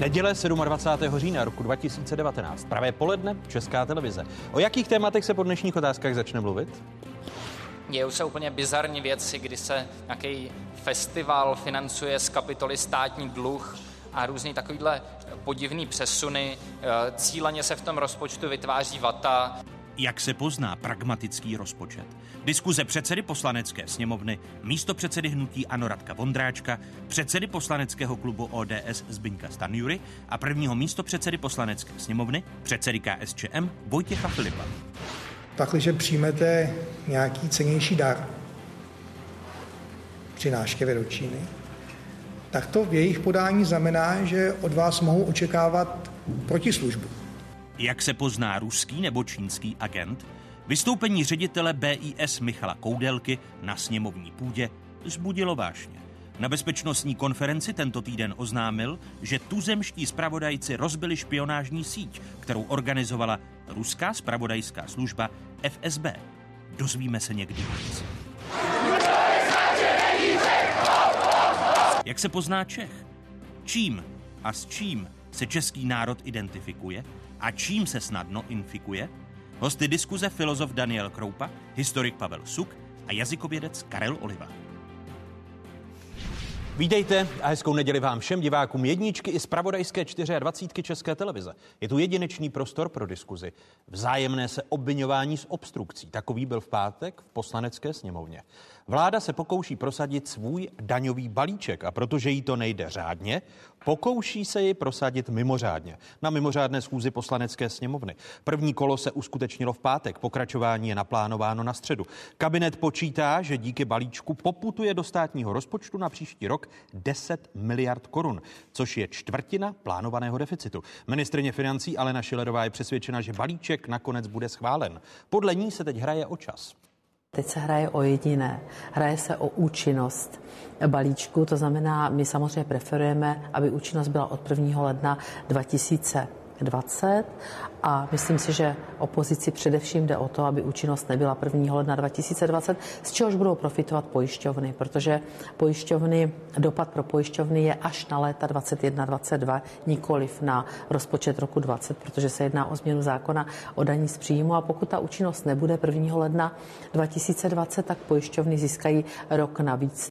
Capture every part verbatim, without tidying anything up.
Neděle dvacátého sedmého října roku dva tisíce devatenáct. Pravé poledne, Česká televize. O jakých tématech se po dnešních otázkách začne mluvit? Dějí se úplně bizarní věci, kdy se nějaký festival financuje z kapitoly státní dluh a různý takovýhle podivný přesuny. Cíleně se v tom rozpočtu vytváří vata. Jak se pozná pragmatický rozpočet? Diskuze předsedy Poslanecké sněmovny, místopředsedy hnutí ANO Radka Vondráčka, předsedy poslaneckého klubu O D S Zbyňka Stanjury a prvního místopředsedy Poslanecké sněmovny, předsedy K S Č M Vojtěcha Filipa. Pakliže přijmete nějaký cennější dar při návštěvě do Číny, tak to v jejich podání znamená, že od vás mohou očekávat protislužbu. Jak se pozná ruský nebo čínský agent? Vystoupení ředitele B I S Michala Koudelky na sněmovní půdě zbudilo vášně. Na bezpečnostní konferenci tento týden oznámil, že tuzemští zpravodajci rozbili špionážní síť, kterou organizovala ruská zpravodajská služba F S B. Dozvíme se někdy víc. Jak se pozná Čech? Čím a s čím se český národ identifikuje? A čím se snadno infikuje? Hosty diskuze filozof Daniel Kroupa, historik Pavel Suk a jazykovědec Karel Oliva. Vítejte a hezkou neděli vám všem divákům jedničky i zpravodajské dvacet čtyři České televize. Je tu jedinečný prostor pro diskuzi. Vzájemné se obviňování z obstrukcí. Takový byl v pátek v Poslanecké sněmovně. Vláda se pokouší prosadit svůj daňový balíček a protože jí to nejde řádně, pokouší se ji prosadit mimořádně. Na mimořádné schůzi Poslanecké sněmovny. První kolo se uskutečnilo v pátek, pokračování je naplánováno na středu. Kabinet počítá, že díky balíčku poputuje do státního rozpočtu na příští rok deset miliard korun, což je čtvrtina plánovaného deficitu. Ministryně financí Alena Schillerová je přesvědčena, že balíček nakonec bude schválen. Podle ní se teď hraje o čas. Teď se hraje o jediné. Hraje se o účinnost balíčku, to znamená, my samozřejmě preferujeme, aby účinnost byla od prvního ledna dva tisíce dvacet a myslím si, že opozici především jde o to, aby účinnost nebyla prvního ledna dva tisíce dvacet, z čehož budou profitovat pojišťovny, protože pojišťovny, dopad pro pojišťovny je až na léta dvacet jedna dvacet dva, nikoliv na rozpočet roku dvacet, protože se jedná o změnu zákona o daní z příjmu a pokud ta účinnost nebude prvního ledna dva tisíce dvacet, tak pojišťovny získají rok navíc.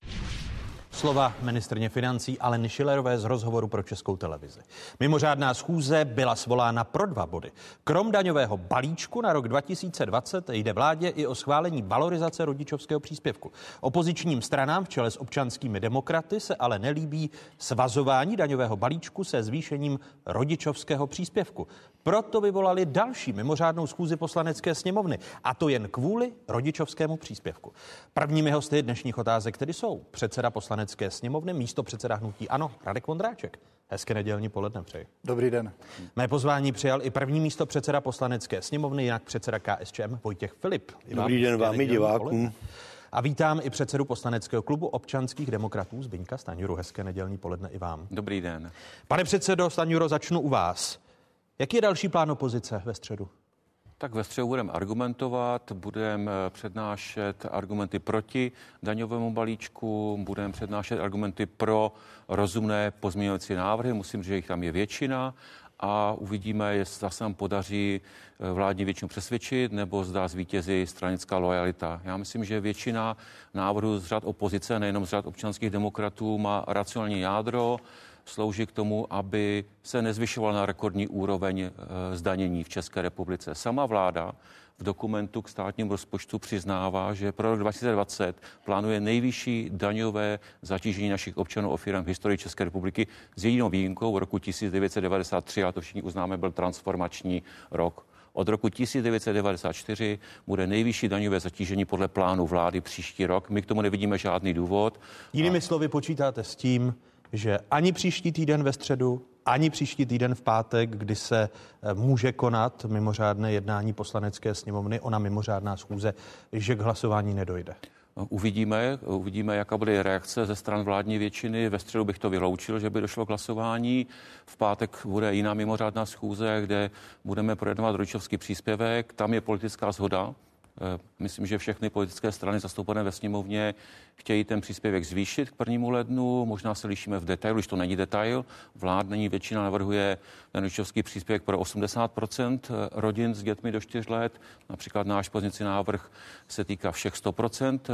Slova ministryně financí Aleny Schillerové z rozhovoru pro Českou televizi. Mimořádná schůze byla svolána pro dva body. Krom daňového balíčku na rok dva tisíce dvacet jde vládě i o schválení valorizace rodičovského příspěvku. Opozičním stranám v čele s občanskými demokraty se ale nelíbí svazování daňového balíčku se zvýšením rodičovského příspěvku. Proto vyvolali další mimořádnou schůzi Poslanecké sněmovny, a to jen kvůli rodičovskému příspěvku. Prvními hosty dnešních otázek tedy jsou předseda Poslanecké sněmovny, místopředseda hnutí ANO Radek Vondráček. Hezké nedělní poledne přeji. Dobrý den. Mé pozvání přijal i první místopředseda Poslanecké sněmovny, jinak předseda K S Č M Vojtěch Filip. Dobrý den vám i divákům. A vítám i předsedu poslaneckého klubu občanských demokratů Zbyňka Stanjuru. Hezké nedělní poledne i vám. Dobrý den. Pane předsedo Stanjuro, začnu u vás. Jaký je další plán opozice ve středu? Tak ve středu budeme argumentovat, budeme přednášet argumenty proti daňovému balíčku, budeme přednášet argumenty pro rozumné pozměňovací návrhy, musím říct, že jich tam je většina a uvidíme, jestli se nám podaří vládní většinu přesvědčit nebo zda zvítězí stranická lojalita. Já myslím, že většina návrhů z řad opozice, nejenom z řad občanských demokratů, má racionální jádro, slouží k tomu, aby se nezvyšovala na rekordní úroveň zdanění v České republice. Sama vláda v dokumentu k státnímu rozpočtu přiznává, že pro rok dva tisíce dvacet plánuje nejvyšší daňové zatížení našich občanů a firem v historii České republiky s jedinou výjimkou v roku devatenáct set devadesát tři, a to všichni uznáme, byl transformační rok. Od roku devatenáct set devadesát čtyři bude nejvyšší daňové zatížení podle plánu vlády příští rok. My k tomu nevidíme žádný důvod. Jinými a... slovy, počítáte s tím, že ani příští týden ve středu, ani příští týden v pátek, kdy se může konat mimořádné jednání Poslanecké sněmovny, ona mimořádná schůze, že k hlasování nedojde. Uvidíme, uvidíme, jaká bude reakce ze stran vládní většiny. Ve středu bych to vyloučil, že by došlo k hlasování. V pátek bude jiná mimořádná schůze, kde budeme projednávat rodičovský příspěvek. Tam je politická shoda Myslím, že všechny politické strany zastoupené ve sněmovně chtějí ten příspěvek zvýšit k prvnímu lednu. Možná se lišíme v detailu, když to není detail. Vládní většina navrhuje ten rodičovský příspěvek pro osmdesát procent rodin s dětmi do čtyř let. Například náš pozměňovací návrh se týká všech sto procent.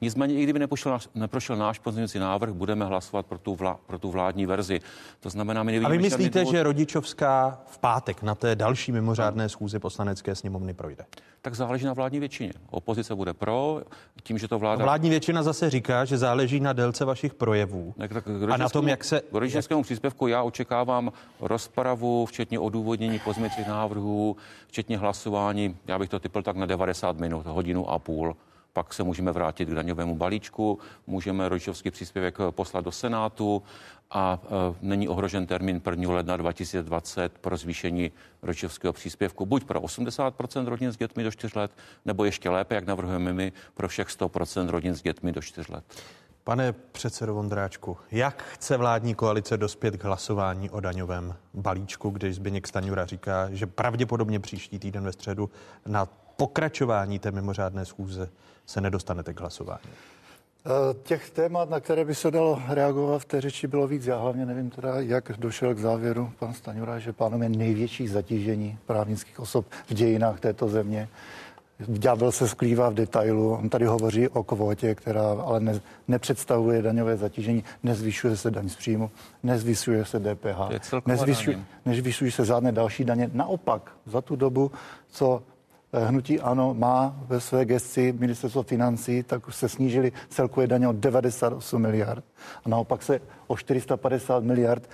Nicméně, i kdyby nepošel, neprošel náš pozměňovací návrh, budeme hlasovat pro tu, vla, pro tu vládní verzi. To znamená, my nevidíme. A vy myslíte, důvod... že rodičovská v pátek na té další mimořádné schůzi Poslanecké sněmovny projde? Tak záleží na vládní většině. Opozice bude pro, tím, že to vláda... Vládní většina zase říká, že záleží na délce vašich projevů. Ne, tak a na tom, jak se... K rodičovskému příspěvku já očekávám rozpravu, včetně odůvodnění pozměňovacích návrhů, včetně hlasování. Já bych to typl tak na devadesát minut, hodinu a půl. Pak se můžeme vrátit k daňovému balíčku, můžeme rodičovský příspěvek poslat do Senátu a e, není ohrožen termín prvního ledna dva tisíce dvacet pro zvýšení rodičovského příspěvku buď pro osmdesát procent rodin s dětmi do čtyř let, nebo ještě lépe, jak navrhujeme my, pro všech sto procent rodin s dětmi do čtyř let. Pane předsedo Vondráčku, jak chce vládní koalice dospět k hlasování o daňovém balíčku, když Zbyněk Stanjura říká, že pravděpodobně příští týden ve středu na pokračování té mimořádné schůze se nedostanete k hlasování? Těch témat, na které by se dalo reagovat v té řeči, bylo víc. Já hlavně nevím teda, jak došel k závěru pan Stanjura, že plánuje největší zatížení právnických osob v dějinách této země. Ďábel se skrývá v detailu. On tady hovoří o kvótě, která ale ne, nepředstavuje daňové zatížení. Nezvyšuje se daň z příjmu, nezvyšuje se D P H, nezvyšuje, nezvyšuje se žádné další daně. Naopak, za tu dobu, co hnutí ANO má ve své gesci ministerstvo financí, tak už se snížily celkové daně o devadesát osm miliard. A naopak se o čtyři sta padesát miliard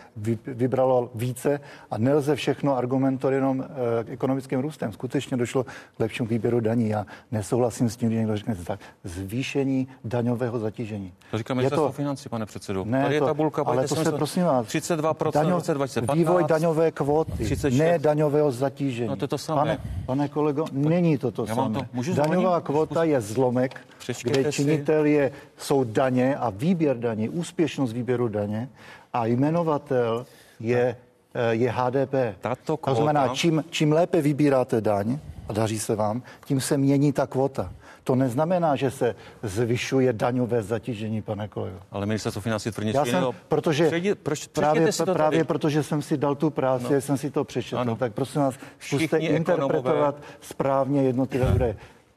vybralo více a nelze všechno argumentovat jenom ekonomickým růstem. Skutečně došlo k lepšímu výběru daní. Já nesouhlasím s tím, když někdo řekne tak. Zvýšení daňového zatížení. To říká ministerstvo financí, pane předsedo. Ne, tady je to, tabulka, ale to se prosím vás. třicet dva procent daňo, dvacet patnáct, vývoj daňové kvóty, třicet šest, ne daňového zatížení. No to je to samé. Pane, pane kolego, není to to samé. To, daňová kvóta je zlomek, přečtěte, kde činitel je, jsou daně a výběr daní, úspěšnost výběru daně a jmenovatel je, je H D P. Tato kvota... To znamená, čím, čím lépe vybíráte daň a daří se vám, tím se mění ta kvota. To neznamená, že se zvyšuje daňové zatížení, pane kolego. Ale ministerstvo financí tvrdí, že jiného... Protože Přijdi, proč, právě, právě protože jsem si dal tu práci, no. jsem si to přečetl, ano. Tak prosím vás, zkuste interpretovat správně jednotlivé údaje.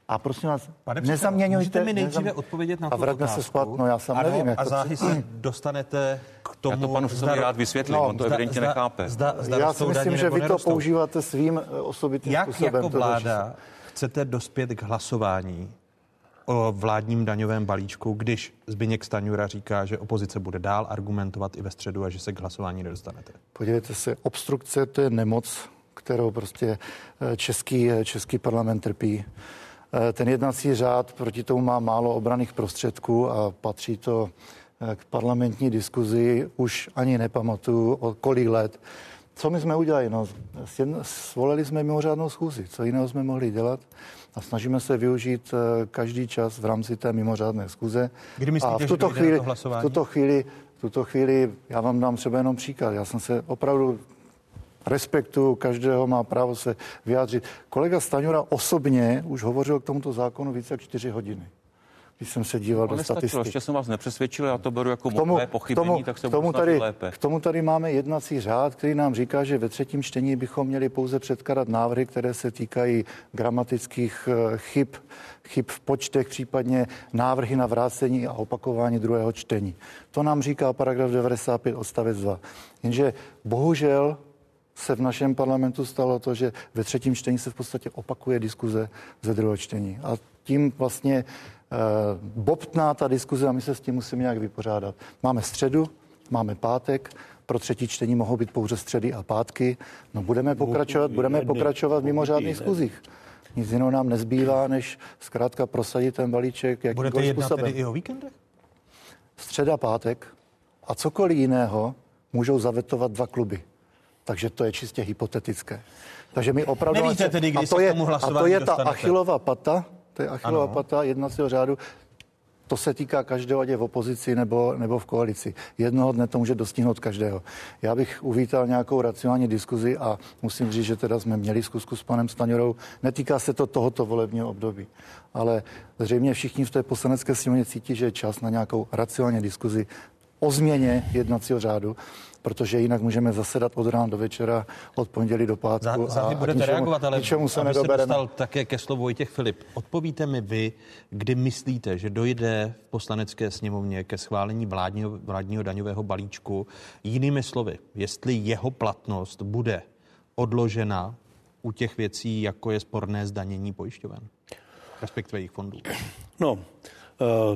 A prosím vás, pane nezaměňujte... Můžete mi nejdříve nezam... odpovědět na tu otázku. A vrátme se zpátno, já sám ano, nevím. Jak a to záhy se dostanete k tomu... Já to panu zda... rád vysvětlím, no, on to zda, evidentně zda, nechápe. Zda, zda já si myslím, že vy to používáte svým osobitým jak způsobem. Jak jako vláda chcete dospět k hlasování o vládním daňovém balíčku, když Zbyněk Stanjura říká, že opozice bude dál argumentovat i ve středu a že se k hlasování nedostanete? Podívejte se, obstrukce to je nemoc, kterou prostě český, český parlament trpí. Ten jednací řád proti tomu má málo obranných prostředků a patří to k parlamentní diskuzi už ani nepamatuju o kolik let. Co my jsme udělali? No, svolili jsme mimořádnou schůzi. Co jiného jsme mohli dělat? A snažíme se využít každý čas v rámci té mimořádné schůze. Kdy myslíte, že dojde na to hlasování? A v tuto chvíli, v tuto chvíli, já vám dám třeba jenom příklad. Já jsem se opravdu... Respektu, každého má právo se vyjádřit. Kolega Stanjura osobně už hovořil k tomuto zákonu více jak čtyři hodiny. Když jsem se díval do statistiky. Ještě jsem vás nepřesvědčil, já to beru jako možné pochybení, tomu, tak se budu snažit lépe. K tomu tady máme jednací řád, který nám říká, že ve třetím čtení bychom měli pouze předkládat návrhy, které se týkají gramatických chyb, chyb v počtech, případně návrhy na vrácení a opakování druhého čtení. To nám říká paragraf devadesát pět odstavec dva. Jenže bohužel se v našem parlamentu stalo to, že ve třetím čtení se v podstatě opakuje diskuze ze druhého čtení. A tím vlastně e, bobtná ta diskuze a my se s tím musíme nějak vypořádat. Máme středu, máme pátek, pro třetí čtení mohou být pouze středy a pátky. No budeme pokračovat, budeme pokračovat v mimořádných schůzích. Nic jiného nám nezbývá, než zkrátka prosadit ten balíček jakýmkoliv způsobem. Budete jednat tedy i o víkendech? Středa, pátek a cokoliv jiného můžou zavetovat dva kluby. Takže to je čistě hypotetické. Takže my opravdu... Nevíte tedy, kdy se k tomu hlasování dostanete. A to je ta Achillova pata, to je Achillova pata jednacího řádu. To se týká každého, ať je v opozici nebo, nebo v koalici. Jednoho dne to může dostihnout každého. Já bych uvítal nějakou racionální diskuzi a musím říct, že teda jsme měli zkusku s panem Stanjurou. Netýká se to tohoto volebního období, ale zřejmě všichni v té Poslanecké sněmovně cítí, že je čas na nějakou racionální diskuzi o změně jednacího řádu, protože jinak můžeme zasedat od rána do večera, od pondělí do pátku. Záhy budete ničemu, reagovat, ale ničemu se nedobereme. Dostal také ke slovu Vojtěch Filip. Odpovíte mi vy, kdy myslíte, že dojde v Poslanecké sněmovně ke schválení vládního, vládního daňového balíčku. Jinými slovy, jestli jeho platnost bude odložena u těch věcí, jako je sporné zdanění pojišťoven, respektive jejich fondů. No,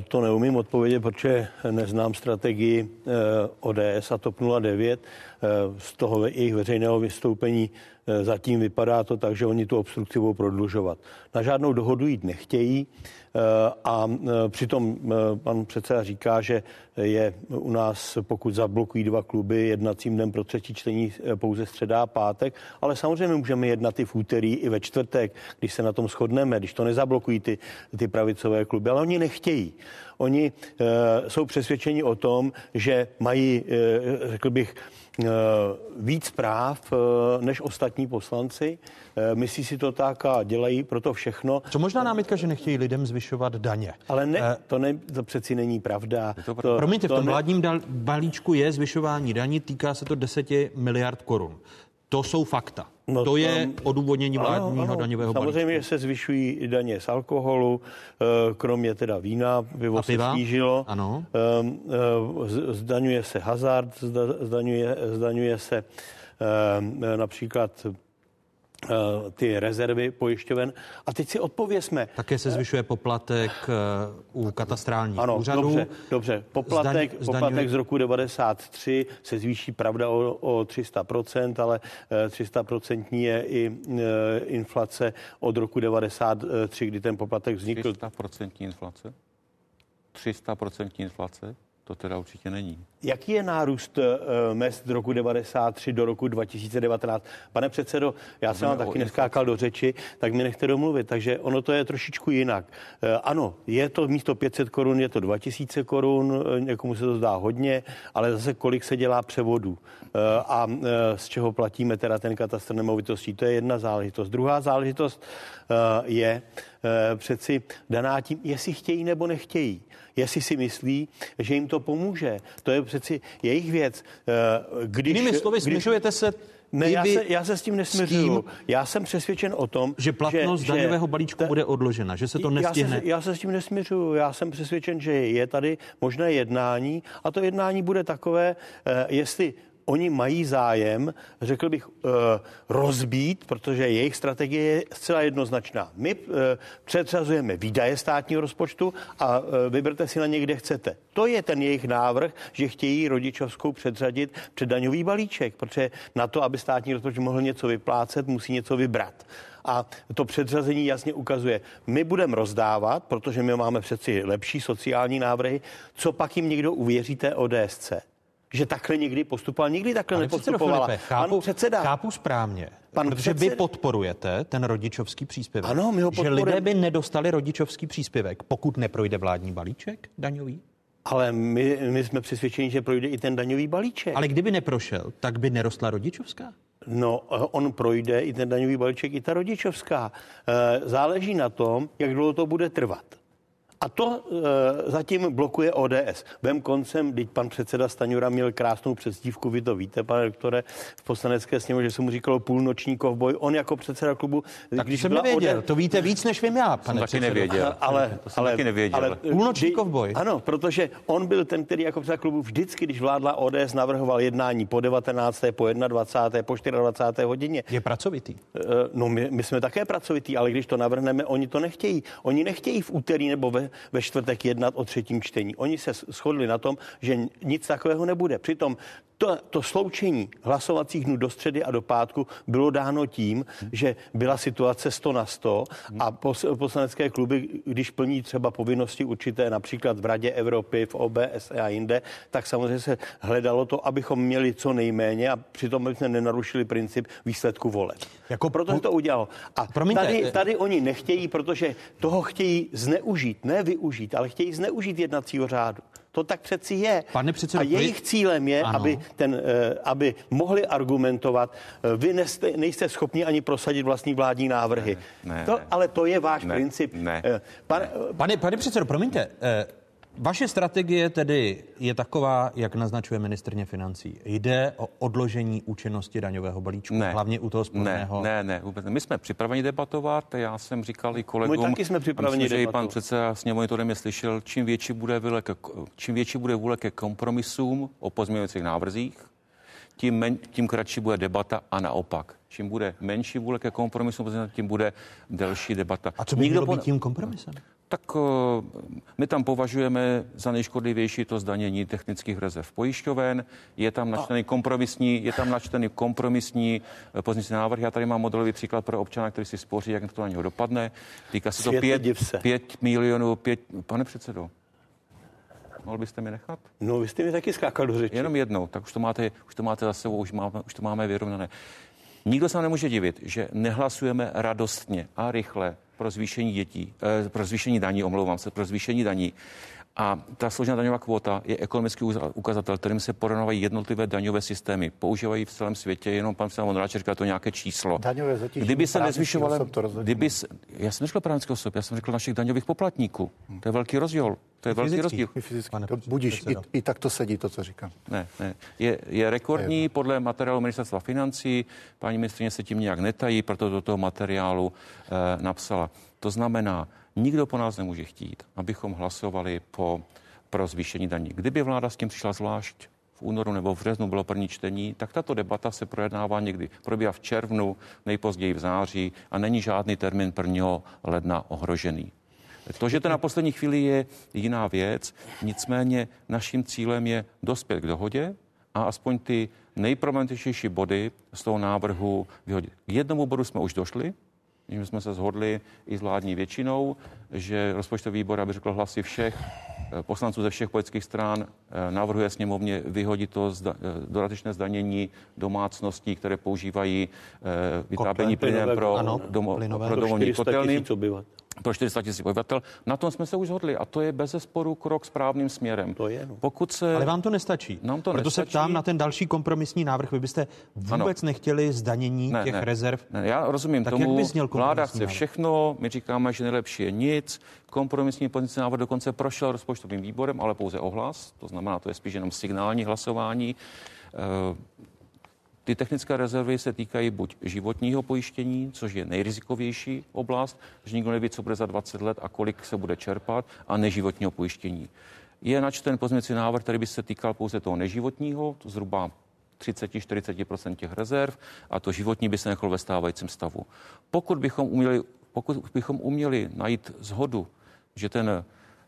to neumím odpovědět, protože neznám strategii O D S a T O P nula devět. Z toho jejich veřejného vystoupení zatím vypadá to tak, že oni tu obstrukci budou prodlužovat. Na žádnou dohodu jít nechtějí a přitom pan předseda říká, že je u nás, pokud zablokují dva kluby, jednacím dnem pro třetí čtení pouze středa a pátek, ale samozřejmě můžeme jednat i v úterý, i ve čtvrtek, když se na tom shodneme, když to nezablokují ty, ty pravicové kluby, ale oni nechtějí. Oni e, jsou přesvědčeni o tom, že mají, e, řekl bych, víc práv než ostatní poslanci. Myslí si to tak a dělají proto všechno. Co možná námitka, že nechtějí lidem zvyšovat daně. Ale ne, to, ne, to přeci není pravda. To to, promiňte, to v tom ne... vládním balíčku je zvyšování daní, týká se to deseti miliard korun. To jsou fakta. No, to je odůvodnění vládního ano, ano, daňového balíčku. Samozřejmě, že se zvyšují daně z alkoholu, kromě teda vína, pivo se snížilo. Ano. Zdaňuje se hazard, zdaňuje, zdaňuje se například ty rezervy pojišťoven. A teď si odpovězme. Také se zvyšuje poplatek u katastrálních ano, úřadů. Dobře, dobře. Poplatek, Zdaň, poplatek z roku devadesát tři se zvýší pravda o, o tři sta procent, ale tři sta procent je i inflace od roku devadesát tři, kdy ten poplatek vznikl. tři sta procent inflace? tři sta procent inflace? To teda určitě není. Jaký je nárůst uh, mezd z roku devadesát tři do roku dva tisíce devatenáct? Pane předsedo, já jsem vám taky neskákal do řeči, tak mi nechte domluvit, takže ono to je trošičku jinak. Uh, ano, je to místo pět set korun, je to dva tisíce korun, uh, někomu se to zdá hodně, ale zase kolik se dělá převodů uh, a uh, z čeho platíme teda ten katastr nemovitostí. To je jedna záležitost. Druhá záležitost uh, je uh, přeci daná tím, jestli chtějí nebo nechtějí. Jestli si myslí, že jim to pomůže. To je přeci jejich věc. Když, Jinými slovy, směřujete se... Ne, já, se, já se s tím nesmířím. Já jsem přesvědčen o tom, že platnost že, daňového balíčku ta, bude odložena, že se to nestihne. Já se, já se s tím nesmířuju. Já jsem přesvědčen, že je tady možné jednání a to jednání bude takové, jestli oni mají zájem, řekl bych, rozbít, protože jejich strategie je zcela jednoznačná. My přetřazujeme výdaje státního rozpočtu a vyberte si na ně, kde chcete. To je ten jejich návrh, že chtějí rodičovskou předřadit před daňový balíček, protože na to, aby státní rozpočet mohl něco vyplácet, musí něco vybrat. A to předřazení jasně ukazuje, my budeme rozdávat, protože my máme přeci lepší sociální návrhy, co pak jim někdo uvěří té O D S. Že takhle někdy postupoval, nikdy takhle nepostupovala. Filipe, chápu, předseda, chápu správně, pan protože předsed... vy podporujete ten rodičovský příspěvek. Ano, my ho podporujeme. Že lidé by nedostali rodičovský příspěvek, pokud neprojde vládní balíček daňový? Ale my, my jsme přesvědčeni, že projde i ten daňový balíček. Ale kdyby neprošel, tak by nerostla rodičovská? No, on projde i ten daňový balíček, i ta rodičovská. Záleží na tom, jak dlouho to bude trvat. A to e, zatím blokuje O D S. Vem koncem, když pan předseda Stanjura měl krásnou přezdívku, vy to víte, pane doktore, v Poslanecké sněmovně, že se mu říkalo půlnoční kovboj. On jako předseda klubu... Tak když jsem nevěděl, O D S, to víte víc, než vím já, pane předsedo. Taky nevěděl. Ale, to jsem ale, taky nevěděl. Ale, půlnoční kdy, kovboj. Ano, protože on byl ten, který jako předseda klubu vždycky, když vládla O D S, navrhoval jednání po devatenácté, po dvacáté první, po dvacáté čtvrté hodině. Je pracovitý. E, no my, my jsme také pracovití, ale když to navrhneme, oni to nechtějí. Oni nechtějí v úterý nebo ve ve čtvrtek jednat o třetím čtení. Oni se shodli na tom, že nic takového nebude. Přitom to, to sloučení hlasovacích dnů do středy a do pátku bylo dáno tím, že byla situace sto na sto a poslanecké kluby, když plní třeba povinnosti určité, například v Radě Evropy, v O B S a jinde, tak samozřejmě se hledalo to, abychom měli co nejméně a přitom jsme nenarušili princip výsledku voleb. Jako proto to udělalo. A tady, tady oni nechtějí, protože toho chtějí zneužít, ne ne využít, ale chtějí zneužít jednacího řádu. To tak přeci je. Pane předsedo, a jejich cílem je, aby, ten, aby mohli argumentovat, vy nejste, nejste schopni ani prosadit vlastní vládní návrhy. Ne, ne, to, ale to je váš ne, princip. Ne, pane, ne. Pane, pane předsedo, promiňte, vaše strategie tedy je taková, jak naznačuje ministryně financí. Jde o odložení účinnosti daňového balíčku, ne, hlavně u toho sporného. Ne, ne, ne, vůbec ne. My jsme připraveni debatovat, já jsem říkal i kolegům, my taky jsme připraveni debatovat. Že i pan předseda sněmovny mě slyšel, čím větší bude vůle ke, čím větší bude vůle ke kompromisům o pozměňovacích návrzích, tím, men, tím kratší bude debata a naopak. Čím bude menší vůle ke kompromisům, tím bude delší debata. A co by mělo být tím kompromisem? Tak o, my tam považujeme za nejškodlivější to zdanění technických rezerv pojišťoven. Je tam načtený kompromisní, je tam načtený kompromisní pozměňovací návrh. Já tady mám modelový příklad pro občana, který si spoří, jak to na něho dopadne. Týká se to pět milionů, pět... Pane předsedo, mohl byste mi nechat? No, vy jste mi taky skákal do řeči. Jenom jednou, tak už to máte, už to máte za sebou, už, máme, už to máme vyrovnané. Nikdo se nám nemůže divit, že nehlasujeme radostně a rychle pro zvýšení dětí, pro zvýšení daní, omlouvám se, pro zvýšení daní. A ta složená daňová kvóta je ekonomický ukazatel, kterým se porovnávají jednotlivé daňové systémy. Používají v celém světě, jenom pan Vondráček říká to nějaké číslo. Daňové zatížení. Kdyby se nezvyšovaly, kdyby se, já jsem neřekl právnických osob, já jsem řekl našich daňových poplatníků. To je velký rozdíl. To je velký rozdíl. Budíš, i, i tak to sedí, to, co říkám. Ne, ne. Je, je rekordní, podle materiálu ministerstva financí, paní ministryně se tím nějak netají, proto do toho materiálu eh, napsala. To znamená, nikdo po nás nemůže chtít, abychom hlasovali po, pro zvýšení daní. Kdyby vláda s tím přišla zvlášť v únoru nebo v březnu, bylo první čtení, tak tato debata se projednává někdy. Probíhá v červnu, nejpozději v září a není žádný termín prvního ledna ohrožený. To, že to na poslední chvíli je jiná věc, nicméně naším cílem je dospět k dohodě a aspoň ty nejproblematičnější body z toho návrhu vyhodit. K jednomu bodu jsme už došli, my jsme se shodli i s vládní většinou, že rozpočtový výbor, aby řekl hlasy všech poslanců ze všech politických stran, navrhuje sněmovně vyhodit to zda, dodatečné zdanění domácností, které používají vytápění plynem pro, ano, domo, plynové, pro domovní kotelny. Pro čtyři sta tisíc obyvatel. Na tom jsme se už shodli a to je bezesporu krok správným směrem. To je, no. Pokud se... Ale vám to nestačí. Nám to Proto nestačí. se ptám na ten další kompromisní návrh. Vy byste vůbec ano. nechtěli zdanění ne, těch ne, rezerv. Ne, já rozumím tak tomu. Vláda chce všechno, my říkáme, že nejlepší je nic. Kompromisní pozici návrh dokonce prošel rozpočtovým výborem, ale pouze ohlas. To znamená, to je spíš jenom signální hlasování. E- Ty technické rezervy se týkají buď životního pojištění, což je nejrizikovější oblast, že nikdo neví, co bude za dvacet let a kolik se bude čerpat, a neživotního pojištění. Je načten pozměňovací návrh, který by se týkal pouze toho neživotního, to zhruba třicet až čtyřicet procent těch rezerv, a to životní by se nechal ve stávajícím stavu. Pokud bychom uměli, pokud bychom uměli najít shodu, že ten...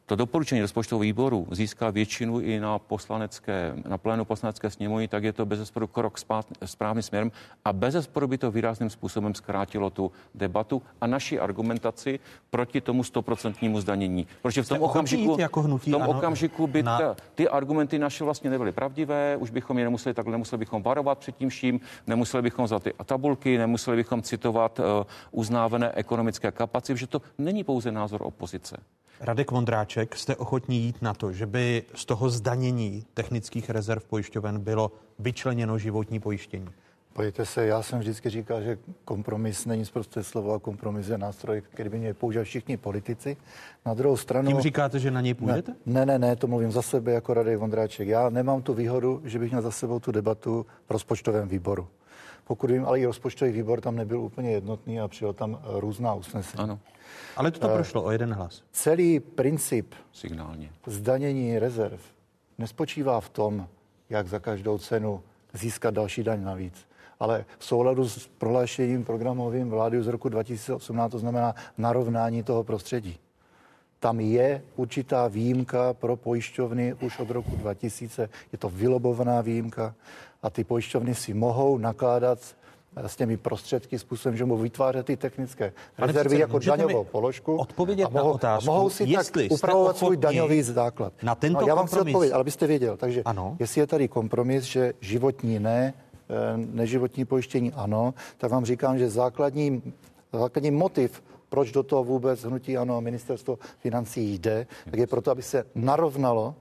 To doporučení rozpočtového výboru získá většinu i na poslanecké, na plénu poslanecké sněmovny, tak je to bezesporu krok správným směrem a bezesporu by to výrazným způsobem zkrátilo tu debatu a naši argumentaci proti tomu stoprocentnímu zdanění. Protože v tom okamžiku, jako hnutí, v tom ano, okamžiku by na... ta, ty argumenty naše vlastně nebyly pravdivé, už bychom je nemuseli takhle, nemuseli bychom varovat před tím vším, nemuseli bychom za ty tabulky, nemuseli bychom citovat uh, uznávané ekonomické kapacity, že to není pouze názor opozice. Radek Vondráček, jste ochotní jít na to, že by z toho zdanění technických rezerv pojišťoven bylo vyčleněno životní pojištění? Pojďte se, já jsem vždycky říkal, že kompromis není zprosté slovo a kompromis je nástroj, který by měli používat všichni politici. Na druhou stranu... Tím říkáte, že na něj půjdete? Ne, ne, ne, to mluvím za sebe jako Radek Vondráček. Já nemám tu výhodu, že bych měl za sebou tu debatu v rozpočtovém výboru. Pokud vím, ale i rozpočtový výbor tam nebyl úplně jednotný a přijel tam různá usnesení. Ano. Ale to prošlo o jeden hlas. Celý princip signálně zdanění rezerv nespočívá v tom, jak za každou cenu získat další daň navíc. Ale v souladu s prohlášením programovým vlády z roku dva tisíce osmnáct, to znamená narovnání toho prostředí. Tam je určitá výjimka pro pojišťovny už od roku dva tisíce. Je to vylobovaná výjimka a ty pojišťovny si mohou nakládat s těmi prostředky způsobem, že mohou vytvářet ty technické rezervy jako daňovou položku. Odpovědět a mohou, na otázku, a mohou si jestli tak upravovat svůj daňový základ. Na tento no, já vám chci odpovědět, ale byste věděl. Takže ano. Jestli je tady kompromis, že životní ne, neživotní pojištění ano, tak vám říkám, že základní, základní motiv proč do toho vůbec hnutí ANO, ministerstvo financí jde, tak je proto, aby se narovnalo,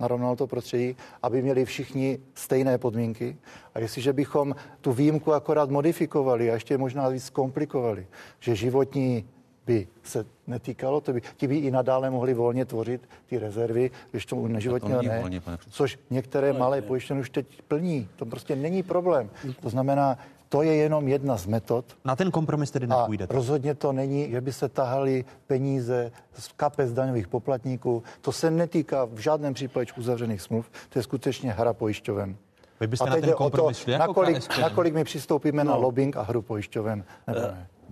narovnalo to prostředí, aby měli všichni stejné podmínky. A jestliže bychom tu výjimku akorát modifikovali a ještě možná víc komplikovali, že životní by se netýkalo, to by, ti by i nadále mohli volně tvořit ty rezervy, když to neživotního ne, volně, což některé ale malé pojišťovny už teď plní. To prostě není problém. To znamená, to je jenom jedna z metod. Na ten kompromis tedy nepůjdete. Rozhodně to není, že by se tahaly peníze z kapes daňových poplatníků. To se netýká v žádném případě uzavřených smluv. To je skutečně hra pojišťoven. Vy byste a teď na ten kompromis šli jako nakolik, nakolik my přistoupíme no. na lobbying a hru pojišťoven.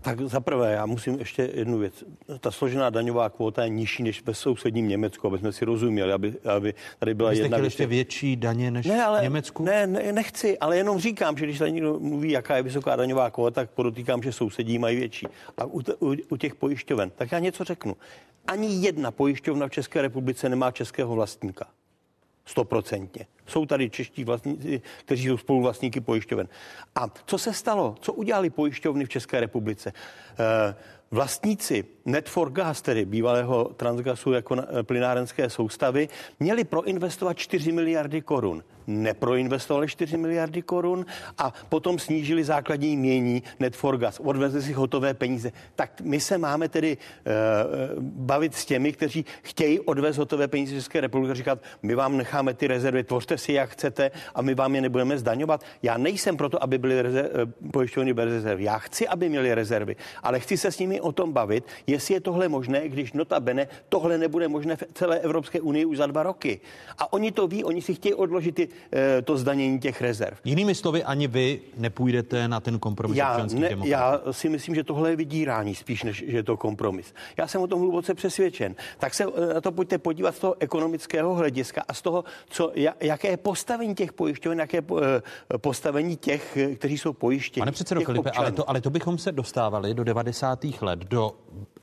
Tak zaprvé, já musím ještě jednu věc. Ta složená daňová kvóta je nižší než ve sousedním Německu, aby jsme si rozuměli, aby, aby tady byla jedna věc. Ještě větší daně než ne, ale, v Německu? Ne, ne, nechci, ale jenom říkám, že když tady někdo mluví, jaká je vysoká daňová kvóta, tak podotýkám, že sousedí mají větší. A u, t, u, u těch pojišťoven, tak já něco řeknu. Ani jedna pojišťovna v České republice nemá českého vlastníka. Stoprocentně. Jsou tady čeští vlastníci, kteří jsou spoluvlastníky pojišťoven. A co se stalo? Co udělali pojišťovny v České republice? Vlastníci Net for Gas, tedy bývalého Transgasu jako plynárenské soustavy, měli proinvestovat čtyři miliardy korun. Neproinvestovali čtyři miliardy korun a potom snížili základní jmění Net for Gas. Odvezli si hotové peníze. Tak my se máme tedy uh, bavit s těmi, kteří chtějí odvést hotové peníze České republiky, říkat, my vám necháme ty rezervy, tvořte si, jak chcete a my vám je nebudeme zdaňovat. Já nejsem proto, aby byly rezerv, pojišťovny bez rezerv. Já chci, aby měli rezervy, ale chci se s nimi o tom bavit, jestli je tohle možné, když notabene tohle nebude možné v celé Evropské unii už za dva roky. A oni to ví, oni si chtějí odložit ty, to zdanění těch rezerv. Jinými slovy, ani vy nepůjdete na ten kompromis občanských demokratů. Já si myslím, že tohle je vydírání spíš, než že je to kompromis. Já jsem o tom hluboce přesvědčen. Tak se na to pojďte podívat z toho ekonomického hlediska a z toho, co, jaké je postavení těch pojišťoven, jaké je postavení těch, kteří jsou pojištěni. Pane předsedo Filipe, ale to, ale to bychom se dostávali do devadesátých let, do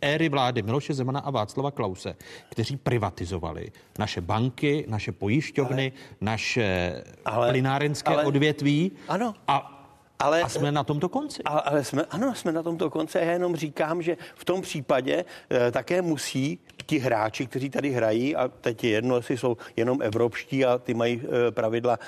éry vlády Miloše Zemana a Václava Klause, kteří privatizovali naše banky, naše pojišťovny, ale, naše ale, plynárenské ale, odvětví. Ano. A Ale, a jsme na tomto konci. Ale, ale jsme, ano, jsme na tomto konci. Já jenom říkám, že v tom případě e, také musí ti hráči, kteří tady hrají, a teď je jedno, jestli jsou jenom evropští a ty mají e, pravidla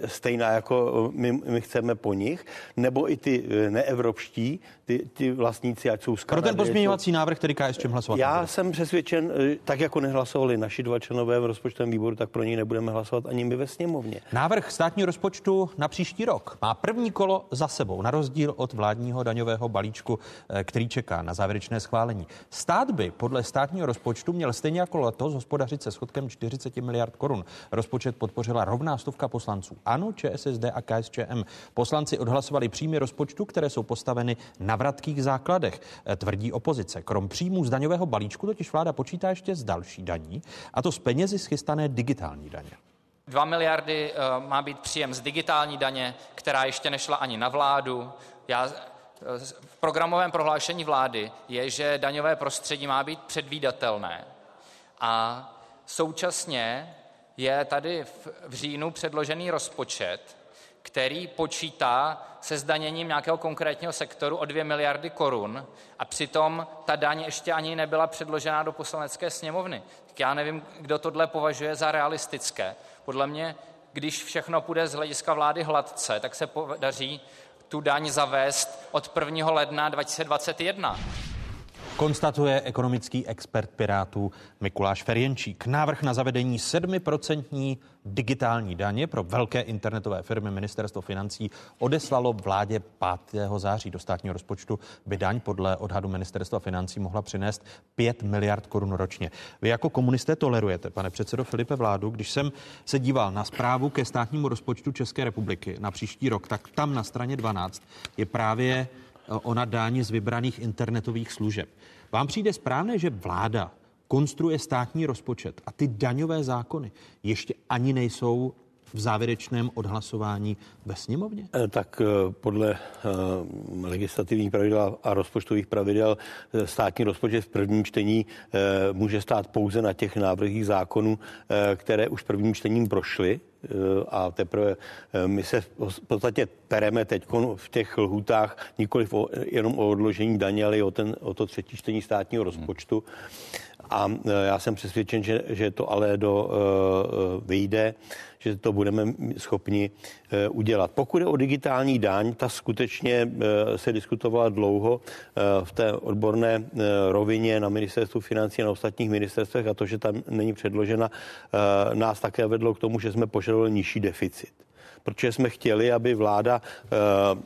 e, stejná, jako my, my chceme po nich, nebo i ty e, neevropští, ty, ty vlastníci, ať jsou z Kanady. Pro ten pozměňovací to návrh, který K S Č M hlasovat? Já nebude. Jsem přesvědčen, e, tak jako nehlasovali naši dva členové v rozpočtovém výboru, tak pro něj nebudeme hlasovat ani my ve sněmovně. Návrh státního rozpočtu na příští rok má první kolo za sebou, na rozdíl od vládního daňového balíčku, který čeká na závěrečné schválení. Stát by podle státního rozpočtu měl stejně jako letos hospodařit se schodkem čtyřicet miliard korun. Rozpočet podpořila rovná stovka poslanců. ANO, ČSSD a K S Č M. Poslanci odhlasovali příjmy rozpočtu, které jsou postaveny na vratkých základech, tvrdí opozice. Krom příjmů z daňového balíčku totiž vláda počítá ještě z další daní, a to z penězi schystané digitální daně. dva miliardy uh, má být příjem z digitální daně, která ještě nešla ani na vládu. Já, v programovém prohlášení vlády je, že daňové prostředí má být předvídatelné. A současně je tady v, v říjnu předložený rozpočet, který počítá se zdaněním nějakého konkrétního sektoru o dvě miliardy korun a přitom ta daň ještě ani nebyla předložena do Poslanecké sněmovny. Tak já nevím, kdo tohle považuje za realistické. Podle mě, když všechno půjde z hlediska vlády hladce, tak se podaří tu daň zavést od prvního ledna dva tisíce dvacet jedna. Konstatuje ekonomický expert Pirátů Mikuláš Ferjenčík. Návrh na zavedení sedmiprocentní digitální daně pro velké internetové firmy ministerstvo financí odeslalo vládě pátého září. Do státního rozpočtu by daň podle odhadu ministerstva financí mohla přinést pět miliard korun ročně. Vy jako komunisté tolerujete, pane předsedo Filipe, vládu. Když jsem se díval na zprávu ke státnímu rozpočtu České republiky na příští rok, tak tam na straně dvanáct je právě ona daň z vybraných internetových služeb. Vám přijde správné, že vláda konstruuje státní rozpočet a ty daňové zákony ještě ani nejsou v závěrečném odhlasování ve sněmovně? Tak podle legislativních pravidel a rozpočtových pravidel státní rozpočet v prvním čtení může stát pouze na těch návrhích zákonů, které už prvním čtením prošly. A teprve my se v podstatě pereme teď v těch lhůtách nikoliv o, jenom o odložení daně, ale i o, ten, o to třetí čtení státního rozpočtu. A já jsem přesvědčen, že, že to ale do, uh, vyjde, že to budeme schopni uh, udělat. Pokud je o digitální daň, ta skutečně uh, se diskutovala dlouho uh, v té odborné uh, rovině na ministerstvu financí a na ostatních ministerstvech a to, že tam není předložena, uh, nás také vedlo k tomu, že jsme požadovali nižší deficit. Protože jsme chtěli, aby vláda...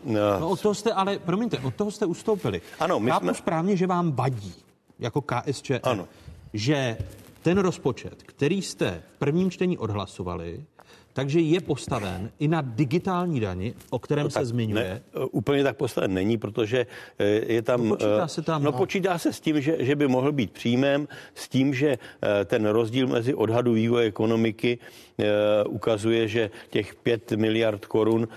Uh, no od toho jste, ale promiňte, od toho jste ustoupili. Ano, my Chápu jsme... správně, že vám vadí, jako KSČM, ano. Že ten rozpočet, který jste v prvním čtení odhlasovali, takže je postaven i na digitální dani, o kterém no, se zmiňuje. Ne, úplně tak postaven není, protože je tam... Počítá se tam... No počítá se s tím, že, že by mohl být příjmem, s tím, že ten rozdíl mezi odhadu vývoje ekonomiky ukazuje, že těch pět miliard korun,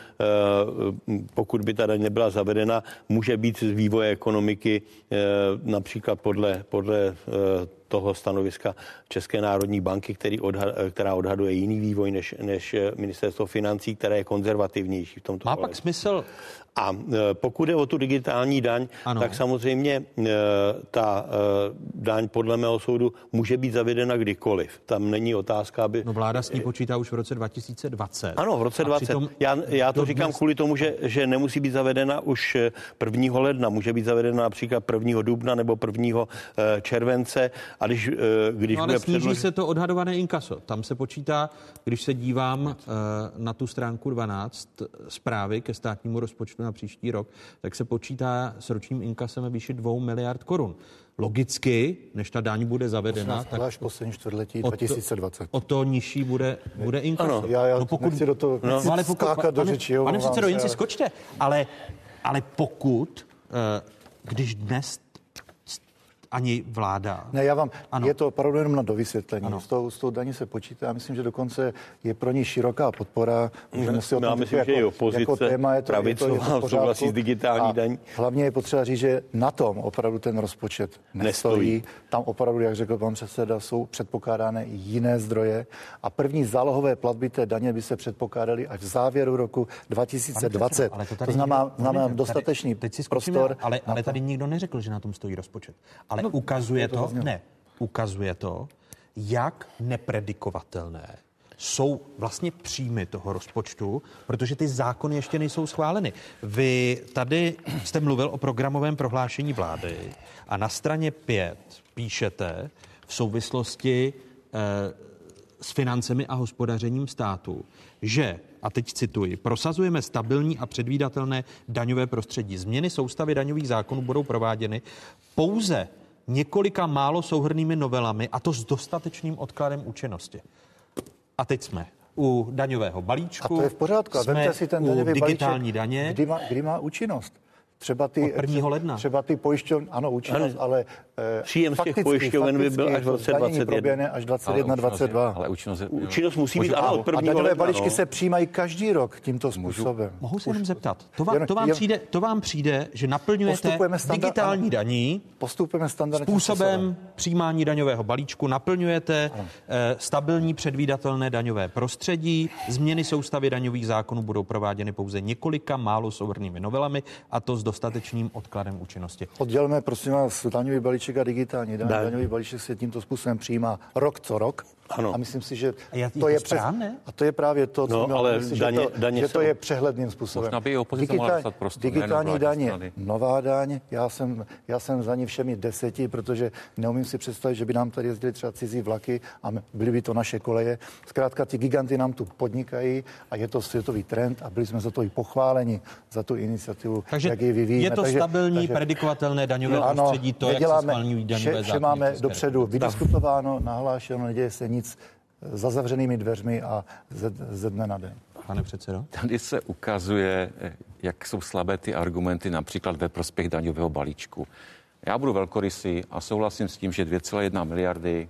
pokud by ta daň nebyla zavedena, může být z vývoje ekonomiky například podle... podle toho stanoviska České národní banky, který odha- která odhaduje jiný vývoj než, než ministerstvo financí, které je konzervativnější v tomto. Má pak smysl? A pokud je o tu digitální daň, ano. Tak samozřejmě ta daň podle mého soudu může být zavedena kdykoliv. Tam není otázka, aby... No vláda s ní počítá už v roce dva tisíce dvacet. Ano, v roce dvacet. Já, já to říkám dnes... kvůli tomu, že, že nemusí být zavedena už prvního ledna. Může být zavedena například prvního dubna nebo prvního července. A když, když no ale sníží předlož... se to odhadované inkaso. Tam se počítá, když se dívám na tu stránku dvanáct zprávy ke státnímu rozpočtu na příští rok, tak se počítá s ročním inkasem ve výši dvou miliard korun. Logicky, než ta daň bude zavedena, osmnáct, tak až poslední čtvrtletí dva tisíce dvacet. O to nižší bude, bude inkaso. Ano, já, já no pokud... nechci do toho no, no, ale pokud... skákat do řeči. Pane předsedo, jen si skočte. Ale, ale pokud, když dnes ani vláda. Ne, já vám, ano. Je to opravdu jenom na dovysvětlení. Ano. S tou, s tou daní se počítá, myslím, že dokonce je pro ní široká podpora. Můžeme si o tom já myslím, jako, že i opozice jako téma je to, pravicová souhlasí s digitální daní. Hlavně je potřeba říct, že na tom opravdu ten rozpočet nestojí. nestojí. Tam opravdu, jak řekl pan předseda, jsou předpokládány jiné zdroje a první zálohové platby té daně by se předpokládaly až v závěru roku dva tisíce dvacet. Představ, ale to, to znamená, znamená dostatečný tady, teď prostor. Ale, ale tady nikdo neřekl, že na tom stojí rozpočet. Ale No, ukazuje to, to ne, ukazuje to, jak nepredikovatelné jsou vlastně příjmy toho rozpočtu, protože ty zákony ještě nejsou schváleny. Vy tady jste mluvil o programovém prohlášení vlády a na straně pět píšete v souvislosti eh, s financemi a hospodařením státu, že, a teď cituji, prosazujeme stabilní a předvídatelné daňové prostředí. Změny soustavy daňových zákonů budou prováděny pouze několika málo souhrnnými novelami, a to s dostatečným odkladem účinnosti. A teď jsme u daňového balíčku. A to je v pořádku. A vemte si ten daňový digitální balíček, daně. Kdy má, kdy má účinnost? Třeba ty, třeba ty pojišťovny, ano, účinnost, ale příjem z těch pojišťoven by byl až dvacet dvacet jedna. Proběhne až dvacet jedna dvacet dva. Ale účinnost, je, ale účinnost, je, účinnost musí být, ale od prvního. A daňové balíčky se přijímají každý rok tímto způsobem. Mohu se jenom zeptat, to vám, to vám, přijde, to vám přijde, že naplňujete digitální daní, postupujeme standardním způsobem přijímání daňového balíčku, naplňujete eh, stabilní předvídatelné daňové prostředí, změny soustavy daňových zákonů budou prováděny pouze několika málo souhrnnými novelami, a to s dostatečným odkladem účinnosti. Oddělme, prosím vás, daňový balíček a digitální daň. Daňový balíček se tímto způsobem přijímá rok co rok. Ano. A myslím si, že a já, to je přes... a to je právě to, co no, ale myslím, daně, že, to, daně že to je přehledným způsobem. Digitál, digitální daně, nová daň. Já jsem, já jsem za ní všemi deseti, protože neumím si představit, že by nám tady jezdili třeba cizí vlaky a byly by to naše koleje. Zkrátka ti giganty nám tu podnikají a je to světový trend a byli jsme za to i pochváleni, za tu iniciativu, takže jak ji vyvíjíme. Je to takže, stabilní, takže, predikovatelné daňové no, prostředí, to, jak se schvalňují daňové zákony. Vše máme dopředu vydiskutováno, nahlášeno, neděje se nic za zavřenými dveřmi a ze, ze dne na den. Pane předsedo? Tady se ukazuje, jak jsou slabé ty argumenty například ve prospěch daňového balíčku. Já budu velkorysý a souhlasím s tím, že dvě celá jedna miliardy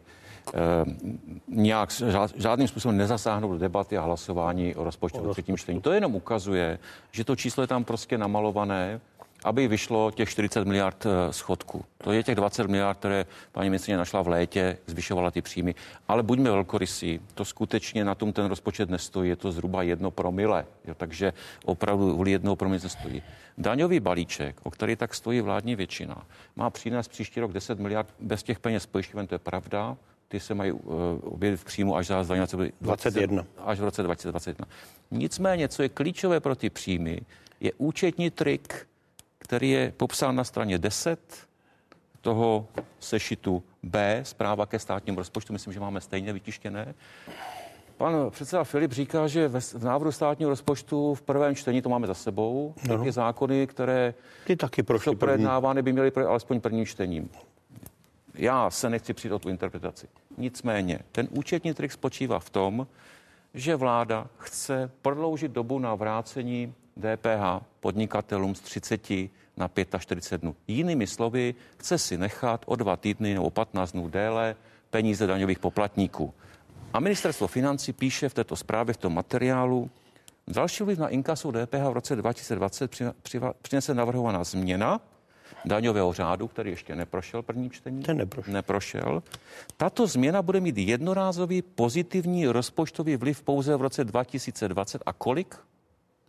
nějak žádným způsobem nezasáhnout do debaty a hlasování o rozpočtu o třetím čtení. To jenom ukazuje, že to číslo je tam prostě namalované, aby vyšlo těch čtyřicet miliard schodku. To je těch dvacet miliard, které paní ministryně našla v létě, zvyšovala ty příjmy. Ale buďme velkorysí, to skutečně na tom ten rozpočet nestojí, je to zhruba jedno promile, jo, takže opravdu vůli jednoho promile nestojí. Daňový balíček, o který tak stojí vládní většina, má přinést příští rok deset miliard bez těch peněz pojišťoven, to je pravda, ty se mají uh, objevit v příjmu až za dvacet, dvacet jedna. Až v roce dvacet dvacet jedna. Nicméně, co je klíčové pro ty příjmy, je účetní trik, který je popsán na straně deset toho sešitu B, zpráva ke státnímu rozpočtu, myslím, že máme stejně vytištěné. Pan předseda Filip říká, že v návrhu státního rozpočtu v prvém čtení, to máme za sebou, no. Taky zákony, které ty taky prošly projednávány, by měly alespoň prvním čtením. Já se nechci přijít o tu interpretaci. Nicméně, ten účetní trik spočívá v tom, že vláda chce prodloužit dobu na vrácení D P H podnikatelům z třiceti na čtyřicet pět dnů. Jinými slovy, chce si nechat o dva týdny nebo patnáct dnů déle peníze daňových poplatníků. A ministerstvo financí píše v této zprávě, v tom materiálu, další vliv na inkasu D P H v roce dva tisíce dvacet přinese navrhovaná změna daňového řádu, který ještě neprošel prvním čtení. Ten neprošel. neprošel. Tato změna bude mít jednorázový pozitivní rozpočtový vliv pouze v roce dva tisíce dvacet. A kolik?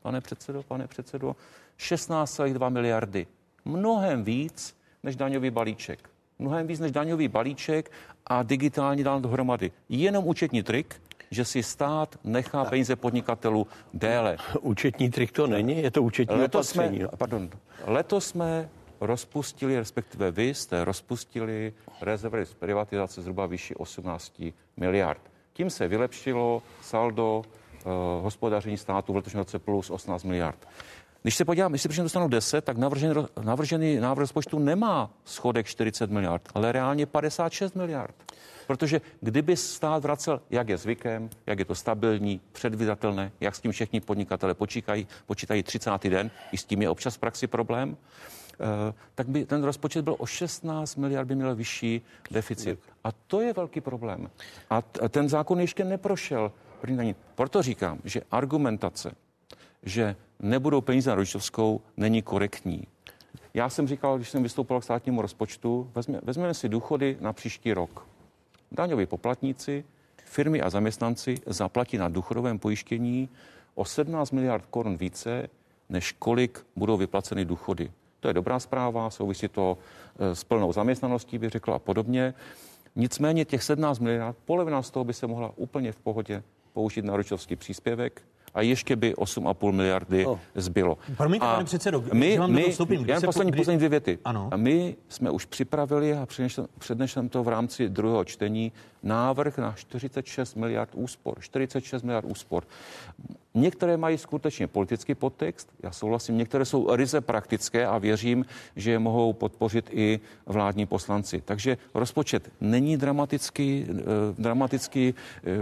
Pane předsedo, pane předsedo, šestnáct celá dva miliardy. Mnohem víc než daňový balíček. Mnohem víc než daňový balíček a digitální daň dohromady. Jenom účetní trik, že si stát nechá peníze podnikatelů déle. Účetní trik to není, je to účetní letos opatření. Jsme, pardon, letos jsme rozpustili, respektive vy jste rozpustili rezervy z privatizace zhruba vyšší osmnáct miliard. Tím se vylepšilo saldo Uh, hospodaření státu v letošním roce plus osmnáct miliard. Když se podívám, jestli přičem dostanou deset, tak navržený, navržený návrh rozpočtu nemá schodek čtyřicet miliard, ale reálně padesát šest miliard. Protože kdyby stát vracel, jak je zvykem, jak je to stabilní, předvídatelné, jak s tím všichni podnikatele počítají, počítají třicátý den, i s tím je občas v praxi problém, uh, tak by ten rozpočet byl o šestnáct miliard, by měl vyšší deficit. A to je velký problém. A t- ten zákon ještě neprošel. Proto říkám, že argumentace, že nebudou peníze na rodičovskou, není korektní. Já jsem říkal, když jsem vystoupil k státnímu rozpočtu, vezmě, vezměme si důchody na příští rok. Daňoví poplatníci, firmy a zaměstnanci zaplatí na důchodovém pojištění o sedmnáct miliard korun více, než kolik budou vyplaceny důchody. To je dobrá zpráva, souvisí to s plnou zaměstnaností, bych řekl, a podobně. Nicméně těch sedmnáct miliard, polovina z toho by se mohla úplně v pohodě použít na rodičovský příspěvek a ještě by osm celá pět miliardy oh. zbylo. Promiňte, pane předsedo, my, my, jen poslední, kdy... poslední dvě věty. Ano. A my jsme už připravili a přednesem to v rámci druhého čtení návrh na čtyřicet šest miliard úspor. čtyřicet šest miliard úspor. Některé mají skutečně politický podtext, já souhlasím, některé jsou ryze praktické a věřím, že je mohou podpořit i vládní poslanci. Takže rozpočet není dramatický, eh, dramatický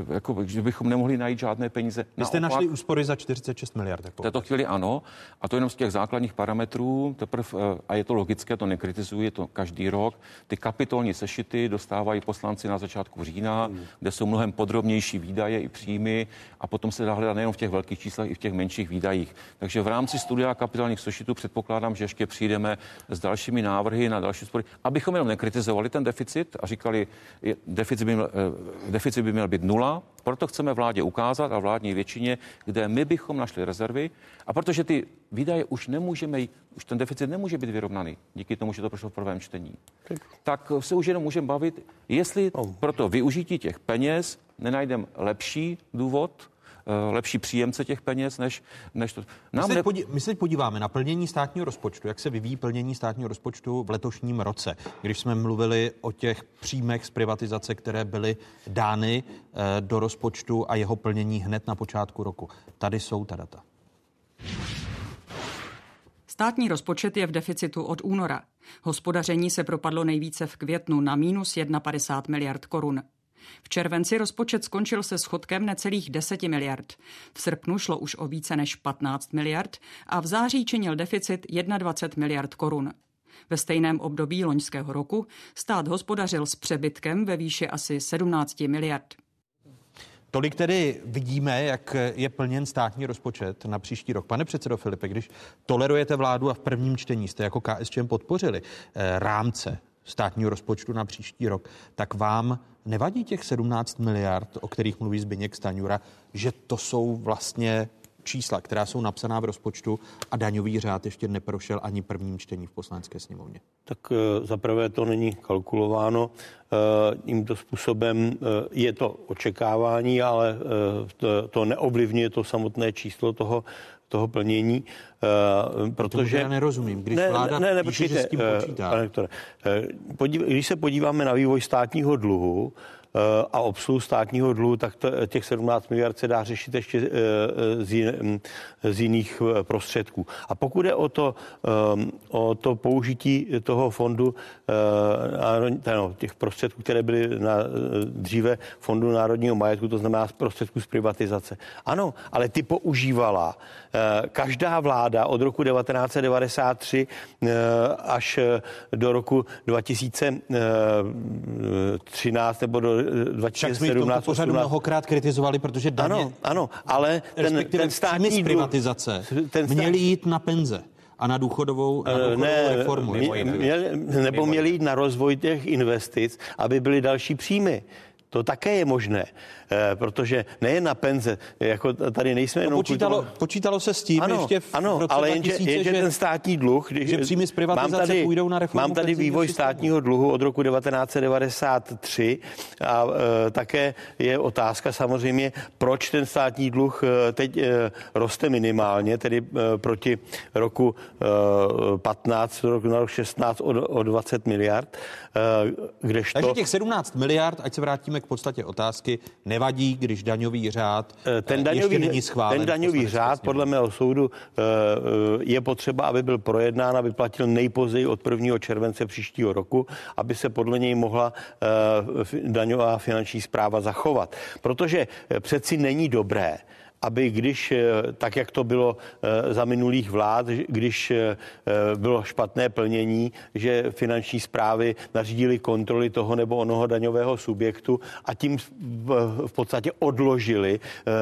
eh, jako bychom nemohli najít žádné peníze. Vy jste naopak našli úspory za čtyřicet šest miliard. V této chvíli ano, a to jenom z těch základních parametrů, teprv, eh, a je to logické, to nekritizuji, to každý rok. Ty kapitolní sešity dostávají poslanci na začátku října, mm. kde jsou mnohem podrobnější výdaje i příjmy a potom se dá hledat nejenom v těch velkých číslech i v těch menších výdajích. Takže v rámci studia kapitálních sešitů předpokládám, že ještě přijdeme s dalšími návrhy na další spory, abychom jenom nekritizovali ten deficit a říkali, deficit by měl, deficit by měl být nula, proto chceme vládě ukázat a vládní většině, kde my bychom našli rezervy a protože ty výdaje už nemůžeme, už ten deficit nemůže být vyrovnaný díky tomu, že to prošlo v prvém čtení. Tak se už jenom můžeme bavit, jestli pro to využití těch peněz nenajdeme lepší důvod, lepší příjemce těch peněz, než, než to. Nám my, se ne... podí... my se podíváme na plnění státního rozpočtu, jak se vyvíjí plnění státního rozpočtu v letošním roce. Když jsme mluvili o těch příjmech z privatizace, které byly dány do rozpočtu a jeho plnění hned na počátku roku. Tady jsou ta data. Státní rozpočet je v deficitu od února. Hospodaření se propadlo nejvíce v květnu na minus padesát jedna miliard korun. V červenci rozpočet skončil se schodkem necelých deset miliard. V srpnu šlo už o více než patnáct miliard a v září činil deficit dvacet jedna miliard korun. Ve stejném období loňského roku stát hospodařil s přebytkem ve výši asi sedmnáct miliard. Tolik tedy vidíme, jak je plněn státní rozpočet na příští rok. Pane předsedo Filipe, když tolerujete vládu a v prvním čtení jste jako KSČM podpořili rámce státního rozpočtu na příští rok, tak vám nevadí těch sedmnáct miliard, o kterých mluví Zbyněk Stanjura, že to jsou vlastně čísla, která jsou napsaná v rozpočtu a daňový řád ještě neprošel ani prvním čtení v Poslanecké sněmovně? Tak zaprvé to není kalkulováno tímto způsobem. Je to očekávání, ale to neovlivňuje to samotné číslo toho, toho plnění, uh, protože... Já nerozumím, když ne, vláda ne, ne, píše, že s tím počítá. Pane doktore, podív, když se podíváme na vývoj státního dluhu uh, a obsluhu státního dluhu, tak to, těch sedmnáct miliard se dá řešit ještě uh, z, jin, z jiných prostředků. A pokud je o to, um, o to použití toho fondu, uh, no, těch prostředků, které byly na, dříve fondu národního majetku, to znamená prostředků z privatizace. Ano, ale ty používala každá vláda od roku devatenáct set devadesát tři až do roku dva tisíce třináct nebo do dva tisíce sedmnáct. Tak jsme ji v tomto pořadu mnohokrát kritizovali, protože daně, ano, ano, ale ten, ten státní z privatizace ten stát... měli jít na penze a na důchodovou, na důchodovou ne, reformu. Mě, měli, nebo měli jít na rozvoj těch investic, aby byly další příjmy. To také je možné, protože nejen na penze, jako tady nejsme jenom... Počítalo, počítalo se s tím ano, ještě v ano, roce ale jenže, dva tisíce, jenže že, ten státní dluh, když, že příjmy z privatizace mám tady, půjdou na reformu... Mám tady vývoj státního dluhu od roku devatenáct set devadesát tři a e, také je otázka samozřejmě, proč ten státní dluh teď e, roste minimálně, tedy e, proti roku e, patnáct, roku, na rok šestnáct o, o dvacet miliard, e, kdežto... Takže těch sedmnáct miliard, ať se vrátíme k podstatě otázky, nevadí, když daňový řád ten daňový, ještě není schválen. Ten daňový řád podle mého soudu je potřeba, aby byl projednán, aby platil nejpozději od prvního července příštího roku, aby se podle něj mohla daňová finanční správa zachovat. Protože přeci není dobré, aby když, tak jak to bylo za minulých vlád, když bylo špatné plnění, že finanční správy nařídily kontroly toho nebo onoho daňového subjektu a tím v podstatě odložili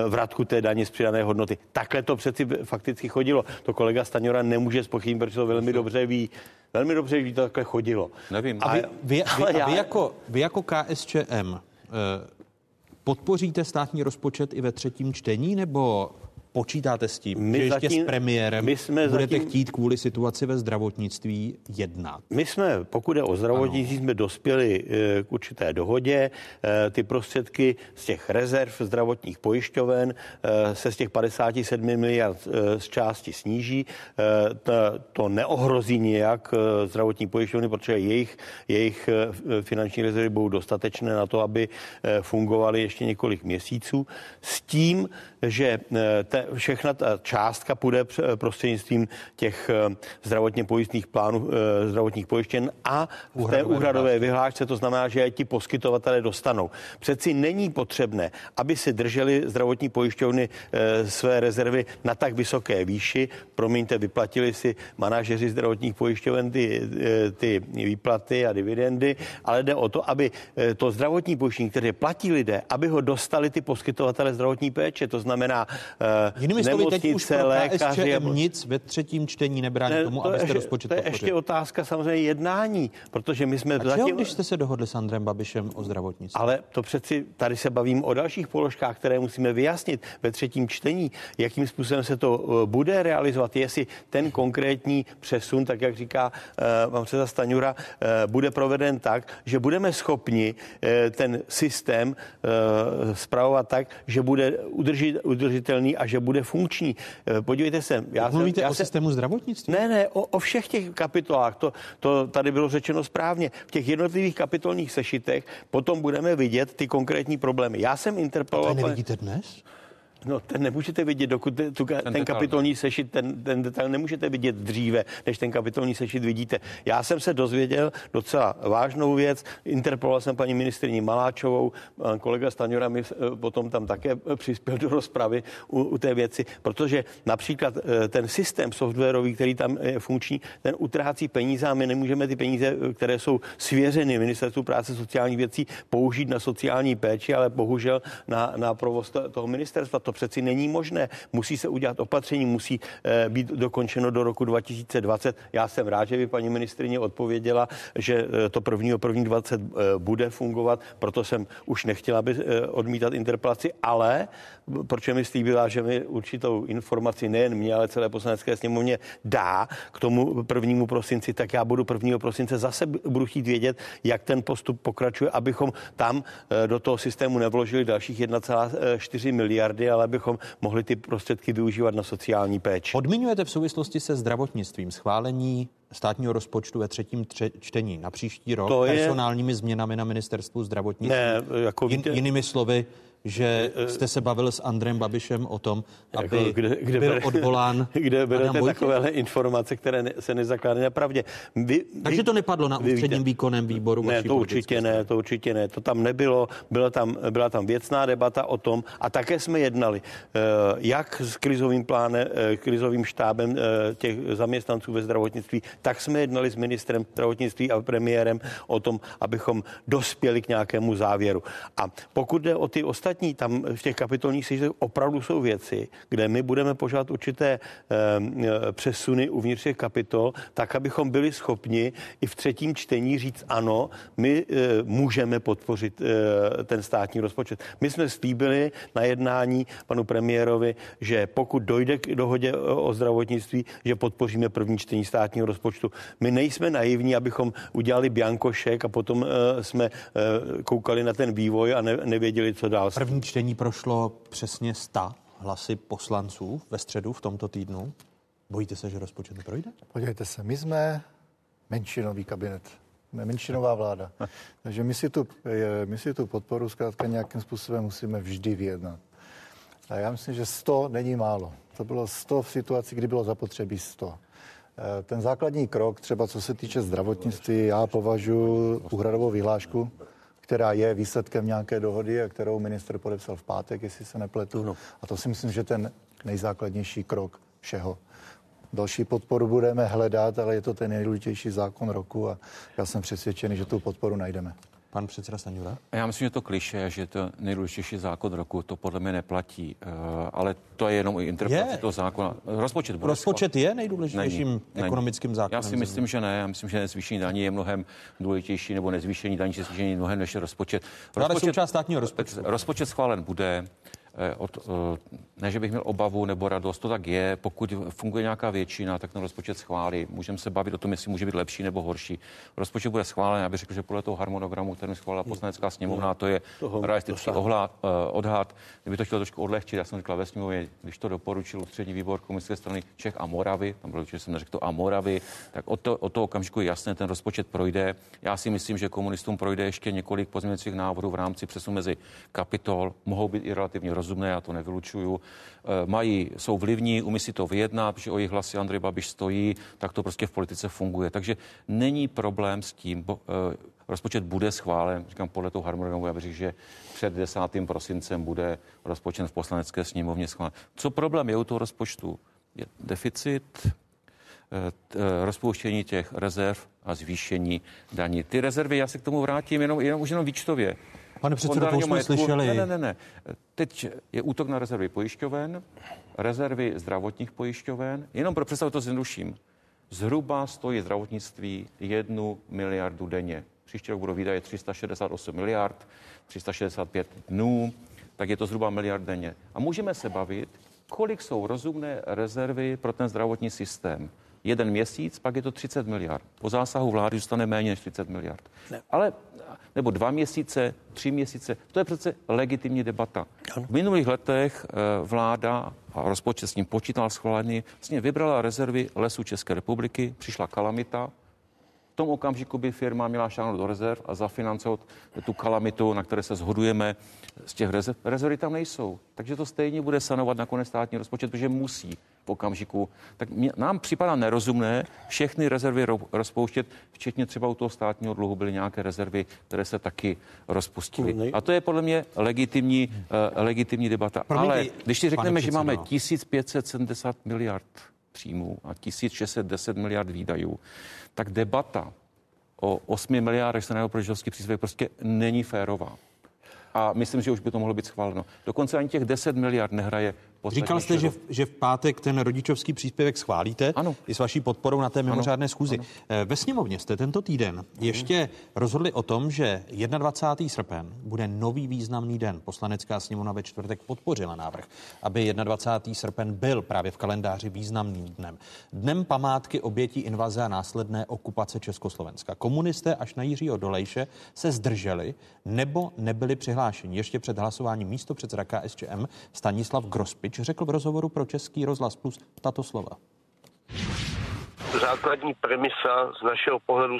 vratku té daně z přidané hodnoty. Takhle to přeci fakticky chodilo. To kolega Stanjura nemůže zpochybnit, protože to velmi dobře ví. Velmi dobře ví, to takhle chodilo. Nevím. A vy, vy, vy, a vy, jako, vy jako KSČM... Uh, podpoříte státní rozpočet i ve třetím čtení, nebo počítáte s tím, my že ještě zatím, s premiérem my jsme budete zatím, chtít kvůli situaci ve zdravotnictví jednat? My jsme, pokud je o zdravotnictví, ano. jsme dospěli k určité dohodě. Ty prostředky z těch rezerv zdravotních pojišťoven se z těch padesát sedm miliard z části sníží. To neohrozí nijak zdravotní pojišťovny, protože jejich, jejich finanční rezervy budou dostatečné na to, aby fungovaly ještě několik měsíců. S tím, že te, všechna ta částka půjde prostřednictvím těch zdravotně pojistných plánů, zdravotních pojištěn a v té úhradové vyhlášce, to znamená, že ti poskytovatelé dostanou. Přeci není potřebné, aby si drželi zdravotní pojišťovny své rezervy na tak vysoké výši. Promiňte, vyplatili si manažeři zdravotních pojišťoven ty, ty výplaty a dividendy, ale jde o to, aby to zdravotní pojištění, které platí lidé, aby ho dostali ty poskytovatelé zdravotní péče, to znamená jinými slovy, teď už pro KSČM nic ve třetím čtení nebrání ne, tomu, to abyste ještě, rozpočet podpořili. To je podpořil. Ještě otázka samozřejmě jednání, protože my jsme... A zatím... čeho, když jste se dohodli s Andrem Babišem o zdravotnictví? Ale to přeci, tady se bavím o dalších položkách, které musíme vyjasnit ve třetím čtení, jakým způsobem se to bude realizovat, jestli ten konkrétní přesun, tak jak říká uh, pan předseda Stanjura, uh, bude proveden tak, že budeme schopni uh, ten systém uh, spravovat tak, že bude udržit, udržitelný a že bude funkční. Podívejte se. Já mluvíte jsem, já o se... systému zdravotnictví? Ne, ne, o, o všech těch kapitolách. To, to tady bylo řečeno správně. V těch jednotlivých kapitolních sešitech potom budeme vidět ty konkrétní problémy. Já jsem interpeloval... A to nevidíte dnes? No, ten nemůžete vidět, dokud te, tu, ten, ten kapitolní sešit, ten, ten detail nemůžete vidět dříve, než ten kapitolní sešit vidíte. Já jsem se dozvěděl docela vážnou věc, interpeloval jsem paní ministryni Maláčovou, kolega Stanjura mi potom tam také přispěl do rozpravy u, u té věci, protože například ten systém softwarový, který tam je funkční, ten utrácí peníze a my nemůžeme ty peníze, které jsou svěřeny Ministerstvu práce sociálních věcí, použít na sociální péči, ale bohužel na, na provoz toho ministerstva. To přeci není možné. Musí se udělat opatření, musí e, být dokončeno do roku dva tisíce dvacet. Já jsem rád, že by paní ministryně odpověděla, že e, to prvního první dvacet e, bude fungovat, proto jsem už nechtěla by, e, odmítat interpelaci, ale protože mi slíbila, že mi určitou informaci nejen mě, ale celé Poslanecké sněmovně dá k tomu prvnímu prosinci, tak já budu prvního prosince zase budu chtít vědět, jak ten postup pokračuje, abychom tam e, do toho systému nevložili dalších jedna celá čtyři miliardy, ale abychom mohli ty prostředky využívat na sociální péči. Odmiňujete v souvislosti se zdravotnictvím schválení státního rozpočtu ve třetím tře- čtení na příští rok to personálními je... změnami na Ministerstvu zdravotnictví? Ne, jako víte... Jin, jinými slovy, že jste se bavil s Andrem Babišem o tom, aby jako kde, kde byl bere, odvolán. Kde berete takovéhle informace, které ne, se nezakládají na pravdě. Vy, Takže vy, to nepadlo na ústředním výkonem výboru? Ne, to určitě ne, to určitě ne. To tam nebylo, byla tam, byla tam věcná debata o tom a také jsme jednali, jak s krizovým plánem, krizovým štábem těch zaměstnanců ve zdravotnictví, tak jsme jednali s ministrem zdravotnictví a premiérem o tom, abychom dospěli k nějakému závěru. A pokud jde o ty ostatní, tam v těch kapitolních sešitech opravdu jsou věci, kde my budeme požadovat určité e, přesuny uvnitř těch kapitol, tak abychom byli schopni i v třetím čtení říct ano, my e, můžeme podpořit e, ten státní rozpočet. My jsme slíbili na jednání panu premiérovi, že pokud dojde k dohodě o zdravotnictví, že podpoříme první čtení státního rozpočtu. My nejsme naivní, abychom udělali biankošek a potom e, jsme e, koukali na ten vývoj a ne, nevěděli, co dál. První čtení prošlo přesně sto hlasy poslanců ve středu v tomto týdnu. Bojíte se, že rozpočet neprojde? Podívejte se, my jsme menšinový kabinet, menšinová vláda. Takže my si tu, my si tu podporu zkrátka nějakým způsobem musíme vždy vyjednat. A já myslím, že sto není málo. To bylo sto v situaci, kdy bylo zapotřebí sto. Ten základní krok, třeba co se týče zdravotnictví, já považuji úhradovou vyhlášku, která je výsledkem nějaké dohody, a kterou ministr podepsal v pátek, jestli se nepletu. No. A to si myslím, že ten nejzákladnější krok všeho. Další podporu budeme hledat, ale je to ten nejdůležitější zákon roku a já jsem přesvědčený, že tu podporu najdeme. Pan předseda Stanjura? Já myslím, že to klišé, že to nejdůležitější zákon roku, to podle mě neplatí, ale to je jenom i interpretace toho zákona. Rozpočet bude. Rozpočet je nejdůležitějším není, ekonomickým není. Zákonem. Já si myslím, že ne. Já myslím, že zvýšení daní je mnohem důležitější, nebo nezvýšení daní je zvýšení mnohem než rozpočet. Rozpočet, no, součást státního rozpočtu. Rozpočet schválen bude. Od, ne, že bych měl obavu nebo radost, to tak je, pokud funguje nějaká většina, tak ten rozpočet schválí. Můžeme se bavit o tom, jestli může být lepší nebo horší. Rozpočet bude schválen, já bych řekl, že podle toho harmonogramu, který schválila Poslanecká sněmovna, to je realistický odhad. Kdyby to chtělo trošku odlehčit, já jsem řekl ve sněmovně, když to doporučil Ústřední výbor Komunistické strany Čech a Moravy, tam bylo, že jsem neřekl to a Moravy, tak od, to, od toho okamžiku jasně ten rozpočet projde. Já si myslím, že komunistům projde ještě několik pozměňovacích návrhů v rámci přesunu mezi kapitol, mohou být i relativně roz rozumné, já to nevylučuju, mají, jsou vlivní, umí si to vyjednat, protože o jejich hlasy Andrej Babiš stojí, tak to prostě v politice funguje. Takže není problém s tím, bo, uh, rozpočet bude schválen, říkám podle toho harmonogramu, já bych řekl, že před desátým prosincem bude rozpočet v Poslanecké sněmovně schválen. Co problém je u toho rozpočtu? Je deficit, rozpouštění těch rezerv a zvýšení daní. Ty rezervy, já se k tomu vrátím jenom, jenom už jenom výčtově. Pane předsedo, to už jsme slyšeli. Ne, ne, ne, ne. Teď je útok na rezervy pojišťoven, rezervy zdravotních pojišťoven. Jenom pro představu to zjednoduším. Zhruba stojí zdravotnictví jednu miliardu denně. Příští rok budou výdaje tři sta šedesát osm miliard, tři sta šedesát pět dnů, tak je to zhruba miliard denně. A můžeme se bavit, kolik jsou rozumné rezervy pro ten zdravotní systém. Jeden měsíc, pak je to třicet miliard. Po zásahu vlády zůstane méně než třicet miliard. Ne. Ale, nebo dva měsíce, tři měsíce, to je přece legitimní debata. V minulých letech vláda a rozpočet s ním počítal schválený, vlastně vybrala rezervy Lesů České republiky, přišla kalamita, tom okamžiku by firma měla šáhnout do rezerv a zafinancovat tu kalamitu, na které se shodujeme z těch rezerv. Rezervy tam nejsou, takže to stejně bude sanovat nakonec státní rozpočet, protože musí v okamžiku. Tak nám připadá nerozumné všechny rezervy rozpouštět, včetně třeba u toho státního dluhu byly nějaké rezervy, které se taky rozpustily. A to je podle mě legitimní, uh, legitimní debata. Promiňte, ale když si řekneme, že máme tisíc pět set sedmdesát miliard příjmů a tisíc šest set deset miliard výdajů, tak debata o osmi miliardech se na prodičovský příspěvek prostě není férová. A myslím, že už by to mohlo být schváleno. Dokonce ani těch deset miliard nehraje. Říkal jste, že v, že v pátek ten rodičovský příspěvek schválíte, ano, i s vaší podporou na té mimořádné schůzi. Ano. Ve sněmovně jste tento týden ještě rozhodli o tom, že dvacátého prvního srpna bude nový významný den. Poslanecká sněmovna ve čtvrtek podpořila návrh, aby dvacátého prvního srpna byl právě v kalendáři významným dnem. Dnem památky obětí invaze a následné okupace Československa. Komunisté až na Jiřího Dolejše se zdrželi nebo nebyli přihlášeni. Ještě před hlasováním místopředseda K S Č M Stanislav Grospič řekl v rozhovoru pro Český rozhlas Plus tato slova. Základní premisa z našeho pohledu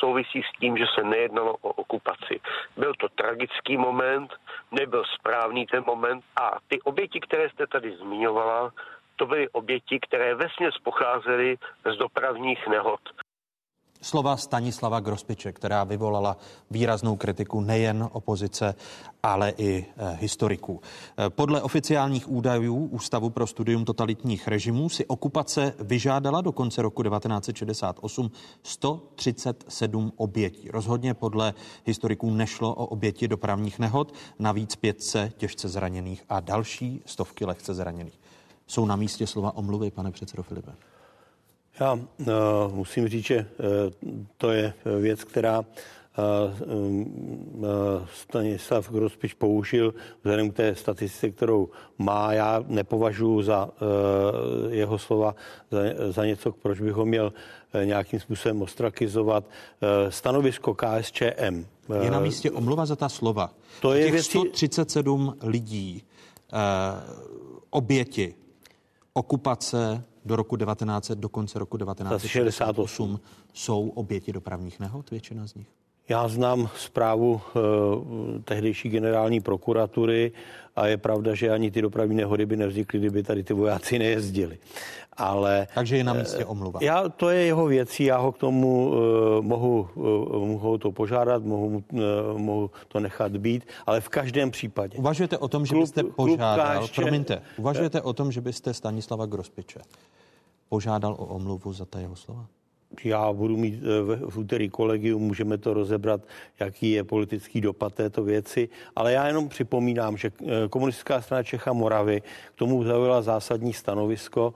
souvisí s tím, že se nejednalo o okupaci. Byl to tragický moment, nebyl správný ten moment a ty oběti, které jste tady zmiňovala, to byly oběti, které vesměs pocházely z dopravních nehod. Slova Stanislava Grospiče, která vyvolala výraznou kritiku nejen opozice, ale i e, historiků. Podle oficiálních údajů Ústavu pro studium totalitních režimů si okupace vyžádala do konce roku devatenáct set šedesát osm sto třicet sedm obětí. Rozhodně podle historiků nešlo o oběti dopravních nehod, navíc pětce těžce zraněných a další stovky lehce zraněných. Jsou na místě slova omluvy, pane předsedo Filipe? Já uh, musím říct, že uh, to je věc, která uh, uh, Stanislav Grospič použil vzhledem k té statistice, kterou má. Já nepovažuji za uh, jeho slova za, za něco, proč bych ho měl uh, nějakým způsobem ostrakizovat. Uh, stanovisko K S Č M. Uh, je na místě omluva za ta slova. To je těch věcí... sto třicet sedm lidí, uh, oběti, okupace, do roku devatenáct set, do konce roku devatenáct set šedesát osm jsou oběti dopravních nehod, většina z nich? Já znám zprávu eh, tehdejší generální prokuratury a je pravda, že ani ty dopravní nehody by nevznikly, kdyby tady ty vojáci nejezdili. Ale, takže je na místě omluva. Já, to je jeho věcí, já ho k tomu uh, mohu, uh, mohu to požádat, mohu, uh, mohu to nechat být, ale v každém případě. Uvažujete o tom, že byste požádal, klub, promiňte, uvažujete o tom, že byste Stanislava Grospiče požádal o omluvu za ta jeho slova? Já budu mít v úterý kolegium, můžeme to rozebrat, jaký je politický dopad této věci, ale já jenom připomínám, že Komunistická strana Čech a Moravy k tomu zaujala zásadní stanovisko,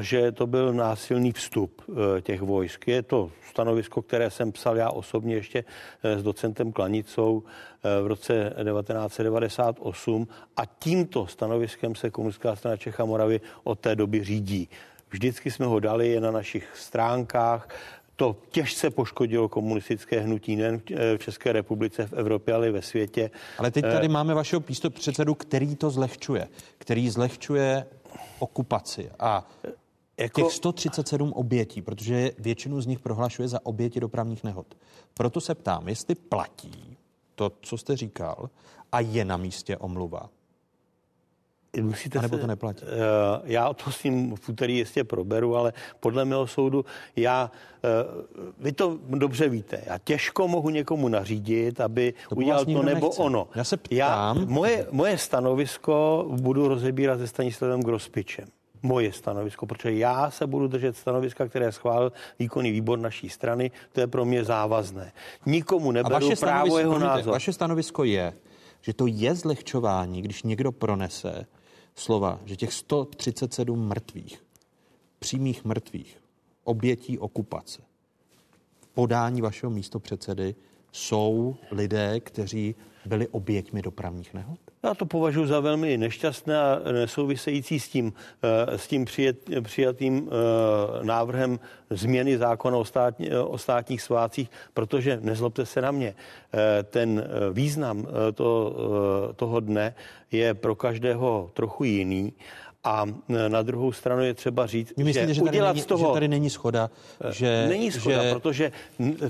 že to byl násilný vstup těch vojsk. Je to stanovisko, které jsem psal já osobně ještě s docentem Klanicou v roce devatenáct set devadesát osm a tímto stanoviskem se Komunistická strana Čech a Moravy od té doby řídí. Vždycky jsme ho dali, je na našich stránkách. To těžce poškodilo komunistické hnutí nejen v České republice, v Evropě, ale i ve světě. Ale teď tady máme vašeho místopředsedu, který to zlehčuje, který zlehčuje okupaci a jako... těch sto třicet sedm obětí, protože většinu z nich prohlašuje za oběti dopravních nehod. Proto se ptám, jestli platí to, co jste říkal, a je na místě omluva. Musíte nebo to neplatí? Se, já to s ním v úterý jistě proberu, ale podle mého soudu, já, vy to dobře víte, já těžko mohu někomu nařídit, aby to udělal to nebo nechce. Ono. Já se ptám. Já, moje, moje stanovisko budu rozebírat se Stanislavem Grospičem. Moje stanovisko, protože já se budu držet stanoviska, které schválil výkonný výbor naší strany, to je pro mě závazné. Nikomu neberu právo jeho názor. Vaše stanovisko je, že to je zlehčování, když někdo pronese slova, že těch sto třicet sedm mrtvých, přímých mrtvých, obětí okupace, podání vašeho místopředsedy jsou lidé, kteří byli oběťmi dopravních nehod? Já to považuji za velmi nešťastné a nesouvisející s tím, s tím přijatým návrhem změny zákona o, státní, o státních svátcích, protože nezlobte se na mě, ten význam to, toho dne je pro každého trochu jiný. A na druhou stranu je třeba říct, my myslíte, že, že, tady udělat není, z toho, že tady není shoda, že není shoda, že protože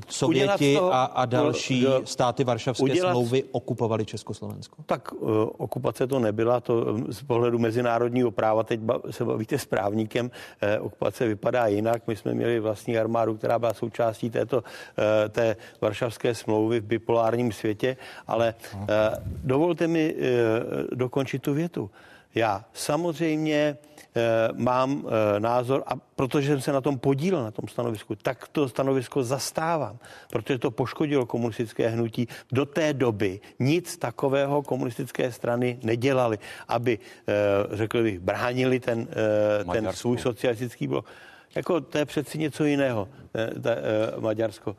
Sověti toho, a, a další to, státy Varšavské udělat, smlouvy okupovali Československo. Tak uh, okupace to nebyla, to z pohledu mezinárodního práva, teď ba, se bavíte s právníkem, uh, okupace vypadá jinak. My jsme měli vlastní armádu, která byla součástí této, uh, té Varšavské smlouvy v bipolárním světě, ale uh, dovolte mi uh, dokončit tu větu. Já samozřejmě e, mám e, názor, a protože jsem se na tom podílel, na tom stanovisku, tak to stanovisko zastávám, protože to poškodilo komunistické hnutí. Do té doby nic takového komunistické strany nedělali, aby, e, řekl bych, bránili ten, e, ten svůj socialistický blok. Jako to je přeci něco jiného, e, ta, e, Maďarsko.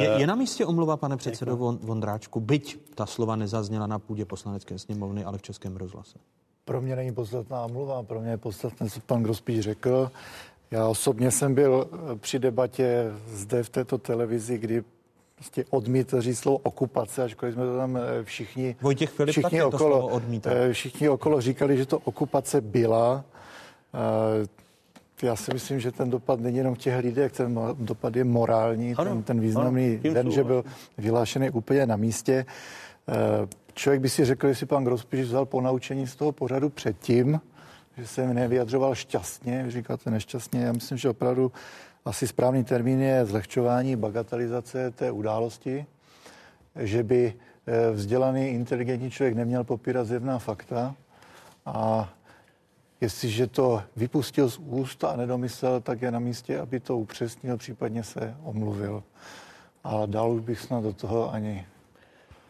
Je, je na místě omluva, pane předsedo Vondráčku, byť ta slova nezazněla na půdě Poslanecké sněmovny, ale v Českém rozhlase? Pro mě není podstatná mluva, pro mě je podstatné, co pan Grospič řekl. Já osobně jsem byl při debatě zde v této televizi, kdy prostě odmítl říct slovo okupace, ačkoliv jsme to tam všichni, Vojtěch Filip všichni, okolo, všichni okolo říkali, že to okupace byla. Já si myslím, že ten dopad není jenom v těch lidech, ten dopad je morální, ano, ten, ten významný ano, den, že byl vyhlášený úplně na místě. Člověk by si řekl, jestli pan Grospič vzal ponaučení z toho pořadu předtím, že se nevyjadřoval šťastně, říkáte nešťastně. Já myslím, že opravdu asi správný termín je zlehčování, bagatelizace té události, že by vzdělaný, inteligentní člověk neměl popírat zjevná fakta a jestliže to vypustil z úst a nedomyslel, tak je na místě, aby to upřesnil, případně se omluvil. A dál už bych snad do toho ani...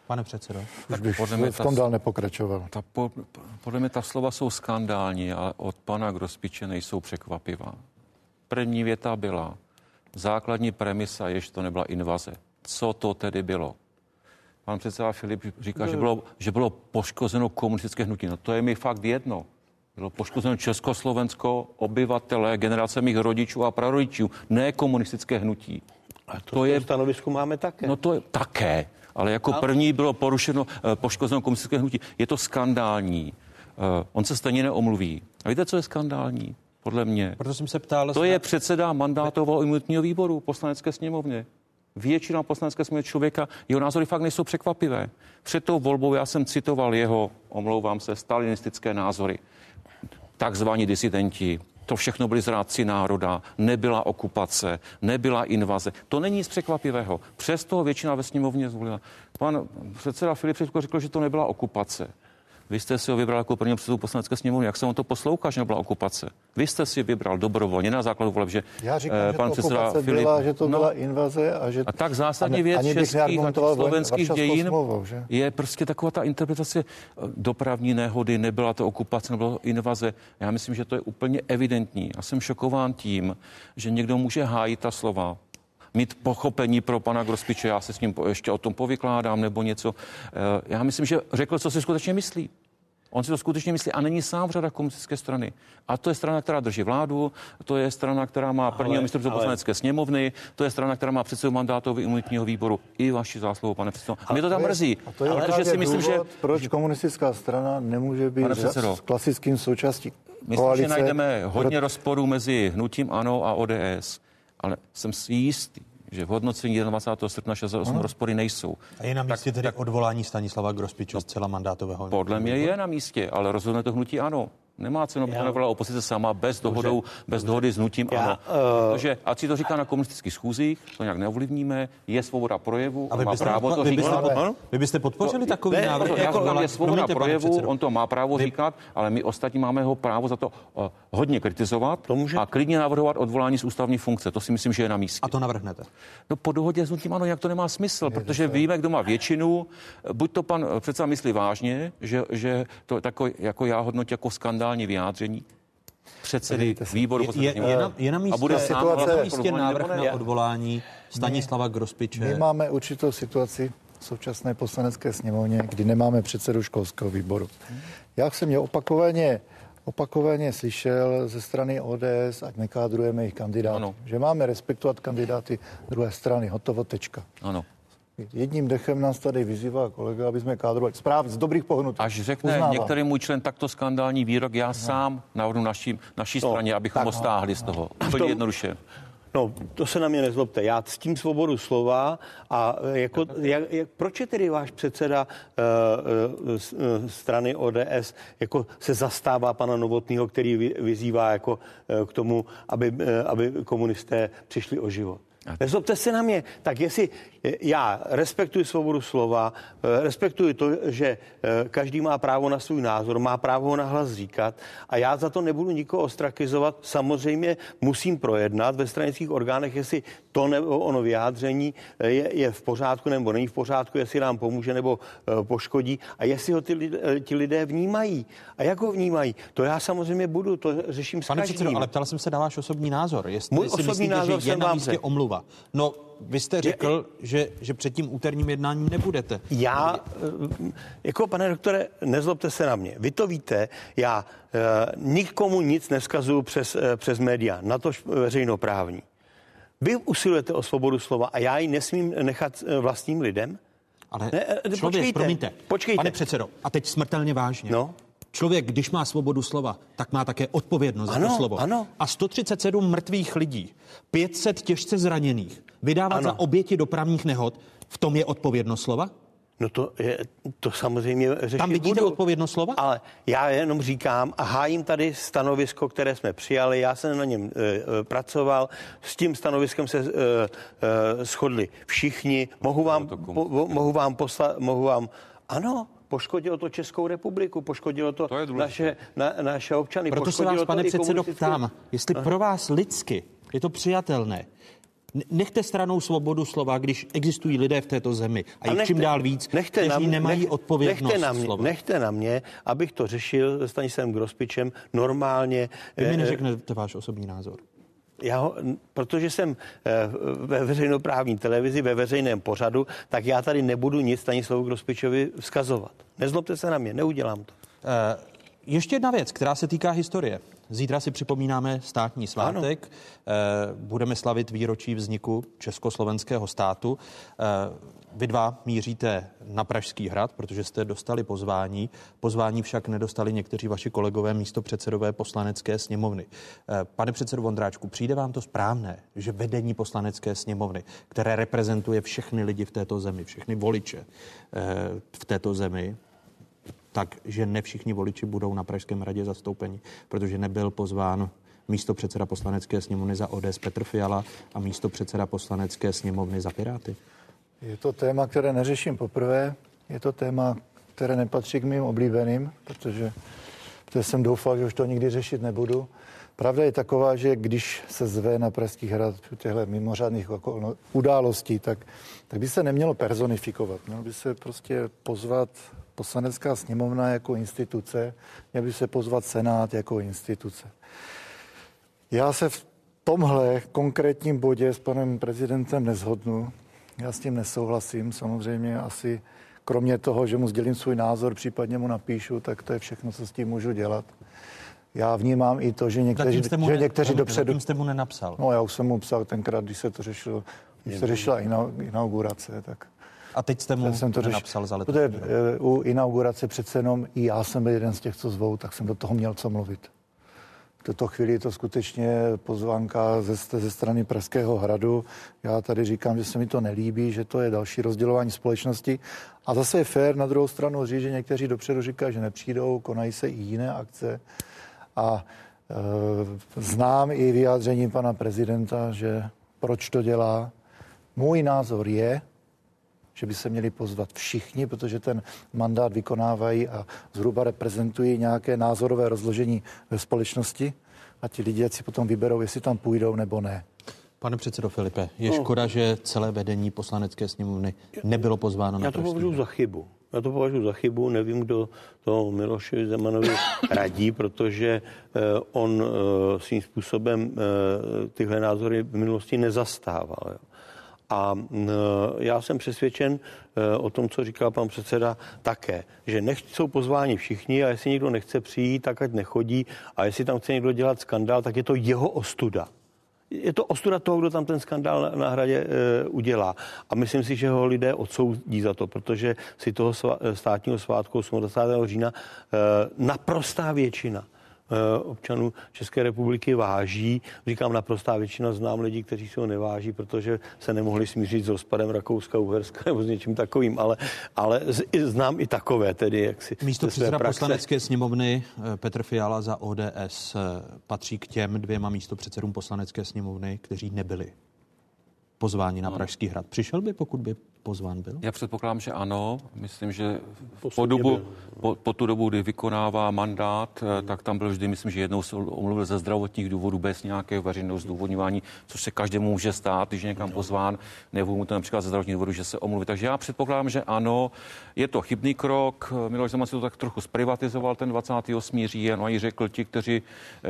Pane předsedo, už bych v tom dál nepokračoval. Ta, po, podle mě ta slova jsou skandální, ale od pana Grospiče nejsou překvapivá. První věta byla, základní premisa je, že to nebyla invaze. Co to tedy bylo? Pan předseda Filip říká, že bylo, že bylo poškozeno komunistické hnutí. No to je mi fakt jedno. Bylo poškozeno Československo, obyvatelé, generace mých rodičů a prarodičů, ne komunistické hnutí. A to, to je stanovisku máme také. No to je také. Ale jako první bylo porušeno, poškozeno komunistické hnutí. Je to skandální. On se stejně neomluví. A víte, co je skandální? Podle mě. Proto jsem se ptal, to je předseda mandátového imunitního výboru Poslanecké sněmovně. Většina Poslanecké sněmovny člověka, jeho názory fakt nejsou překvapivé. Před tou volbou já jsem citoval jeho, omlouvám se, stalinistické názory. Takzvaní disidenti. To všechno byli zrádci národa, nebyla okupace, nebyla invaze. To není nic překvapivého. Přesto většina ve sněmovně zvolila. Pan předseda Filip řekl, že to nebyla okupace. Vy jste si ho vybral jako prvního předsedu Poslanecké sněmovny. Jak se on to poslouchá, že nebyla okupace? Vy jste si vybral dobrovolně na základu voleb, že Já říkám, eh, pan že to okupace Filip, byla, že to byla no, invaze a že... A tak zásadní věc českých a slovenských dějin smlouvou, je prostě taková ta interpretace dopravní nehody, nebyla to okupace, nebyla to invaze. Já myslím, že to je úplně evidentní. Já jsem šokován tím, že někdo může hájit ta slova, mít pochopení pro pana Grospiče, já se s ním ještě o tom povykládám nebo něco. Já myslím, že řekl, co si skutečně myslí. On si to skutečně myslí a není sám v řadách komunistické strany. A to je strana, která drží vládu, to je strana, která má prvního místopředsedu Poslanecké sněmovny, to je strana, která má předsedu mandátového imunitního výboru. I vaši zásluhu, pane předsedo. A mě to tam mrzí. A to je protože si myslím, důvod, že proč komunistická strana nemůže být s klasickým součástí koalice. Myslím, že najdeme hodně rozporů mezi hnutím ANO a O D S. Ale jsem si jistý, že v hodnocení dvacátého srpna šedesát osm hmm. rozpory nejsou. A je na místě tak, tedy tak... odvolání Stanislava Grospiče z celá mandátového? Podle mě je na místě, ale rozhodne to hnutí ANO. Nemá cenu, protože nevolá opozice sama bez dohodou, bez dohody s hnutím já, ANO. Protože, ať si to říká na komunistických schůzích, to nějak neovlivníme, je svoboda projevu, on má právo to říkat. Vy byste podpořili takový návrh? Je svoboda projevu, on to má právo říkat, ale my ostatní máme ho právo za to uh, hodně kritizovat a klidně navrhovat odvolání z ústavní funkce. To si myslím, že je na místě. A to navrhnete? No po dohodě s hnutím ANO, jak to nemá smysl, protože víme, kdo má většinu. Buď to pan předseda myslí vážně, že, že to tako, jako já hodnotím jako skandál, vyjádření předsedy výboru je, je, je na, je na místě, a bude situace na místě návrh na odvolání Stanislava Grospiče. My máme určitou situaci v současné Poslanecké sněmovně, kdy nemáme předsedu školského výboru. Já jsem mě opakovaně, opakovaně slyšel ze strany O D S, ať nekádrujeme jejich kandidátů, že máme respektovat kandidáty druhé strany, hotovo, tečka. Ano. Jedním dechem nás tady vyzývá kolega, aby jsme kádrovali. Zpráv z dobrých pohnutí. Až řekne uznává některý můj člen takto skandální výrok, já sám navrhnu naší, naší to, straně, abychom ho stáhli z toho. To je jednoduše. No, to se na mě nezlobte. Já ctím svobodu slova a jako, jak, jak, proč je tedy váš předseda uh, uh, strany O D S jako se zastává pana Novotného, který vy, vyzývá jako uh, k tomu, aby, uh, aby komunisté přišli o život? Nezlobte se na mě, tak jestli já respektuji svobodu slova, respektuji to, že každý má právo na svůj názor, má právo ho nahlas říkat a já za to nebudu nikoho ostrakizovat, samozřejmě musím projednat ve stranických orgánech, jestli to nebo ono vyjádření je, je v pořádku nebo není v pořádku, jestli nám pomůže nebo poškodí a jestli ho ty, ti lidé vnímají a jak ho vnímají, to já samozřejmě budu, to řeším s každým. Pane předsedo, ale ptal jsem se na váš osobní názor, jestli, Můj jestli osobní myslíte, názor že je na místě omluva. No, vy jste řekl, je, že, že před tím úterním jednáním nebudete. Já, jako pane doktore, nezlobte se na mě. Vy to víte, já eh, nikomu nic nevzkazuju přes, eh, přes média, natož veřejnoprávní. Vy usilujete o svobodu slova a já ji nesmím nechat vlastním lidem? Ale ne, člověk, počkejte, promiňte, počkejte. Pane předsedo, a teď smrtelně vážně. No? Člověk, když má svobodu slova, tak má také odpovědnost ano, za to slovo. Ano. A sto třicet sedm mrtvých lidí, pět set těžce zraněných, vydávat ano. za oběti dopravních nehod, v tom je odpovědnost slova? No to, je, to samozřejmě řešit Tam vidíte budu, odpovědnost slova? Ale já jenom říkám a hájím tady stanovisko, které jsme přijali. Já jsem na něm e, pracoval. S tím stanoviskem se e, e, shodli všichni. Mohu vám, po, mohu vám poslat, mohu vám, ano, poškodilo to Českou republiku, poškodilo to, to naše, na, naše občany. Proto se vás, pane předsedo, ptám, jestli Aha. pro vás lidsky je to přijatelné. Nechte stranou svobodu slova, když existují lidé v této zemi a, a jich čím dál víc, kteří na mě, nemají nech, odpovědnost nechte na, mě, slova. Nechte na mě, abych to řešil s Stanislavem Grospičem normálně. Vy mi neřeknete váš osobní názor. Já ho, protože jsem ve veřejnoprávní televizi, ve veřejném pořadu, tak já tady nebudu nic Stanislavu Grospičovi vzkazovat. Nezlobte se na mě, neudělám to. Ještě jedna věc, která se týká historie. Zítra si připomínáme státní svátek, ano. budeme slavit výročí vzniku československého státu. Vy dva míříte na Pražský hrad, protože jste dostali pozvání. Pozvání však nedostali někteří vaši kolegové místopředsedové Poslanecké sněmovny. Pane předsedo Vondráčku, přijde vám to správné, že vedení Poslanecké sněmovny, které reprezentuje všechny lidi v této zemi, všechny voliče v této zemi, takže ne všichni voliči budou na Pražském radě zastoupeni, protože nebyl pozván místopředseda Poslanecké sněmovny za O D S Petr Fiala a místopředseda Poslanecké sněmovny za Piráty? Je to téma, které neřeším poprvé. Je to téma, které nepatří k mým oblíbeným, protože jsem doufal, že už to nikdy řešit nebudu. Pravda je taková, že když se zve na Pražský hrad těchto mimořádných událostí, tak, tak by se nemělo personifikovat. Mělo by se prostě pozvat Poslanecká sněmovna jako instituce, měl by se pozvat Senát jako instituce. Já se v tomhle konkrétním bodě s panem prezidentem nezhodnu. Já s tím nesouhlasím. Samozřejmě asi kromě toho, že mu sdělím svůj názor, případně mu napíšu, tak to je všechno, co s tím můžu dělat. Já vnímám i to, že někteří, že někteří ne, dopředu... Zatím jste mu nenapsal. No já už jsem mu psal tenkrát, když se to řešilo, když se řešila inaugurace, tak... A teď jste mu to napsal za letos. U inaugurace přece jenom i já jsem byl jeden z těch, co zvou, tak jsem do toho měl co mluvit. V této chvíli je to skutečně pozvánka ze, ze strany Pražského hradu. Já tady říkám, že se mi to nelíbí, že to je další rozdělování společnosti. A zase je fér na druhou stranu říct, že někteří dopředu říkají, že nepřijdou, konají se i jiné akce. A e, znám i vyjádření pana prezidenta, že proč to dělá. Můj názor je, že by se měli pozvat všichni, protože ten mandát vykonávají a zhruba reprezentují nějaké názorové rozložení ve společnosti a ti lidé si potom vyberou, jestli tam půjdou nebo ne. Pane předsedo Filipe, je no. škoda, že celé vedení Poslanecké sněmovny nebylo pozváno já, na to. Já to považuji za chybu. Já to považuji za chybu. Nevím, kdo to Miloši Zemanovi radí, protože on svým způsobem tyhle názory v minulosti nezastával. A já jsem přesvědčen o tom, co říkal pan předseda také, že nechť jsou pozváni všichni a jestli někdo nechce přijít, tak ať nechodí a jestli tam chce někdo dělat skandál, tak je to jeho ostuda. je to ostuda toho, kdo tam ten skandál na Hradě e, udělá. A myslím si, že ho lidé odsoudí za to, protože si toho svá, státního svátku osmadvacátého října e, naprostá většina občanů České republiky váží. Říkám, naprostá většina, znám lidí, kteří si ho neváží, protože se nemohli smířit s rozpadem Rakouska-Uherska nebo s něčím takovým, ale, ale znám i takové tedy, jak si... Místo předseda Poslanecké sněmovny Petr Fiala za O D S patří k těm dvěma místopředsedům Poslanecké sněmovny, kteří nebyli pozváni na Pražský hrad. Přišel by, pokud by pozván byl? Já předpokládám, že ano. Myslím, že po, dobu, po, po tu dobu, kdy vykonává mandát, hmm. tak tam byl vždy, myslím, že jednou se omluvil ze zdravotních důvodů bez nějakého veřejného zdůvodňování, což se každému může stát, když je někam pozván, nebo mu to například ze zdravotních důvodů, že se omluví. Takže já předpokládám, že ano, je to chybný krok. Miloš Zeman si to tak trochu zprivatizoval ten dvacátého osmého října, no i řekl ti, kteří,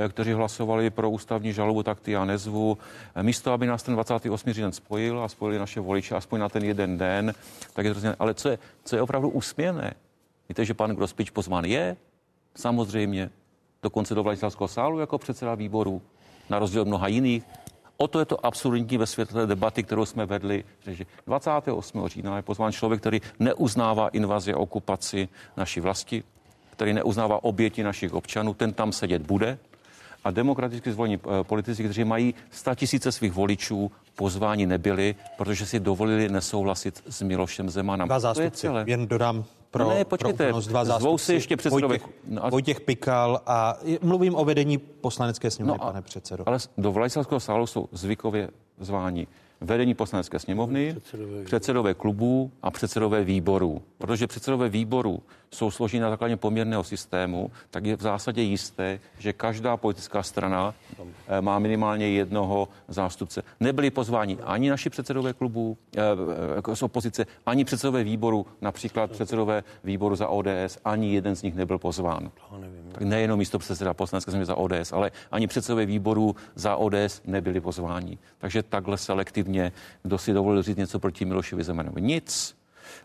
kteří hlasovali pro ústavní žalobu, tak ty já nezvu. Místo, aby nás ten dvacátého osmého října spojil a spojili naše voliče aspoň na ten jeden den, Den, tak je to, ale co je, co je opravdu úsměvné? Víte, že pan Grospič pozván je? Samozřejmě. Dokonce do Vladislavského sálu jako předseda výboru, na rozdíl od mnoha jiných. O to je to absurdní ve světle debaty, kterou jsme vedli. Že dvacátého osmého října je pozván člověk, který neuznává invazi a okupaci naší vlasti, který neuznává oběti našich občanů, ten tam sedět bude. A demokraticky zvolení politici, kteří mají statisíce svých voličů, pozváni nebyli, protože si dovolili nesouhlasit s Milošem Zemanem. Dva zástupci, jen dodám pro, ne, počkejte, pro úplnost, dva zástupci, ještě Vojtěch, no a... Vojtěch Pikal a mluvím o vedení Poslanecké sněmovny, no pane předsedo. Ale do Vladislavského sálu jsou zvykově zváni vedení Poslanecké sněmovny, předsedové, předsedové klubů a předsedové výborů. Protože předsedové výborů jsou složeni na základě poměrného systému, tak je v zásadě jisté, že každá politická strana má minimálně jednoho zástupce. Nebyli pozváni ani naši předsedové klubů z opozice, ani předsedové výborů, například předsedové výboru za O D S, ani jeden z nich nebyl pozván. Tak nejenom místo předseda Poslanecké sněmovny za O D S, ale ani předsedové výborů za O D S nebyli pozváni. Takže takhle selektivně, kdo si dovolil říct něco proti Milošovi Zemanovi? Nic.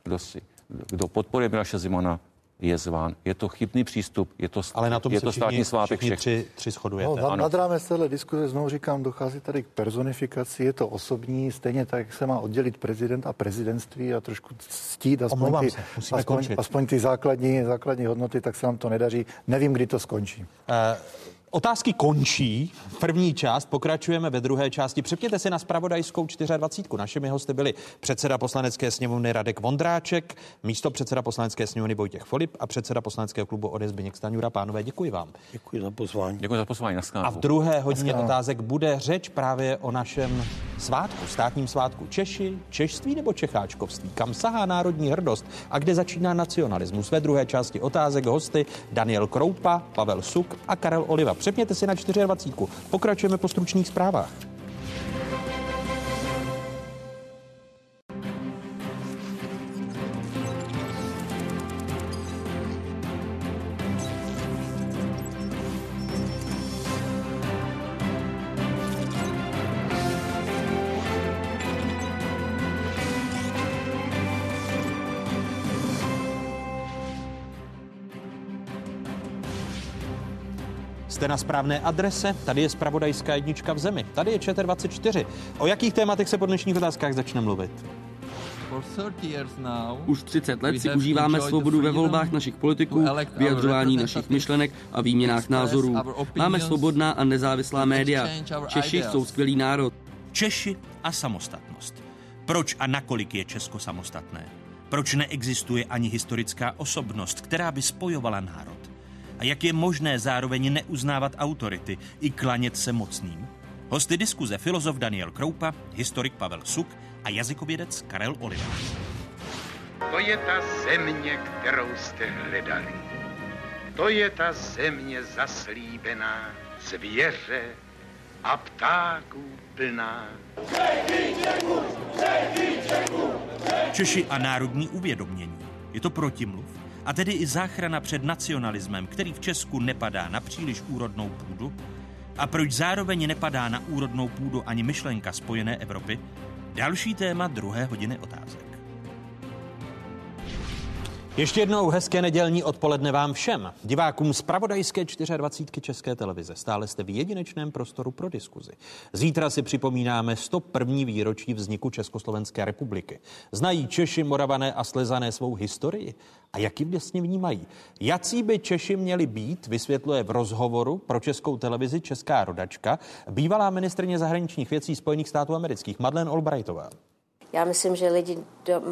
Kdo si Kdo podporuje Miloše Zemana, je zván. Je to chybný přístup, je to, ale na tom je to státní všichni, svátek všech. Tři, tři shodujete. No, nad, nad rámec téhle diskuze, znovu říkám, dochází tady k personifikaci, je to osobní, stejně tak, jak se má oddělit prezident a prezidentství a trošku ctít aspoň ty, se, aspoň, aspoň ty základní, základní hodnoty, tak se nám to nedaří. Nevím, kdy to skončí. Uh... Otázky končí. První část, pokračujeme ve druhé části. Přepněte si na Zpravodajskou dvacet čtyři. Našimi hosty byli předseda Poslanecké sněmovny Radek Vondráček, místo předseda Poslanecké sněmovny Vojtěch Filip a předseda Poslaneckého klubu O D S Zbyněk Stanjura. Pánové, děkuji vám. Děkuji za pozvání. Děkuji za pozvání. A v druhé hodině otázek bude řeč právě o našem svátku, státním svátku. Češi, češství nebo čecháčkovství? Kam sahá národní hrdost a kde začíná nacionalismus? Ve druhé části otázek hosty Daniel Kroupa, Pavel Suk a Karel Oliva. Přepněte si na dvacet čtyři. Pokračujeme po stručných zprávách. Jste na správné adrese, tady je Zpravodajská jednička v zemi, tady je ČT dvacet čtyři. O jakých tématech se po dnešních otázkách začne mluvit? Už třicet let si užíváme svobodu ve volbách našich politiků, vyjadřování našich myšlenek a výměnách názorů. Máme svobodná a nezávislá média. Češi jsou skvělý národ. Češi a samostatnost. Proč a nakolik je Česko samostatné? Proč neexistuje ani historická osobnost, která by spojovala národ? A jak je možné zároveň neuznávat autority i klanět se mocným? Hosty diskuze filozof Daniel Kroupa, historik Pavel Suk a jazykovědec Karel Oliva. To je ta země, kterou jste hledali. To je ta země zaslíbená, zvěře a ptáků plná. Češi a národní uvědomění. Je to protimluv? A tedy i záchrana před nacionalismem, který v Česku nepadá na příliš úrodnou půdu? A proč zároveň nepadá na úrodnou půdu ani myšlenka spojené Evropy? Další téma druhé hodiny otázek. Ještě jednou hezké nedělní odpoledne vám všem, divákům z pravodajské dvacet čtyři České televize. Stále jste v jedinečném prostoru pro diskuzi. Zítra si připomínáme sto první výročí vzniku Československé republiky. Znají Češi, Moravané a Slezané svou historii? A jak ji vlastně vnímají? Jací by Češi měli být, vysvětluje v rozhovoru pro Českou televizi česká rodačka, bývalá ministryně zahraničních věcí Spojených států amerických Madeleine Albrightová. Já myslím, že lidi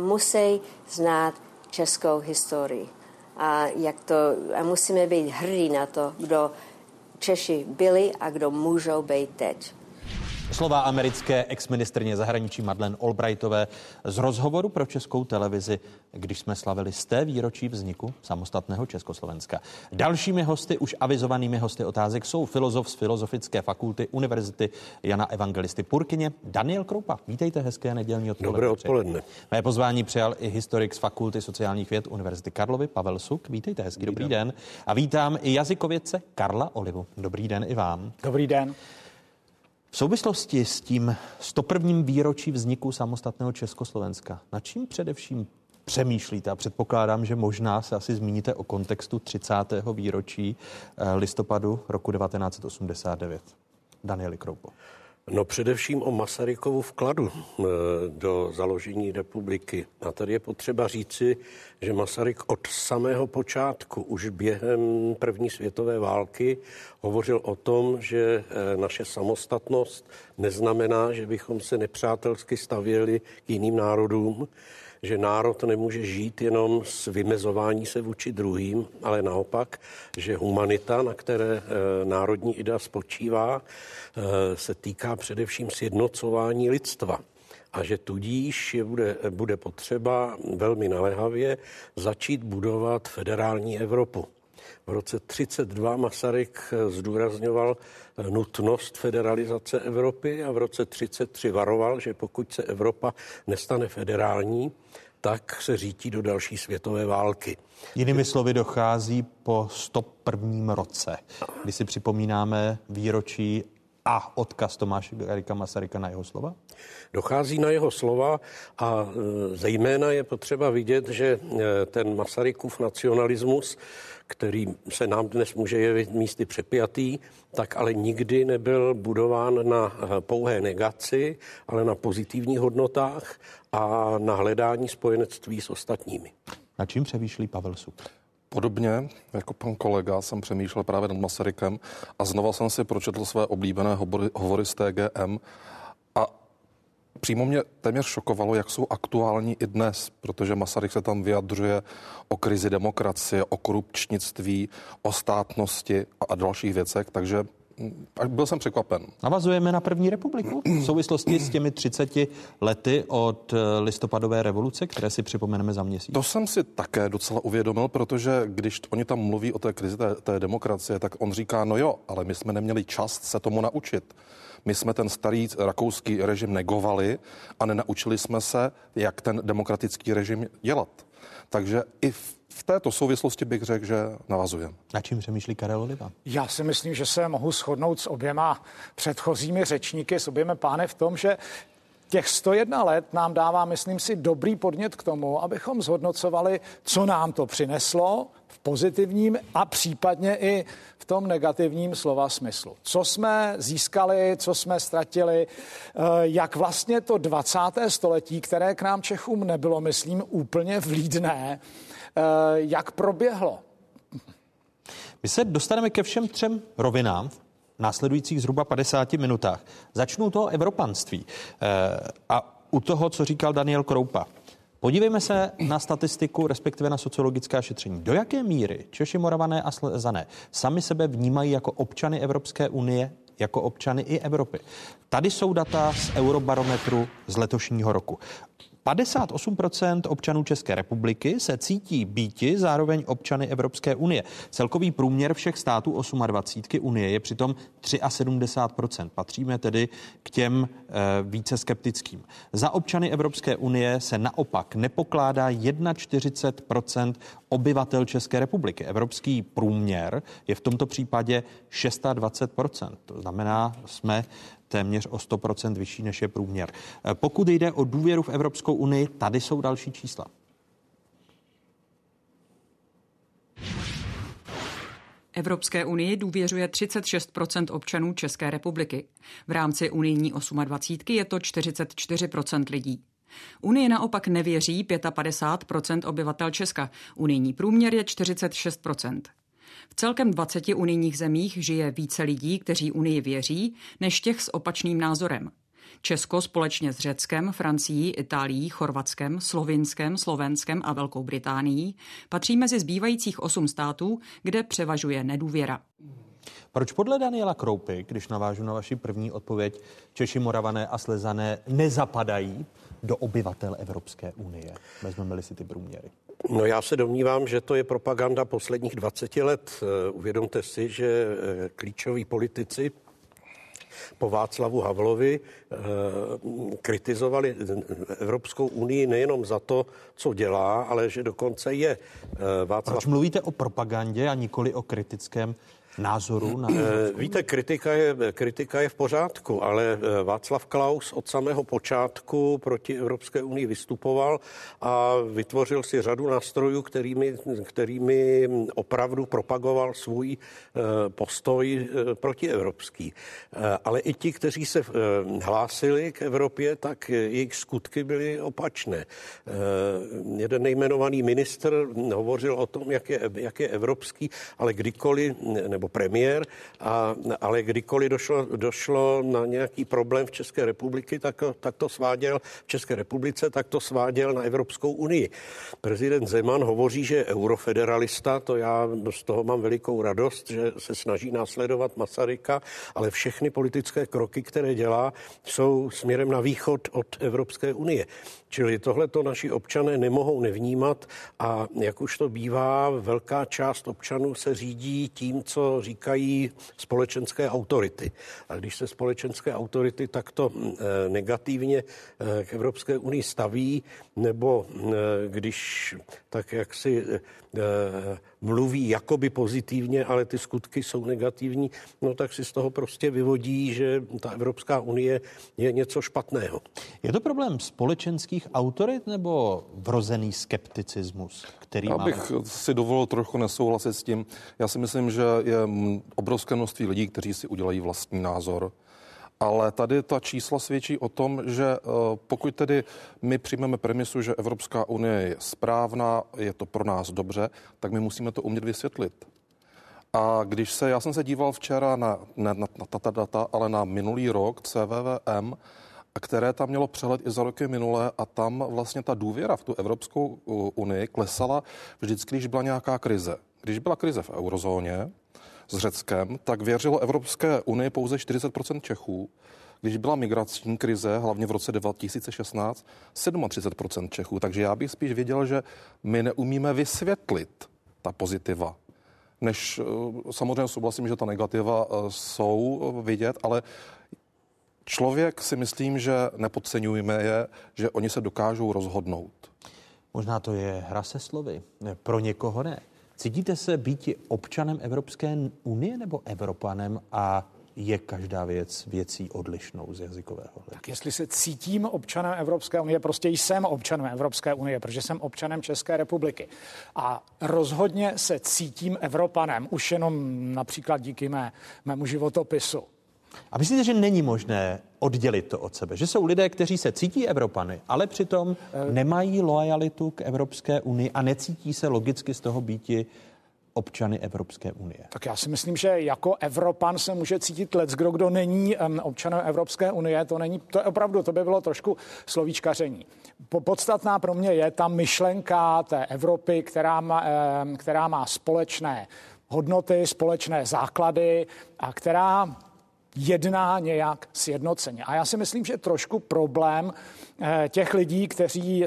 musí znát českou historii a, jak to, a musíme být hrdí na to, kdo Češi byli a kdo můžou být teď. Slova americké exministrně zahraničí Madeleine Albrightové z rozhovoru pro Českou televizi, když jsme slavili sté výročí vzniku samostatného Československa. Dalšími hosty, už avizovanými hosty otázek, jsou filozof z Filozofické fakulty Univerzity Jana Evangelisty Purkyně Daniel Kroupa. Vítejte, hezké nedělní odpoledne. Dobré odpoledne. Mé pozvání přijal i historik z Fakulty sociálních věd Univerzity Karlovy Pavel Suk. Vítejte, hezký dobrý, dobrý den. den. A vítám i jazykovědce Karla Olivu. Dobrý den i vám. Dobrý den. V souvislosti s tím sto prvním výročí vzniku samostatného Československa, nad čím především přemýšlíte? A předpokládám, že možná se asi zmíníte o kontextu třicátého výročí listopadu roku devatenáct osmdesát devět. Danieli Kroupo. No především o Masarykovu vkladu do založení republiky. A tady je potřeba říci, že Masaryk od samého počátku, už během první světové války, hovořil o tom, že naše samostatnost neznamená, že bychom se nepřátelsky stavěli k jiným národům, že národ nemůže žít jenom s vymezování se vůči druhým, ale naopak, že humanita, na které národní idea spočívá, se týká především sjednocování lidstva. A že tudíž bude, bude potřeba velmi naléhavě začít budovat federální Evropu. V roce třicet dva Masaryk zdůrazňoval nutnost federalizace Evropy a v roce třicet tři varoval, že pokud se Evropa nestane federální, tak se řítí do další světové války. Jinými slovy dochází po sto prvním roce, kdy si připomínáme výročí a odkaz Tomáše Garrigua Masaryka na jeho slova? Dochází na jeho slova a zejména je potřeba vidět, že ten Masarykův nacionalismus, který se nám dnes může jevit místy přepjatý, tak ale nikdy nebyl budován na pouhé negaci, ale na pozitivních hodnotách a na hledání spojenectví s ostatními. Na čím přemýšlí Pavel Suk? Podobně jako pan kolega jsem přemýšlel právě nad Masarykem a znova jsem si pročetl své oblíbené hovory z T G M a přímo mě téměř šokovalo, jak jsou aktuální i dnes, protože Masaryk se tam vyjadřuje o krizi demokracie, o korupčnictví, o státnosti a dalších věcech, takže byl jsem překvapen. Navazujeme na první republiku v souvislosti s těmi třiceti lety od listopadové revoluce, které si připomeneme za měsíc. To jsem si také docela uvědomil, protože když oni tam mluví o té krizi té, té demokracie, tak on říká, no jo, ale my jsme neměli čas se tomu naučit. My jsme ten starý rakouský režim negovali a nenaučili jsme se, jak ten demokratický režim dělat. Takže i v V této souvislosti bych řekl, že navazujeme. Na čím přemýšlí Karel Oliva? Já si myslím, že se mohu shodnout s oběma předchozími řečníky, s oběma pány v tom, že těch sto jedna let nám dává, myslím si, dobrý podnět k tomu, abychom zhodnocovali, co nám to přineslo v pozitivním a případně i v tom negativním slova smyslu. Co jsme získali, co jsme ztratili, jak vlastně to dvacáté století, které k nám Čechům nebylo, myslím, úplně vlídné, jak proběhlo? My se dostaneme ke všem třem rovinám v následujících zhruba padesáti minutách. Začnu to evropanství. A u toho, co říkal Daniel Kroupa. Podívejme se na statistiku, respektive na sociologická šetření. Do jaké míry Češi, Moravané a Slezané sami sebe vnímají jako občany Evropské unie, jako občany i Evropy? Tady jsou data z Eurobarometru z letošního roku. padesát osm procent občanů České republiky se cítí býti zároveň občany Evropské unie. Celkový průměr všech států dvacet osm unie je přitom sedmdesát tři procent. Patříme tedy k těm e, více skeptickým. Za občany Evropské unie se naopak nepokládá čtyřicet jedna procent obyvatel České republiky. Evropský průměr je v tomto případě dvacet šest procent. To znamená, jsme téměř o sto procent vyšší, než je průměr. Pokud jde o důvěru v Evropskou unii, tady jsou další čísla. Evropské unii důvěřuje třicet šest procent občanů České republiky. V rámci unijní osmadvacítky je to čtyřicet čtyři procent lidí. Unie naopak nevěří padesát pět procent obyvatel Česka. Unijní průměr je čtyřicet šest procent. V celkem dvaceti unijních zemích žije více lidí, kteří unii věří, než těch s opačným názorem. Česko společně s Řeckem, Francií, Itálií, Chorvatskem, Slovinskem, Slovenskem a Velkou Británií patří mezi zbývajících osm států, kde převažuje nedůvěra. Proč podle Daniela Kroupy, když navážu na vaši první odpověď, Češi, Moravané a Slezané nezapadají do obyvatel Evropské unie? Vezmeme-li si ty průměry. No já se domnívám, že to je propaganda posledních dvaceti let. Uvědomte si, že klíčoví politici po Václavu Havlovi kritizovali Evropskou unii nejenom za to, co dělá, ale že dokonce je Václav... Proč mluvíte o propagandě a nikoli o kritickém názoru? Na... Víte, kritika je, kritika je v pořádku, ale Václav Klaus od samého počátku proti Evropské unii vystupoval a vytvořil si řadu nástrojů, kterými, kterými opravdu propagoval svůj postoj protievropský. Ale i ti, kteří se hlásili k Evropě, tak jejich skutky byly opačné. Jeden nejmenovaný ministr hovořil o tom, jak je, jak je evropský, ale kdykoliv, nebo premiér, a, ale kdykoliv došlo, došlo na nějaký problém v České republiky, tak, tak to sváděl v České republice, tak to sváděl na Evropskou unii. Prezident Zeman hovoří, že je eurofederalista, to já z toho mám velikou radost, že se snaží následovat Masaryka, ale všechny politické kroky, které dělá, jsou směrem na východ od Evropské unie. Čili tohleto naši občané nemohou nevnímat a jak už to bývá, velká část občanů se řídí tím, co říkají společenské autority. A když se společenské autority takto negativně k Evropské unii staví, nebo když tak jak si mluví jakoby pozitivně, ale ty skutky jsou negativní, no tak si z toho prostě vyvodí, že ta Evropská unie je něco špatného. Je to problém společenských autorit nebo vrozený skepticismus, který já bych máme? Si dovolil trochu nesouhlasit s tím. Já si myslím, že je obrovské množství lidí, kteří si udělají vlastní názor. Ale tady ta čísla svědčí o tom, že pokud tedy my přijmeme premisu, že Evropská unie je správná, je to pro nás dobře, tak my musíme to umět vysvětlit. A když se, já jsem se díval včera na, ne na tato data, ale na minulý rok C V V M, které tam mělo přehled i za roky minulé a tam vlastně ta důvěra v tu Evropskou unii klesala vždycky, když byla nějaká krize. Když byla krize v eurozóně s Řeckem, tak věřilo Evropské unii pouze čtyřicet procent Čechů. Když byla migrační krize, hlavně v roce dva tisíce šestnáct, třicet sedm procent Čechů. Takže já bych spíš věděl, že my neumíme vysvětlit ta pozitiva. Než samozřejmě souhlasím, že ta negativa jsou vidět, ale člověk si myslím, že nepodceňujeme je, že oni se dokážou rozhodnout. Možná to je hra se slovy. Pro někoho ne. Cítíte se být občanem Evropské unie nebo Evropanem a je každá věc věcí odlišnou z jazykového hlediska? Tak jestli se cítím občanem Evropské unie, prostě jsem občanem Evropské unie, protože jsem občanem České republiky. A rozhodně se cítím Evropanem, už jenom například díky mé, mému životopisu. A myslíte, že není možné oddělit to od sebe? Že jsou lidé, kteří se cítí Evropany, ale přitom nemají loajalitu k Evropské unii a necítí se logicky z toho býti občany Evropské unie? Tak já si myslím, že jako Evropan se může cítit lec, kdo, kdo není um, občanem Evropské unie, to není, to je opravdu, to by bylo trošku slovíčkaření. Podstatná pro mě je ta myšlenka té Evropy, která má, um, která má společné hodnoty, společné základy a která jedná nějak sjednoceně. A já si myslím, že trošku problém těch lidí, kteří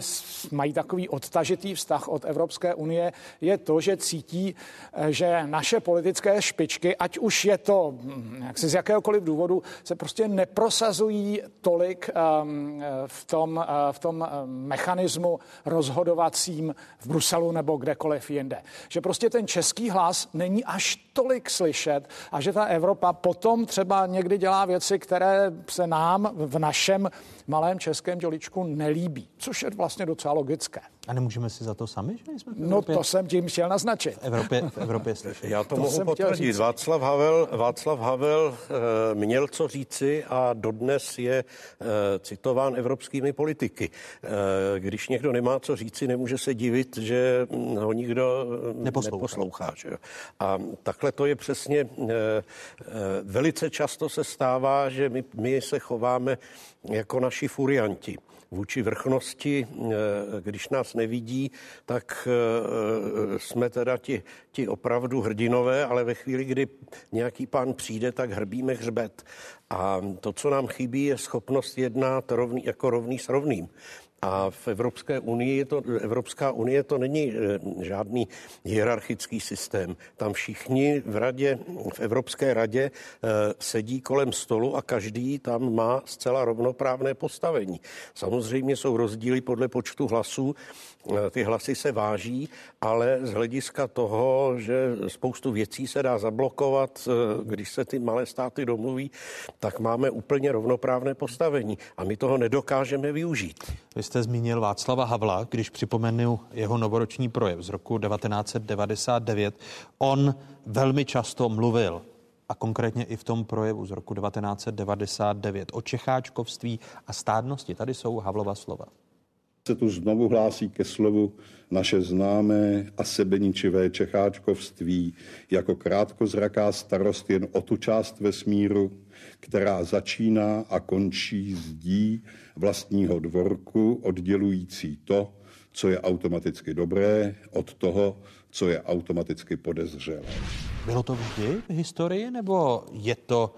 mají takový odtažitý vztah od Evropské unie, je to, že cítí, že naše politické špičky, ať už je to jaksi z jakéhokoliv důvodu, se prostě neprosazují tolik v tom, v tom mechanismu rozhodovacím v Bruselu nebo kdekoliv jinde. Že prostě ten český hlas není až tolik slyšet a že ta Evropa potom třeba někdy dělá věci, které se nám v našem malém českém děličku nelíbí, což je vlastně docela logické. A nemůžeme si za to sami, že jsme v Evropě? No to jsem tím chtěl naznačit. V Evropě, v Evropě slyším. Já to, to mohu potvrdit. Václav Havel, Václav Havel e, měl co říci a dodnes je e, citován evropskými politiky. E, když někdo nemá co říci, nemůže se divit, že ho nikdo neposlouchá. neposlouchá že? A takhle to je přesně. E, e, velice často se stává, že my, my se chováme jako naši furianti. Vůči vrchnosti, když nás nevidí, tak jsme teda ti, ti opravdu hrdinové, ale ve chvíli, kdy nějaký pán přijde, tak hrbíme hřbet. A to, co nám chybí, je schopnost jednat rovný, jako rovný s rovným. A v Evropské unii to, Evropská unie to není žádný hierarchický systém. Tam všichni v radě, v Evropské radě sedí kolem stolu a každý tam má zcela rovnoprávné postavení. Samozřejmě jsou rozdíly podle počtu hlasů, ty hlasy se váží, ale z hlediska toho, že spoustu věcí se dá zablokovat, když se ty malé státy domluví, tak máme úplně rovnoprávné postavení a my toho nedokážeme využít. Vy jste zmínil Václava Havla, když připomenu jeho novoroční projev z roku devatenáct set devadesát devět. On velmi často mluvil, a konkrétně i v tom projevu z roku devatenáct set devadesát devět, o čecháčkovství a stádnosti. Tady jsou Havlova slova. Se tu znovu hlásí ke slovu naše známé a sebeničivé čecháčkovství jako krátkozraká starost jen o tu část vesmíru, která začíná a končí zdí vlastního dvorku, oddělující to, co je automaticky dobré, od toho, co je automaticky podezřelé. Bylo to vždy v historii, nebo je to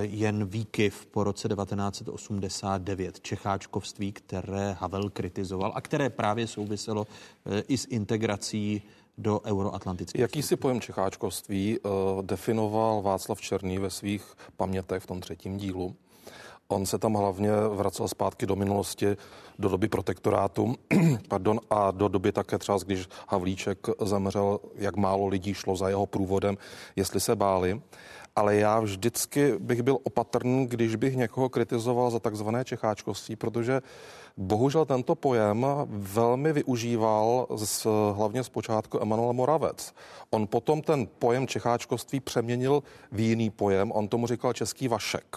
jen výkyv po roce devatenáct set osmdesát devět, čecháčkovství, které Havel kritizoval a které právě souviselo i s integrací do euroatlantického. Jaký si pojem čecháčkovství uh, definoval Václav Černý ve svých pamětech v tom třetím dílu? On se tam hlavně vracel zpátky do minulosti, do doby protektorátu pardon, a do doby také třeba, když Havlíček zemřel, jak málo lidí šlo za jeho průvodem, jestli se báli. Ale já vždycky bych byl opatrný, když bych někoho kritizoval za takzvané čecháčkovství, protože bohužel tento pojem velmi využíval z, hlavně zpočátku Emanuel Moravec. On potom ten pojem čecháčkovství přeměnil v jiný pojem, on tomu říkal český vašek.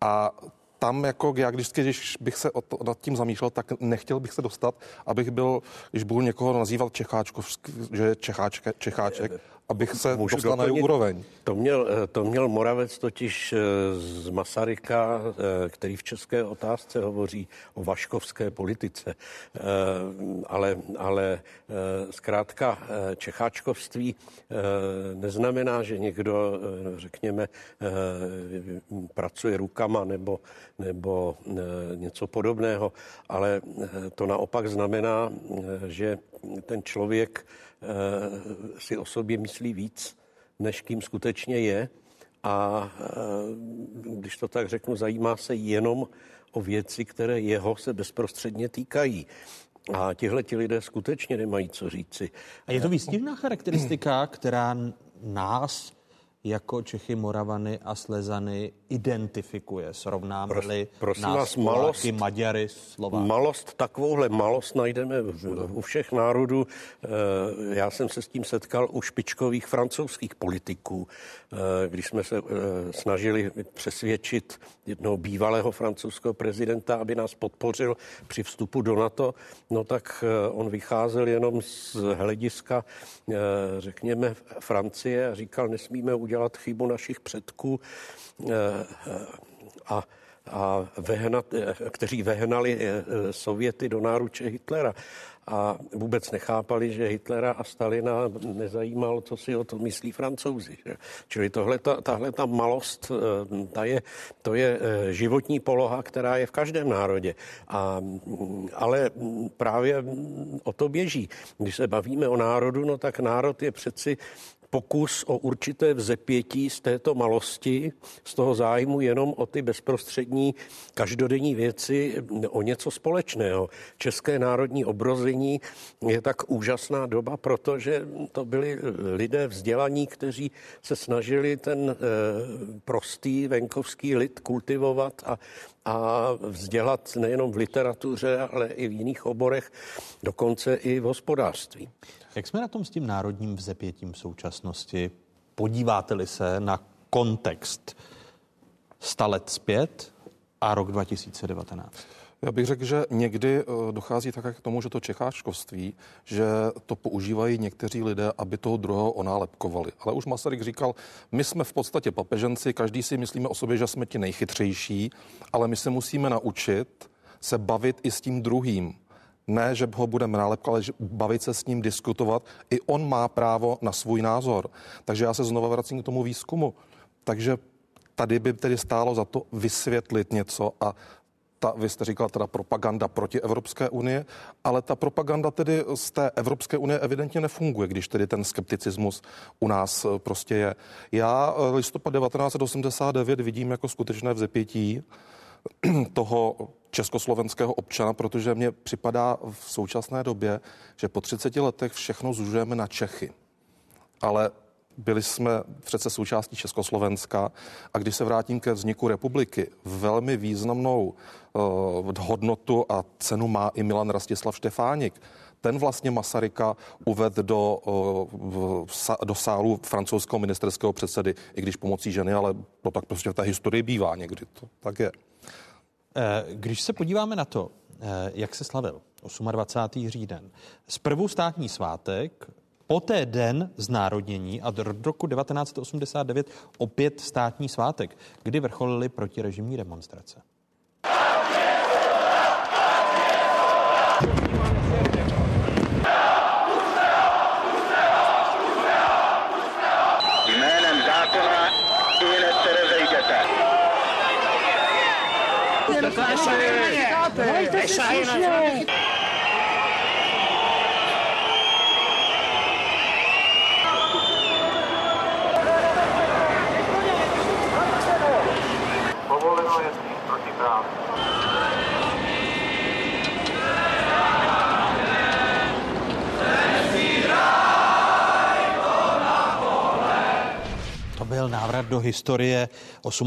A tam, jako já vždycky, když bych se nad tím zamýšlel, tak nechtěl bych se dostat, abych byl, když budu někoho nazývat čecháčkovský, že čecháčke, čecháček, abych se dostal na úroveň. To měl, to měl Moravec totiž z Masaryka, který v České otázce hovoří o vaškovské politice. Ale, ale zkrátka čecháčkovství neznamená, že někdo, řekněme, pracuje rukama nebo, nebo něco podobného, ale to naopak znamená, že ten člověk si o sobě myslí víc, než kým skutečně je. A když to tak řeknu, zajímá se jenom o věci, které jeho se bezprostředně týkají. A tihleti lidé skutečně nemají co říci. A je to výstižná charakteristika, která nás jako Čechy, Moravany a Slezany identifikuje, srovnáme-li Pros, nás Poláky, Maďary, Slováky. Malost, takovouhle malost najdeme u všech národů. Já jsem se s tím setkal u špičkových francouzských politiků, když jsme se snažili přesvědčit jednoho bývalého francouzského prezidenta, aby nás podpořil při vstupu do NATO, no tak on vycházel jenom z hlediska, řekněme, Francie a říkal, nesmíme udělat dělat chybu našich předků, a, a vehnat, kteří vehnali Sověty do náruče Hitlera. A vůbec nechápali, že Hitlera a Stalina nezajímalo, co si o to myslí Francouzi. Že? Čili tohle, ta, tahle ta malost, ta je, to je životní poloha, která je v každém národě. A, ale právě o to běží. Když se bavíme o národu, no tak národ je přeci pokus o určité vzepětí z této malosti, z toho zájmu jenom o ty bezprostřední každodenní věci, o něco společného. České národní obrození je tak úžasná doba, protože to byli lidé vzdělaní, kteří se snažili ten prostý venkovský lid kultivovat a a vzdělat nejenom v literatuře, ale i v jiných oborech, dokonce i v hospodářství. Jak jsme na tom s tím národním vzepětím v současnosti? Podíváte-li se na kontext sta let zpět a rok dva tisíce devatenáct? Já bych řekl, že někdy dochází také k tomu, že to čecháčkovství, že to používají někteří lidé, aby toho druhého onálepkovali. Ale už Masaryk říkal, my jsme v podstatě papeženci, každý si myslíme o sobě, že jsme ti nejchytřejší, ale my se musíme naučit se bavit i s tím druhým. Ne, že ho budeme nálepkat, ale že bavit se s ním, diskutovat. I on má právo na svůj názor. Takže já se znova vracím k tomu výzkumu. Takže tady by tedy stálo za to vysvětlit něco a ta, vy jste říkala teda propaganda proti Evropské unie, ale ta propaganda tedy z té Evropské unie evidentně nefunguje, když tedy ten skepticismus u nás prostě je. Já listopad devatenáct osmdesát devět vidím jako skutečné vzepětí toho československého občana, protože mně připadá v současné době, že po třiceti letech všechno zužujeme na Čechy. Ale byli jsme přece součástí Československa a když se vrátím ke vzniku republiky, velmi významnou uh, hodnotu a cenu má i Milan Rastislav Štefánik. Ten vlastně Masaryka uvedl do, uh, do sálu francouzského ministerského předsedy, i když pomocí ženy, ale to tak prostě v té historii bývá někdy. To tak je. Když se podíváme na to, jak se slavil dvacátého osmého října, zprvu státní svátek, poté den znárodnění a do roku devatenáct osmdesát devět opět státní svátek, kdy vrcholily protirežimní demonstrace. Jménem zákona tyhle se rozejděte. To byl návrat do historie.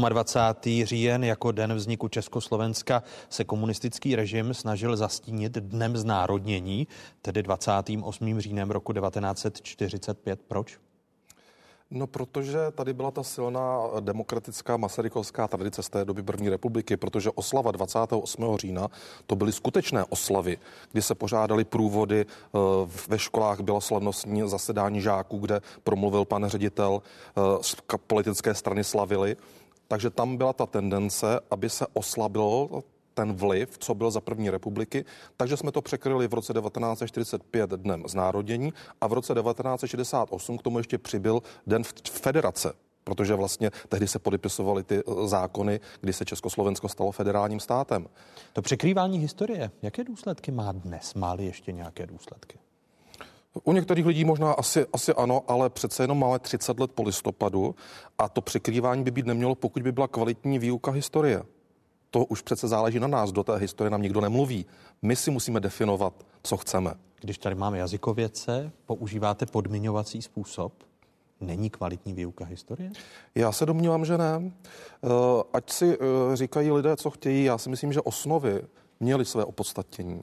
dvacátého osmého října jako den vzniku Československa se komunistický režim snažil zastínit dnem znárodnění, tedy dvacátým osmým říjnem roku devatenáct set čtyřicet pět. Proč? No, protože tady byla ta silná demokratická masarykovská tradice z té doby první republiky, protože oslava dvacátého osmého října, to byly skutečné oslavy, kdy se pořádaly průvody, ve školách bylo slavnostní zasedání žáků, kde promluvil pan ředitel, politické strany slavily, takže tam byla ta tendence, aby se oslabilo ten vliv, co byl za první republiky, takže jsme to překryli v roce devatenáct set čtyřicet pět dnem znárodění a v roce devatenáct set šedesát osm k tomu ještě přibyl den federace, protože vlastně tehdy se podepisovaly ty zákony, kdy se Československo stalo federálním státem. To překrývání historie, jaké důsledky má dnes? Má-li ještě nějaké důsledky? U některých lidí možná asi, asi ano, ale přece jenom máme třicet let po listopadu a to překrývání by být nemělo, pokud by byla kvalitní výuka historie. To už přece záleží na nás, do té historie nám nikdo nemluví. My si musíme definovat, co chceme. Když tady máme jazykovědce, používáte podmiňovací způsob, není kvalitní výuka historie? Já se domnívám, že ne. Ať si říkají lidé, co chtějí, já si myslím, že osnovy měly své opodstatnění,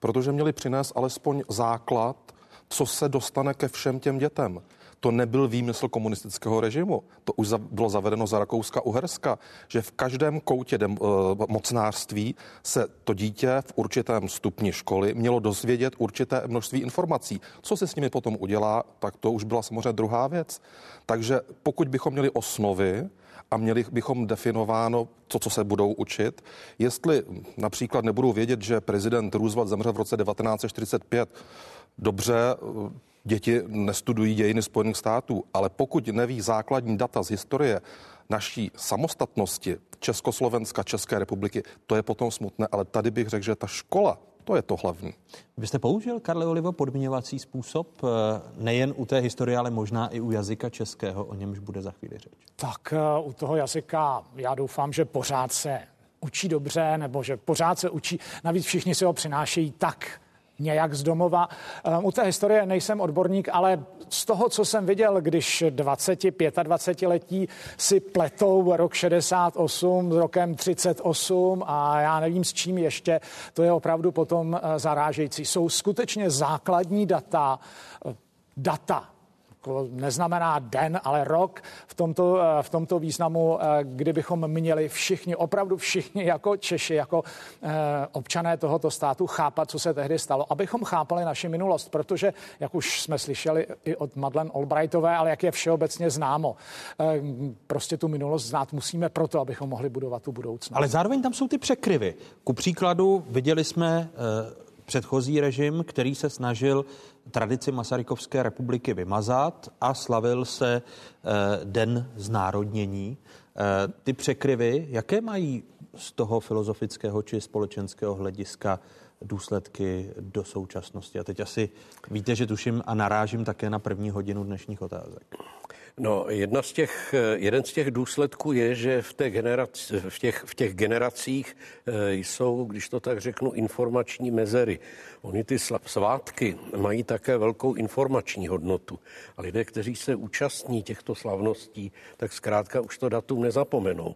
protože měly přinést alespoň základ, co se dostane ke všem těm dětem. To nebyl výmysl komunistického režimu. To už za, bylo zavedeno za Rakouska-Uherska, že v každém koutě dem, uh, mocnářství se to dítě v určitém stupni školy mělo dozvědět určité množství informací. Co se s nimi potom udělá, tak to už byla samozřejmě druhá věc. Takže pokud bychom měli osnovy a měli bychom definováno to, co se budou učit, jestli například nebudou vědět, že prezident Roosevelt zemřel v roce devatenáct set čtyřicet pět, dobře, děti nestudují dějiny Spojených států, ale pokud neví základní data z historie naší samostatnosti Československa, České republiky, to je potom smutné, ale tady bych řekl, že ta škola To je to hlavní. Vy jste použil, Karle Olivo, podměňovací způsob nejen u té historie, ale možná i u jazyka českého, o němž bude za chvíli řeč. Tak u toho jazyka já doufám, že pořád se učí dobře, nebo že pořád se učí. Navíc všichni si ho přinášejí tak nějak z domova. U té historie nejsem odborník, ale z toho, co jsem viděl, když dvacet, dvacet pět letí si pletou rok šedesát osm s rokem třicet osm a já nevím s čím ještě, to je opravdu potom zarážející. Jsou skutečně základní data, data, neznamená den, ale rok v tomto, v tomto významu, kdybychom měli všichni, opravdu všichni jako Češi, jako občané tohoto státu chápat, co se tehdy stalo, abychom chápali naši minulost, protože, jak už jsme slyšeli i od Madeleine Albrightové, ale jak je všeobecně známo, prostě tu minulost znát musíme proto, abychom mohli budovat tu budoucnost. Ale zároveň tam jsou ty překryvy. Ku příkladu viděli jsme předchozí režim, který se snažil tradici Masarykovské republiky vymazat a slavil se den znárodnění. Ty překryvy, jaké mají z toho filozofického či společenského hlediska důsledky do současnosti? A teď asi víte, že tuším a narážím také na první hodinu dnešních otázek. No, jedna z těch, jeden z těch důsledků je, že v, té generaci, v, těch, v těch generacích jsou, když to tak řeknu, informační mezery. Oni ty svátky mají také velkou informační hodnotu. A lidé, kteří se účastní těchto slavností, tak zkrátka už to datum nezapomenou.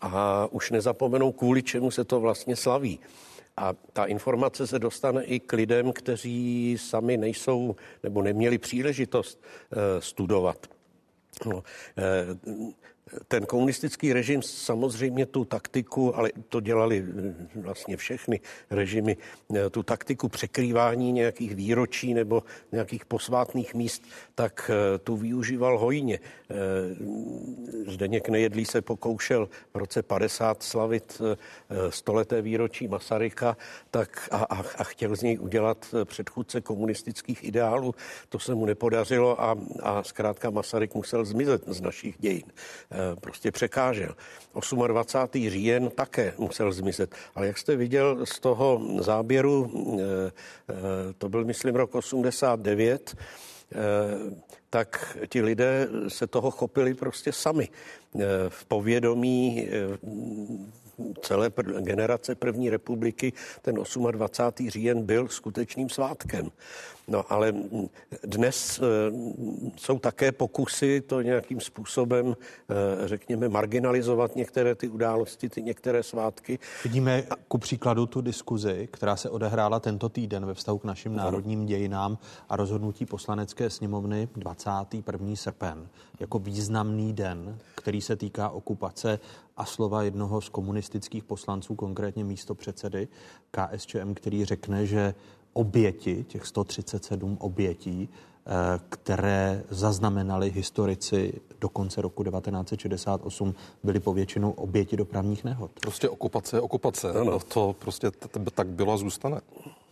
A už nezapomenou, kvůli čemu se to vlastně slaví. A ta informace se dostane i k lidem, kteří sami nejsou nebo neměli příležitost studovat. No, ten komunistický režim samozřejmě tu taktiku, ale to dělali vlastně všechny režimy, tu taktiku překrývání nějakých výročí nebo nějakých posvátných míst, tak tu využíval hojně. Zdeněk Nejedlý se pokoušel v roce padesát slavit stoleté výročí Masaryka tak a, a, a chtěl z něj udělat předchůdce komunistických ideálů. To se mu nepodařilo a, a zkrátka Masaryk musel zmizet z našich dějin. Prostě překážel. dvacátého osmého října také musel zmizet. Ale jak jste viděl z toho záběru, to byl, myslím, rok osmdesát devět, tak ti lidé se toho chopili prostě sami. V povědomí celé generace první republiky ten dvacátého osmého října byl skutečným svátkem. No ale dnes jsou také pokusy to nějakým způsobem, řekněme, marginalizovat některé ty události, ty některé svátky. Vidíme ku příkladu tu diskuzi, která se odehrála tento týden ve vztahu k našim národním dějinám a rozhodnutí Poslanecké sněmovny dvacátého prvního srpna jako významný den, který se týká okupace a slova jednoho z komunistických poslanců, konkrétně místopředsedy K S Č M, který řekne, že oběti, těch sto třicet sedm obětí, které zaznamenali historici do konce roku devatenáct set šedesát osm, byly povětšinou oběti dopravních nehod. Prostě okupace je okupace. No, no. To prostě t- t- tak bylo a zůstane.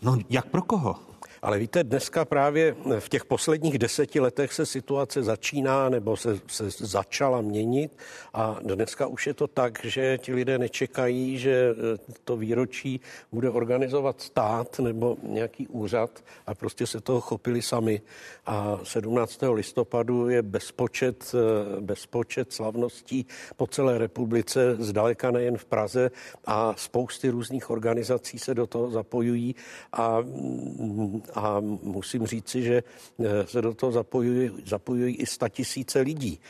No jak pro koho? Ale víte, dneska právě v těch posledních deseti letech se situace začíná nebo se, se začala měnit a dneska už je to tak, že ti lidé nečekají, že to výročí bude organizovat stát nebo nějaký úřad a prostě se toho chopili sami. A sedmnáctého listopadu je bezpočet, bezpočet slavností po celé republice, zdaleka nejen v Praze a spousty různých organizací se do toho zapojují a A musím říci, že se do toho zapojují, zapojují i statisíce lidí.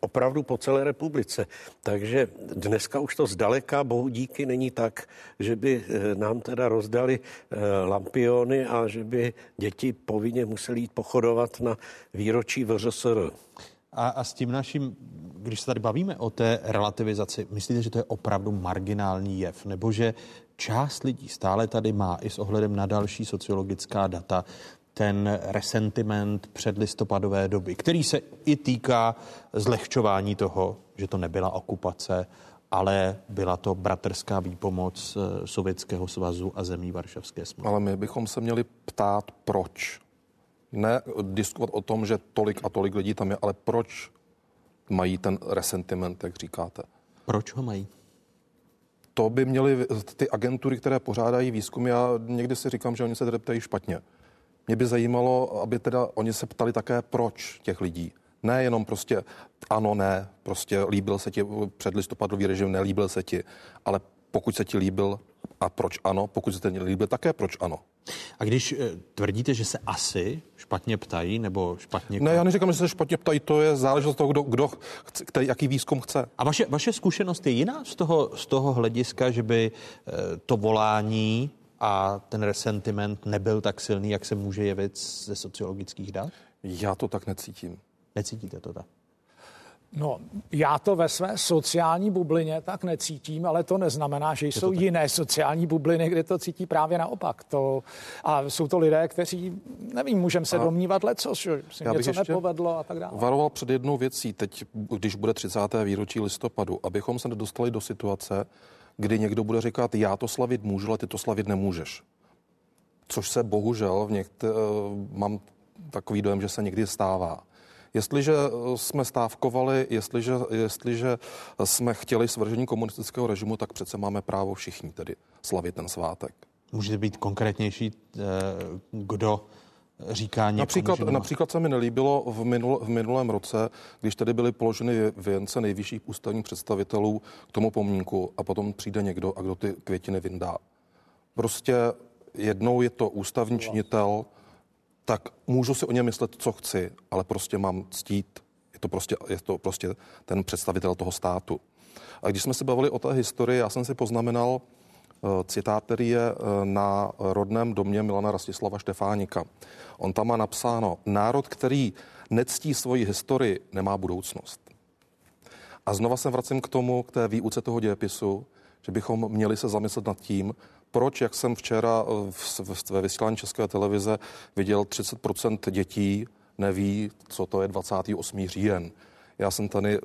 Opravdu po celé republice. Takže dneska už to zdaleka, bohu díky, není tak, že by nám teda rozdali lampiony a že by děti povinně museli jít pochodovat na výročí V Ž S R. A, a s tím naším, když se tady bavíme o té relativizaci, myslíte, že to je opravdu marginální jev? Nebo že část lidí stále tady má i s ohledem na další sociologická data ten resentiment předlistopadové doby, který se i týká zlehčování toho, že to nebyla okupace, ale byla to bratrská výpomoc Sovětského svazu a zemí Varšavské smlouvy. Ale my bychom se měli ptát, proč. Ne diskutovat o tom, že tolik a tolik lidí tam je, ale proč mají ten resentiment, jak říkáte. Proč ho mají? to by měly ty agentury, které pořádají výzkum. Já někdy si říkám, že oni se tedy ptají špatně. Mě by zajímalo, aby teda oni se ptali také proč těch lidí. Ne jenom prostě ano, ne, prostě líbil se ti předlistopadový režim, nelíbil se ti, ale pokud se ti líbil a proč ano, pokud se ti líbil, také proč ano. A když tvrdíte, že se asi špatně ptají nebo špatně... Ne, já neříkám, že se špatně ptají, to je záležitost toho, kdo, kdo chce, který, jaký výzkum chce. A vaše, vaše zkušenost je jiná z toho, z toho hlediska, že by to volání a ten resentiment nebyl tak silný, jak se může jevit ze sociologických dat? Já to tak necítím. Necítíte to tak? No, já to ve své sociální bublině tak necítím, ale to neznamená, že jsou jiné sociální bubliny, kde to cítí právě naopak. To, a jsou to lidé, kteří, nevím, můžeme se a domnívat lecos, že se něco nepovedlo a tak dále. Varoval před jednou věcí teď, když bude třicáté výročí listopadu, abychom se nedostali do situace, kdy někdo bude říkat, já to slavit můžu, ale ty to slavit nemůžeš. Což se bohužel v některé, mám takový dojem, že se někdy stává. Jestliže jsme stávkovali, jestliže, jestliže jsme chtěli svržení komunistického režimu, tak přece máme právo všichni tedy slavit ten svátek. Můžete být konkrétnější, kdo říká někomu? Například, například se mi nelíbilo v, minul, v minulém roce, když tedy byly položeny věnce nejvyšších ústavních představitelů k tomu pomníku a potom přijde někdo a kdo ty květiny vyndá. Prostě jednou je to ústavní činitel, tak můžu si o něm myslet, co chci, ale prostě mám ctít. Je to prostě, je to prostě ten představitel toho státu. A když jsme se bavili o té historii, já jsem si poznamenal citát, který je na rodném domě Milana Rastislava Štefánika. On tam má napsáno, národ, který nectí svoji historii, nemá budoucnost. A znova se vracím k tomu, k té výuce toho dějepisu, že bychom měli se zamyslet nad tím, proč, jak jsem včera ve vysílání České televize viděl, třicet procent dětí neví, co to je dvacátý osmý říjen. Já jsem tady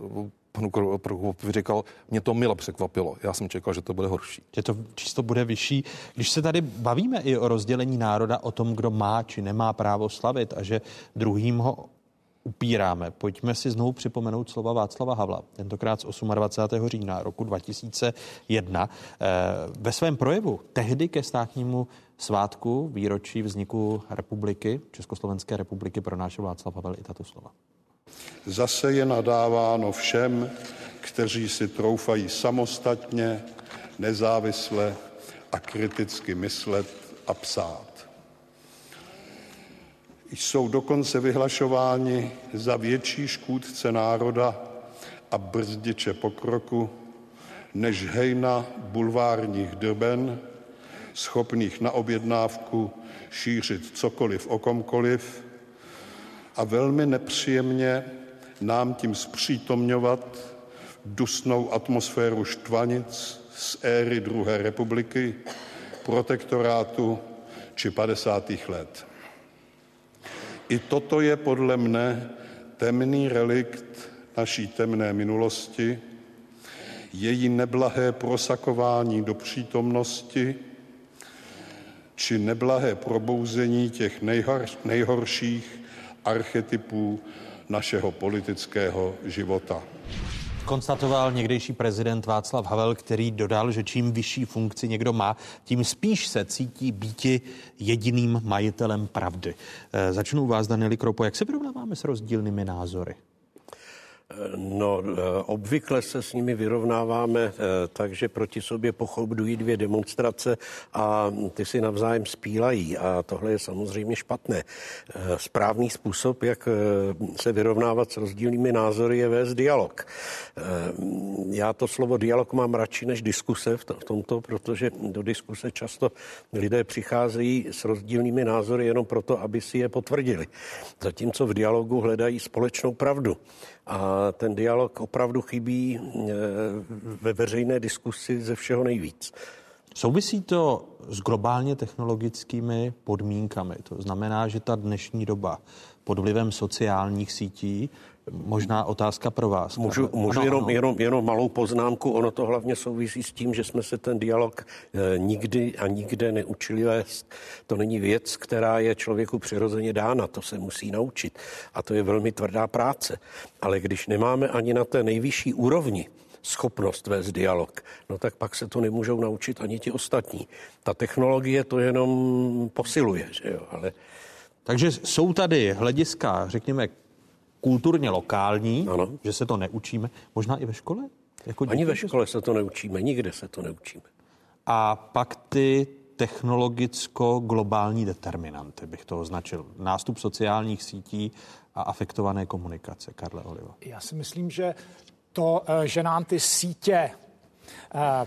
panu Kroupovi říkal, mě to mile překvapilo. Já jsem čekal, že to bude horší. Že to číslo bude vyšší. Když se tady bavíme i o rozdělení národa, o tom, kdo má či nemá právo slavit a že druhým ho upíráme. Pojďme si znovu připomenout slova Václava Havla, tentokrát z dvacátého osmého října roku dva tisíce jedna. Ve svém projevu tehdy ke státnímu svátku výročí vzniku republiky, Československé republiky, pronášel Václav Havel i tato slova. Zase je nadáváno všem, kteří si troufají samostatně, nezávisle a kriticky myslet a psát. Jsou dokonce vyhlašováni za větší škůdce národa a brzdiče pokroku než hejna bulvárních drben, schopných na objednávku šířit cokoliv o komkoliv a velmi nepříjemně nám tím zpřítomňovat dusnou atmosféru štvanic z éry druhé republiky, protektorátu či padesátých let. I toto je podle mne temný relikt naší temné minulosti, její neblahé prosakování do přítomnosti či neblahé probouzení těch nejhor- nejhorších archetypů našeho politického života. Konstatoval někdejší prezident Václav Havel, který dodal, že čím vyšší funkci někdo má, tím spíš se cítí býti jediným majitelem pravdy. E, začnu u vás, Danieli Kroupo. Jak se vyrovnáváme s rozdílnými názory? No, obvykle se s nimi vyrovnáváme, takže proti sobě pochoudují dvě demonstrace a ty si navzájem spílají a tohle je samozřejmě špatné. Správný způsob, jak se vyrovnávat s rozdílnými názory, je vést dialog. Já to slovo dialog mám radši než diskuse v tomto, protože do diskuse často lidé přicházejí s rozdílnými názory jenom proto, aby si je potvrdili. Zatímco v dialogu hledají společnou pravdu. A ten dialog opravdu chybí ve veřejné diskusi ze všeho nejvíc. Souvisí to s globálně technologickými podmínkami. To znamená, že ta dnešní doba pod vlivem sociálních sítí, možná otázka pro vás. Můžu, můžu ano, jenom, ano. Jenom, jenom malou poznámku. Ono to hlavně souvisí s tím, že jsme se ten dialog nikdy a nikde neučili vést. To není věc, která je člověku přirozeně dána. To se musí naučit. A to je velmi tvrdá práce. Ale když nemáme ani na té nejvyšší úrovni schopnost vést dialog, no tak pak se to nemůžou naučit ani ti ostatní. Ta technologie to jenom posiluje, že jo, ale... Takže jsou tady hlediska, řekněme, kulturně lokální, ano. Že se to neučíme, možná i ve škole? Jako ani ve škole se to neučíme, nikde se to neučíme. A pak ty technologicko-globální determinanty, bych to označil. Nástup sociálních sítí a afektované komunikace. Karle Oliva. Já si myslím, že to, že nám ty sítě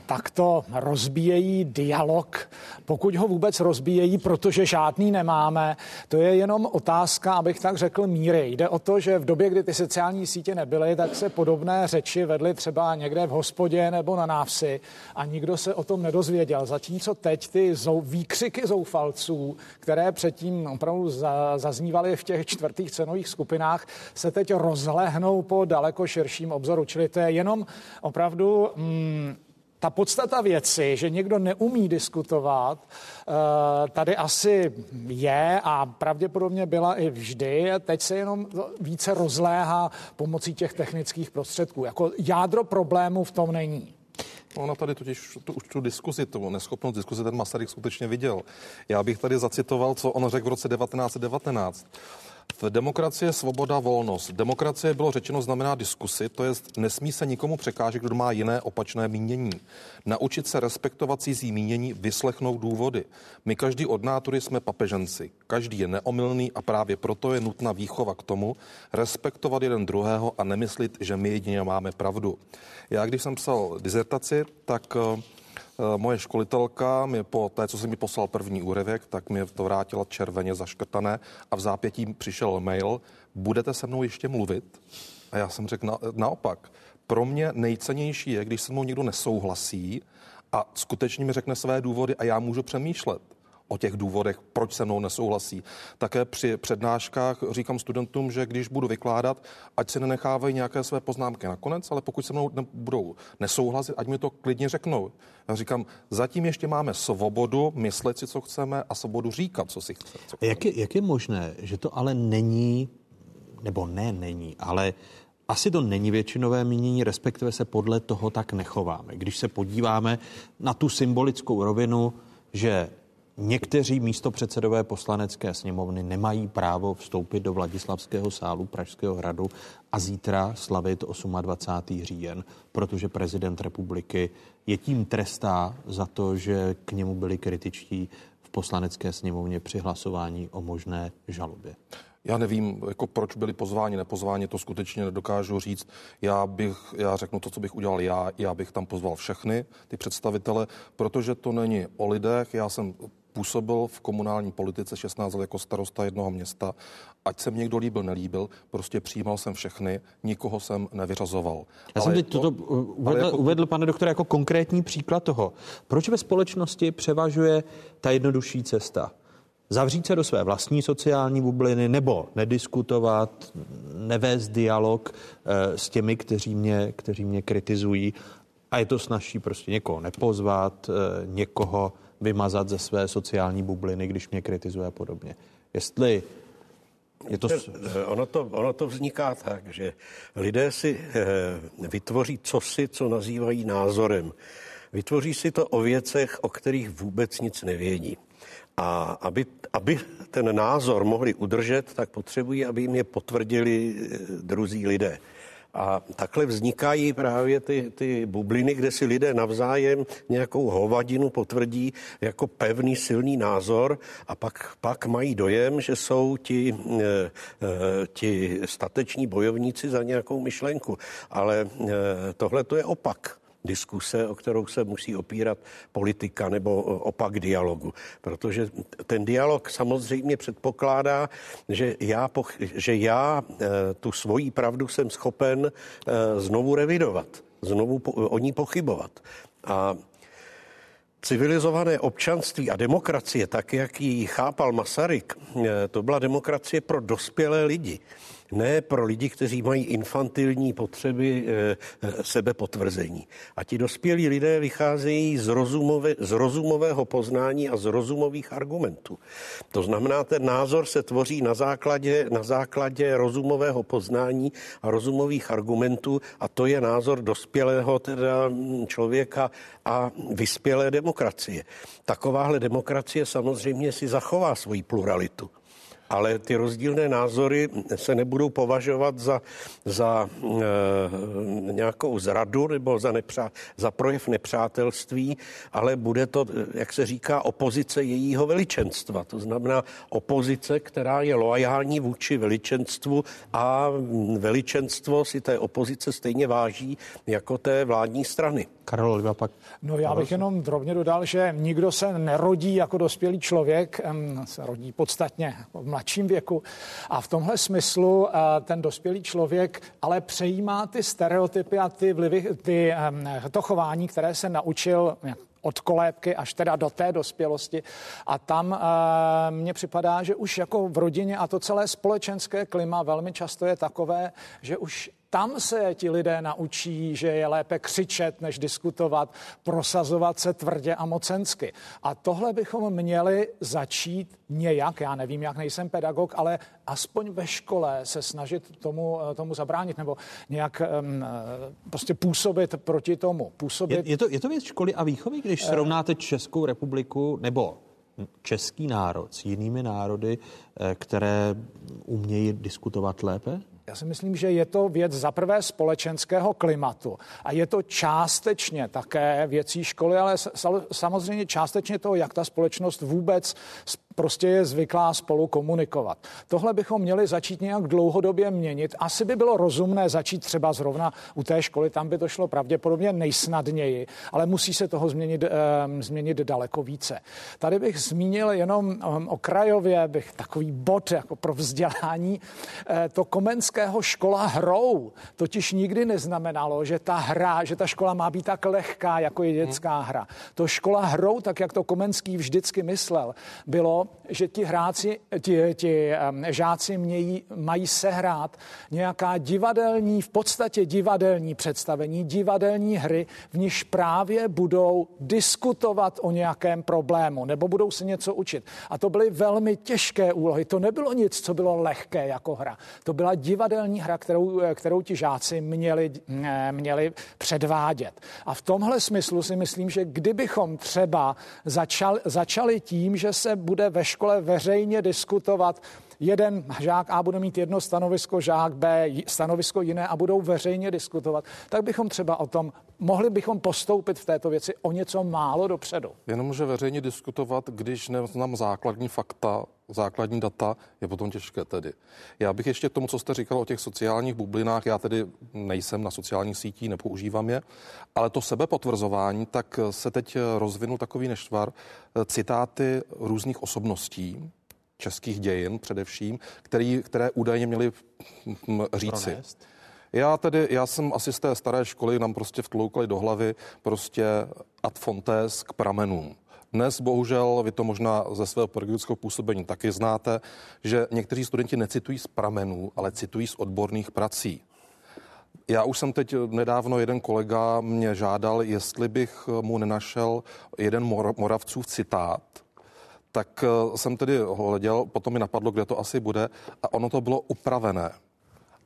takto rozbíjejí dialog, pokud ho vůbec rozbíjejí, protože žádný nemáme. To je jenom otázka, abych tak řekl, míry. Jde o to, že v době, kdy ty sociální sítě nebyly, tak se podobné řeči vedly třeba někde v hospodě nebo na návsi a nikdo se o tom nedozvěděl. Zatímco teď ty zou- výkřiky zoufalců, které předtím opravdu za- zaznívaly v těch čtvrtých cenových skupinách, se teď rozlehnou po daleko širším obzoru. Čili to je jenom opravdu... Mm, ta podstata věci, že někdo neumí diskutovat, tady asi je a pravděpodobně byla i vždy. Teď se jenom více rozléhá pomocí těch technických prostředků. Jako jádro problému v tom není. Ona tady totiž tu, tu diskuzi, tu neschopnost diskuzi ten Masaryk skutečně viděl. Já bych tady zacitoval, co on řekl v roce devatenáct set devatenáct. V demokracie svoboda, volnost. Demokracie, bylo řečeno, znamená diskusi, to jest nesmí se nikomu překážet, kdo má jiné opačné mínění. Naučit se respektovat cizí mínění, vyslechnout důvody. My každý od nátury jsme papeženci. Každý je neomylný a právě proto je nutná výchova k tomu, respektovat jeden druhého a nemyslit, že my jedině máme pravdu. Já, když jsem psal dizertaci, tak... moje školitelka mi po té, co jsem mi poslal první úryvek, tak mi to vrátila červeně zaškrtané a v zápětí přišel mail, budete se mnou ještě mluvit? A já jsem řekl na, naopak, pro mě nejcennější je, když se mnou někdo nesouhlasí a skutečně mi řekne své důvody a já můžu přemýšlet o těch důvodech, proč se mnou nesouhlasí. Také při přednáškách říkám studentům, že když budu vykládat, ať si nenechávají nějaké své poznámky nakonec, ale pokud se mnou budou nesouhlasit, ať mi to klidně řeknou. Já říkám, zatím ještě máme svobodu myslet si, co chceme a svobodu říkat, co si chce, co chceme. Jak je, jak je možné, že to ale není, nebo ne není, ale asi to není většinové mínění, respektive se podle toho tak nechováme. Když se podíváme na tu symbolickou rovinu, že někteří místopředsedové Poslanecké sněmovny nemají právo vstoupit do Vladislavského sálu Pražského hradu a zítra slavit dvacátého osmého října, protože prezident republiky je tím trestá za to, že k němu byli kritičtí v Poslanecké sněmovně při hlasování o možné žalobě. Já nevím, jako proč byli pozváni, nepozváni, to skutečně nedokážu říct. Já bych, já řeknu to, co bych udělal já, já bych tam pozval všechny ty představitele, protože to není o lidech. Já jsem působil v komunální politice šestnáct let jako starosta jednoho města. Ať se mi někdo líbil, nelíbil, prostě přijímal jsem všechny, nikoho jsem nevyřazoval. Já ale jsem teď to, toto uvedl, jako... uvedl, pane doktore, jako konkrétní příklad toho, proč ve společnosti převažuje ta jednodušší cesta. Zavřít se do své vlastní sociální bubliny nebo nediskutovat, nevést dialog s těmi, kteří mě, kteří mě kritizují. A je to snazší prostě někoho nepozvat, někoho vymazat ze své sociální bubliny, když mě kritizuje a podobně. Jestli je to... Ono to, ono to vzniká tak, že lidé si vytvoří cosi, co nazývají názorem. Vytvoří si to o věcech, o kterých vůbec nic nevědí. A aby, aby ten názor mohli udržet, tak potřebují, aby jim je potvrdili druzí lidé. A takhle vznikají právě ty, ty bubliny, kde si lidé navzájem nějakou hovadinu potvrdí jako pevný, silný názor a pak, pak mají dojem, že jsou ti, ti stateční bojovníci za nějakou myšlenku. Ale tohle to je opak diskuse, o kterou se musí opírat politika nebo opak dialogu. Protože ten dialog samozřejmě předpokládá, že já, poch- že já e, tu svoji pravdu jsem schopen e, znovu revidovat, znovu po- o ní pochybovat. A civilizované občanství a demokracie, tak jak ji chápal Masaryk, e, to byla demokracie pro dospělé lidi. ne pro lidi, kteří mají infantilní potřeby e, sebepotvrzení. A ti dospělí lidé vycházejí z, rozumové, z rozumového poznání a z rozumových argumentů. To znamená, ten názor se tvoří na základě, na základě rozumového poznání a rozumových argumentů a to je názor dospělého teda člověka a vyspělé demokracie. Takováhle demokracie samozřejmě si zachová svoji pluralitu. Ale ty rozdílné názory se nebudou považovat za, za e, nějakou zradu nebo za, nepřá, za projev nepřátelství, ale bude to, jak se říká, opozice jejího veličenstva. To znamená opozice, která je loajální vůči veličenstvu a veličenstvo si té opozice stejně váží jako té vládní strany. Karel Oliva pak. No já bych jenom drobně dodal, že nikdo se nerodí jako dospělý člověk, se rodí podstatně v mladším věku a v tomhle smyslu ten dospělý člověk ale přejímá ty stereotypy a ty vlivy, ty, to chování, které se naučil od kolébky až teda do té dospělosti. A tam e, mně připadá, že už jako v rodině a to celé společenské klima velmi často je takové, že už tam se ti lidé naučí, že je lépe křičet, než diskutovat, prosazovat se tvrdě a mocensky. A tohle bychom měli začít nějak, já nevím, jak nejsem pedagog, ale aspoň ve škole se snažit tomu, tomu zabránit nebo nějak um, prostě působit proti tomu. Působit... Je, je, to, je to věc školy a výchovy, když srovnáte Českou republiku nebo český národ s jinými národy, které umějí diskutovat lépe? Já si myslím, že je to věc zaprvé společenského klimatu a je to částečně také věcí školy, ale samozřejmě částečně toho, jak ta společnost vůbec prostě je zvyklá spolu komunikovat. Tohle bychom měli začít nějak dlouhodobě měnit. Asi by bylo rozumné začít třeba zrovna u té školy, tam by to šlo pravděpodobně nejsnadněji, ale musí se toho změnit, um, změnit daleko více. Tady bych zmínil jenom um, okrajově, bych takový bod jako pro vzdělání, eh, to Komenského škola hrou totiž nikdy neznamenalo, že ta hra, že ta škola má být tak lehká, jako je dětská hra. To škola hrou, tak jak to Komenský vždycky myslel, bylo, že ti hráci, ti, ti žáci mějí, mají sehrát nějaká divadelní, v podstatě divadelní představení, divadelní hry, v níž právě budou diskutovat o nějakém problému nebo budou se něco učit. A to byly velmi těžké úlohy. To nebylo nic, co bylo lehké jako hra. To byla divadelní hra, kterou, kterou ti žáci měli, měli předvádět. A v tomhle smyslu si myslím, že kdybychom třeba začal, začali tím, že se bude ve škole veřejně diskutovat. Jeden žák A bude mít jedno stanovisko, žák B stanovisko jiné a budou veřejně diskutovat. Tak bychom třeba o tom, mohli bychom postoupit v této věci o něco málo dopředu. Jenomže veřejně diskutovat, když neznám základní fakta, základní data, je potom těžké tedy. Já bych ještě k tomu, co jste říkal o těch sociálních bublinách, já tedy nejsem na sociálních sítích, nepoužívám je, ale to sebepotvrzování, tak se teď rozvinul takový nešvar, citáty různých osobností, českých dějin především, který, které údajně měli říci. Pronést. Já tedy, já jsem asi z té staré školy, nám prostě vtloukali do hlavy prostě ad fontes k pramenům. Dnes bohužel, vy to možná ze svého pedagogického působení taky znáte, že někteří studenti necitují z pramenů, ale citují z odborných prací. Já už jsem teď nedávno, jeden kolega mě žádal, jestli bych mu nenašel jeden Moravcův citát, tak jsem tedy hleděl, potom mi napadlo, kde to asi bude a ono to bylo upravené.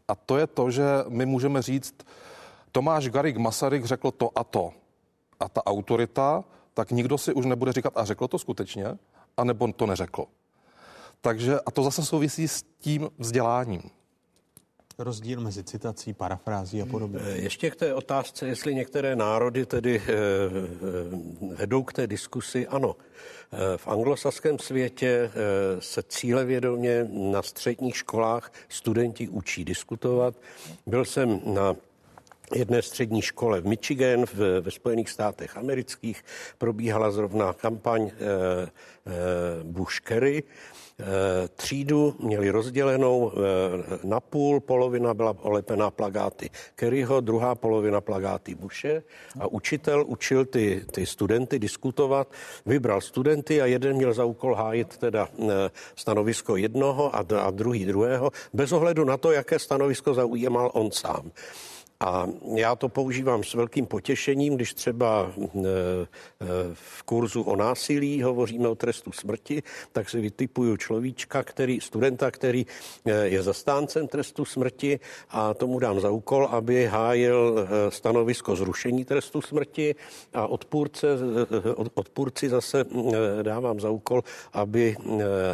A to je to, že my můžeme říct, Tomáš Garrigue Masaryk řekl to a to. A ta autorita, tak nikdo si už nebude říkat, a řekl to skutečně, anebo to neřekl. Takže a to zase souvisí s tím vzděláním. Rozdíl mezi citací, parafrází a podobně. Ještě k té otázce, jestli některé národy tedy vedou k té diskusi. Ano, v anglosaském světě se cílevědomě na středních školách studenti učí diskutovat. Byl jsem na jedné střední škole v Michigan v, ve Spojených státech amerických probíhala zrovna kampaň eh, eh, Bush Kerry. Třídu měli rozdělenou na půl, polovina byla olepená plakáty Kerryho, druhá polovina plakáty Bushe a učitel učil ty, ty studenty diskutovat, vybral studenty a jeden měl za úkol hájit teda stanovisko jednoho a, a druhý druhého, bez ohledu na to, jaké stanovisko zaujímal on sám. A já to používám s velkým potěšením, když třeba v kurzu o násilí hovoříme o trestu smrti, tak si vytipuju človíčka, který, studenta, který je zastáncem trestu smrti a tomu dám za úkol, aby hájil stanovisko zrušení trestu smrti a odpůrce, odpůrci zase dávám za úkol, aby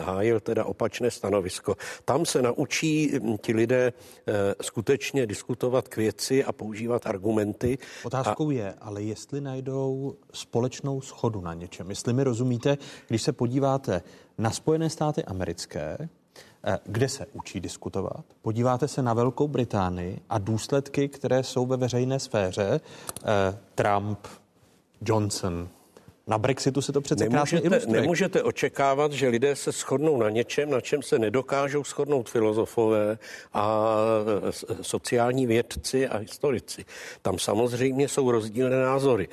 hájil teda opačné stanovisko. Tam se naučí ti lidé skutečně diskutovat k věci a používat argumenty. Otázkou a... je, ale jestli najdou společnou shodu na něčem. Jestli mi rozumíte, když se podíváte na Spojené státy americké, kde se učí diskutovat, podíváte se na Velkou Británii a důsledky, které jsou ve veřejné sféře, Trump, Johnson. Na Brexitu se to přece krásně ilustruje. Nemůžete očekávat, že lidé se shodnou na něčem, na čem se nedokážou shodnout filozofové a sociální vědci a historici. Tam samozřejmě jsou rozdílné názory.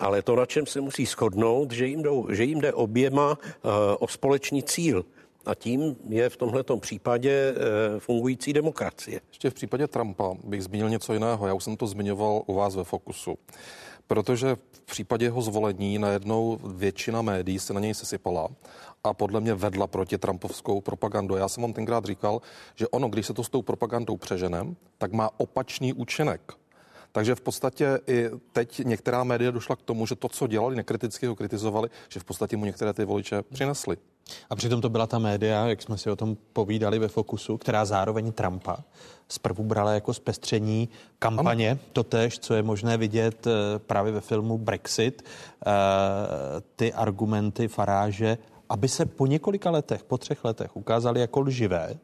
Ale to, na čem se musí shodnout, že jim, jdou, že jim jde oběma o společný cíl. A tím je v tomhletom případě fungující demokracie. Ještě v případě Trumpa bych zmínil něco jiného. Já už jsem to zmiňoval u vás ve Fokusu. Protože v případě jeho zvolení najednou většina médií se na něj sesypala a podle mě vedla proti trumpovskou propagandu. Já jsem vám tenkrát říkal, že ono, když se to s tou propagandou přeženem, tak má opačný účinek. Takže v podstatě i teď některá média došla k tomu, že to, co dělali, nekriticky ho kritizovali, že v podstatě mu některé ty voliče přinesli. A přitom to byla ta média, jak jsme si o tom povídali ve Fokusu, která zároveň Trumpa zprvu brala jako zpestření kampaně, totéž, co je možné vidět právě ve filmu Brexit, ty argumenty Farage, aby se po několika letech, po třech letech ukázaly jako lživé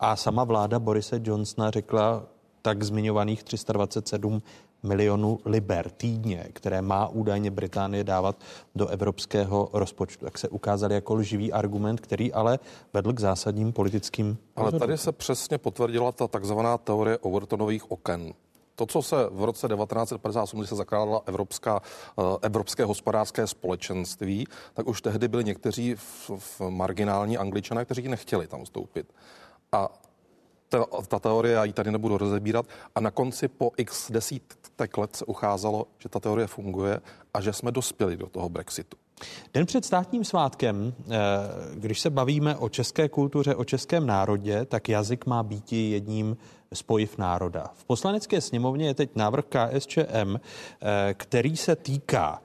a sama vláda Borise Johnsona řekla tak zmiňovaných tři sta dvacet sedm milionů liber týdně, které má údajně Británie dávat do evropského rozpočtu. Tak se ukázal jako lživý argument, který ale vedl k zásadním politickým... Ale rozhodům. Tady se přesně potvrdila ta takzvaná teorie Overtonových oken. To, co se v roce devatenáct padesát osm, když se zakládala Evropská, Evropské hospodářské společenství, tak už tehdy byli někteří v, v marginální Angličané, kteří nechtěli tam vstoupit. A Ta, ta teorie, já ji tady nebudu rozebírat, a na konci po x desítek let se ucházalo, že ta teorie funguje a že jsme dospěli do toho Brexitu. Den před státním svátkem, když se bavíme o české kultuře, o českém národě, tak jazyk má být jedním z pojiv národa. V Poslanecké sněmovně je teď návrh K S Č M, který se týká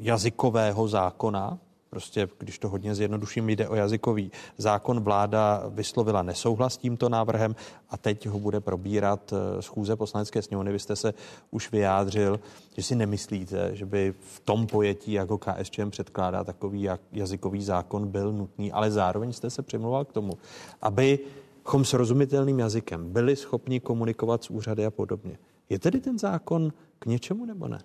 jazykového zákona. Prostě, když to hodně zjednoduším, jde o jazykový zákon. Vláda vyslovila nesouhlas s tímto návrhem a teď ho bude probírat schůze Poslanecké sněmovny. Vy jste se už vyjádřil, že si nemyslíte, že by v tom pojetí, jako K S Č M předkládá, takový jazykový zákon byl nutný, ale zároveň jste se přimlouval k tomu, abychom srozumitelným jazykem byli schopni komunikovat s úřady a podobně. Je tedy ten zákon k něčemu, nebo ne?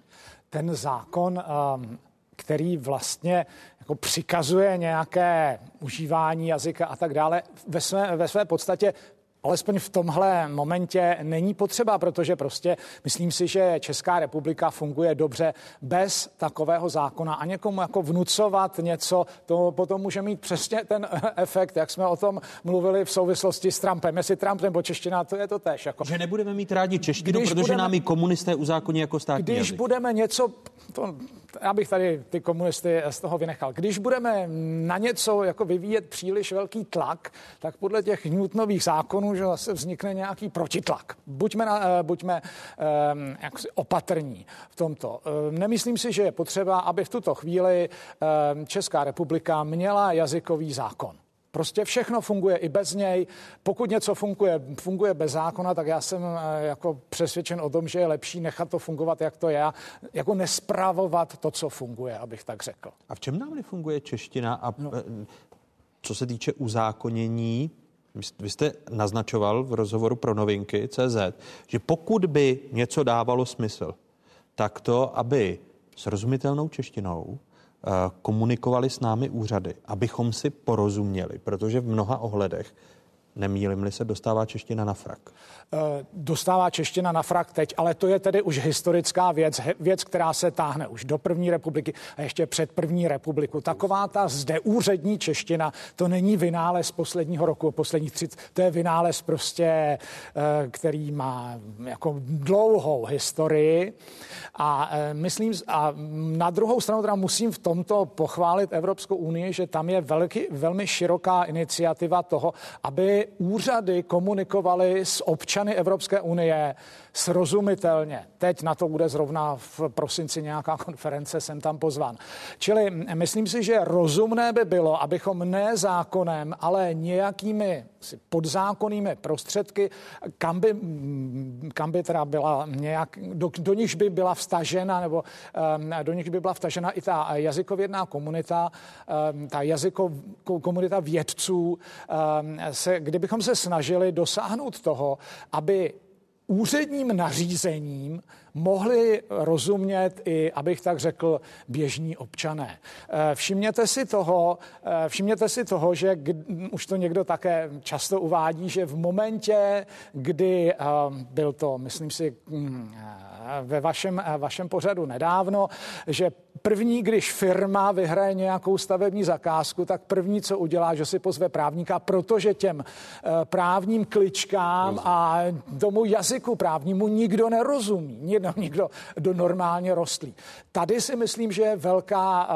Ten zákon... Um... který vlastně jako přikazuje nějaké užívání jazyka a tak dále, ve své, ve své podstatě alespoň v tomhle momentě není potřeba, protože prostě myslím si, že Česká republika funguje dobře bez takového zákona a někomu jako vnucovat něco, to potom může mít přesně ten efekt, jak jsme o tom mluvili v souvislosti s Trumpem. Jestli Trump nebo čeština, to je to též. Jako. Že nebudeme mít rádi češtinu, když protože budeme, nám ji komunisté uzákoní jako státní Když jazyk. budeme něco... To, já bych tady ty komunisty z toho vynechal. Když budeme na něco jako vyvíjet příliš velký tlak, tak podle těch Newtonových zákonů, že zase vznikne nějaký protitlak. Buďme, na, buďme um, jaksi opatrní v tomto. Um, nemyslím si, že je potřeba, aby v tuto chvíli um, Česká republika měla jazykový zákon. Prostě všechno funguje i bez něj. Pokud něco funguje, funguje bez zákona, tak já jsem jako přesvědčen o tom, že je lepší nechat to fungovat, jak to je, jako nespravovat to, co funguje, abych tak řekl. A v čem nám nefunguje čeština? A no. Co se týče uzákonění Vy jste naznačoval v rozhovoru pro novinky C Z, že pokud by něco dávalo smysl, tak to, aby srozumitelnou češtinou komunikovali s námi úřady, abychom si porozuměli, protože v mnoha ohledech, nemýlím-li se, dostává čeština na frak. Dostává čeština na frak teď, ale to je tedy už historická věc, věc, která se táhne už do první republiky a ještě před první republiku. Taková ta zdeúřední čeština, to není vynález posledního roku, posledních třicet, to je vynález prostě, který má jako dlouhou historii a myslím, a na druhou stranu teda musím v tomto pochválit Evropskou unii, že tam je velký, velmi široká iniciativa toho, aby úřady komunikovaly s občany Evropské unie srozumitelně. Teď na to bude zrovna v prosinci nějaká konference, jsem tam pozván. Čili myslím si, že rozumné by bylo, abychom ne zákonem, ale nějakými podzákonnými prostředky, kam by, kam by teda byla nějak, do, do nich by byla vstažena, nebo do nich by byla vtažena i ta jazykovědná komunita, ta jazyková komunita vědců, se, kdybychom se snažili dosáhnout toho, aby úředním nařízením mohli rozumět i, abych tak řekl, běžní občané. Všimněte si toho, všimněte si toho, že k, už to někdo také často uvádí, že v momentě, kdy byl to, myslím si, ve vašem, vašem pořadu nedávno, že první, když firma vyhraje nějakou stavební zakázku, tak první, co udělá, že si pozve právníka, protože těm právním kličkám a tomu jazyku právnímu nikdo nerozumí. Nikdo, nikdo do normálně rostlí. Tady si myslím, že je velká,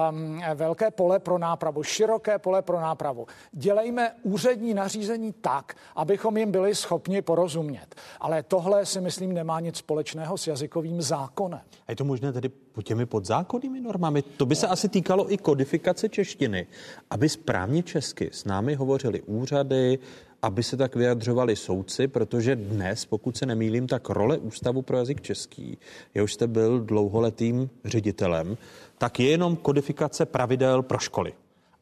velké pole pro nápravu, široké pole pro nápravu. Dělejme úřední nařízení tak, abychom jim byli schopni porozumět. Ale tohle si myslím nemá nic společného s jazykovým zákonem. A je to možné tedy těmi podzákonnými normami? To by se asi týkalo i kodifikace češtiny, aby správně česky s námi hovořili úřady, aby se tak vyjadřovali soudci, protože dnes, pokud se nemýlím, tak role Ústavu pro jazyk český, jehož jste byl dlouholetým ředitelem, tak je jenom kodifikace pravidel pro školy.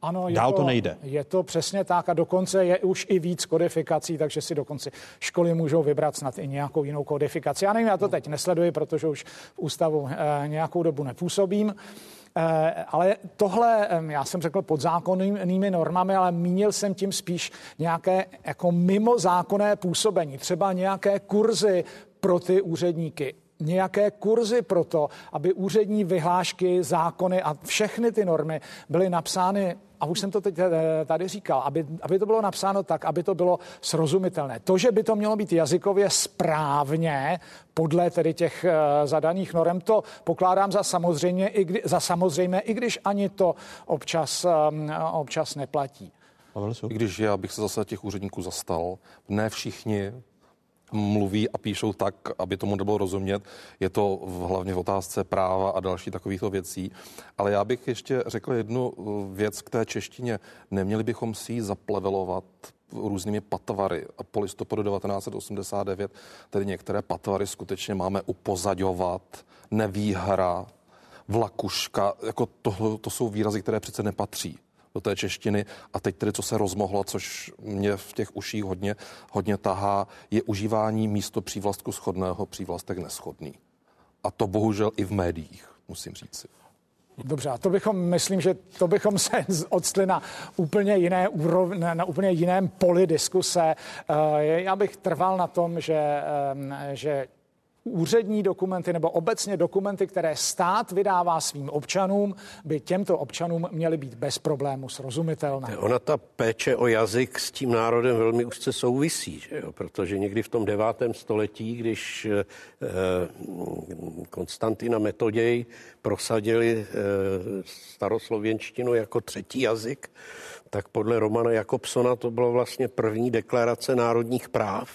Ano, je dál to, to nejde. Je to přesně tak a dokonce je už i víc kodifikací, takže si dokonce školy můžou vybrat snad i nějakou jinou kodifikaci. Já nevím, já to teď nesleduji, protože už v ústavu eh, nějakou dobu nepůsobím. Ale tohle, já jsem řekl podzákonnými normami, ale mínil jsem tím spíš nějaké jako mimozákonné působení, třeba nějaké kurzy pro ty úředníky. Nějaké kurzy pro to, aby úřední vyhlášky, zákony a všechny ty normy byly napsány, a už jsem to teď tady říkal, aby, aby to bylo napsáno tak, aby to bylo srozumitelné. To, že by to mělo být jazykově správně, podle tedy těch zadaných norem, to pokládám za samozřejmě, i kdy, za samozřejmé, i když ani to občas, občas neplatí. I když já bych se zase těch úředníků zastal, ne všichni mluví a píšou tak, aby tomu nebylo rozumět. Je to hlavně v otázce práva a další takovýchto věcí. Ale já bych ještě řekl jednu věc k té češtině. Neměli bychom si ji zaplevelovat různými patvary. Po listopadu devatenáct osmdesát devět tedy některé patvary skutečně máme upozaďovat, nevýhra, vlakuška. Jako to, to jsou výrazy, které přece nepatří do té češtiny a teď tedy, co se rozmohlo, což mě v těch uších hodně, hodně tahá, je užívání místo přívlastku shodného přívlastek neshodný. A to bohužel i v médiích, musím říct si. Dobře, a to bychom, myslím, že to bychom se odstli na úplně jiné úrovni, na úplně jiném poli diskuse. Já bych trval na tom, že, že úřední dokumenty nebo obecně dokumenty, které stát vydává svým občanům, by těmto občanům měly být bez problému srozumitelné. Ona ta péče o jazyk s tím národem velmi úzce souvisí, že jo? Protože někdy v tom devátém století, když eh, Konstantina Metoděj prosadili eh, staroslověnštinu jako třetí jazyk, tak podle Romana Jakobsona to bylo vlastně první deklarace národních práv.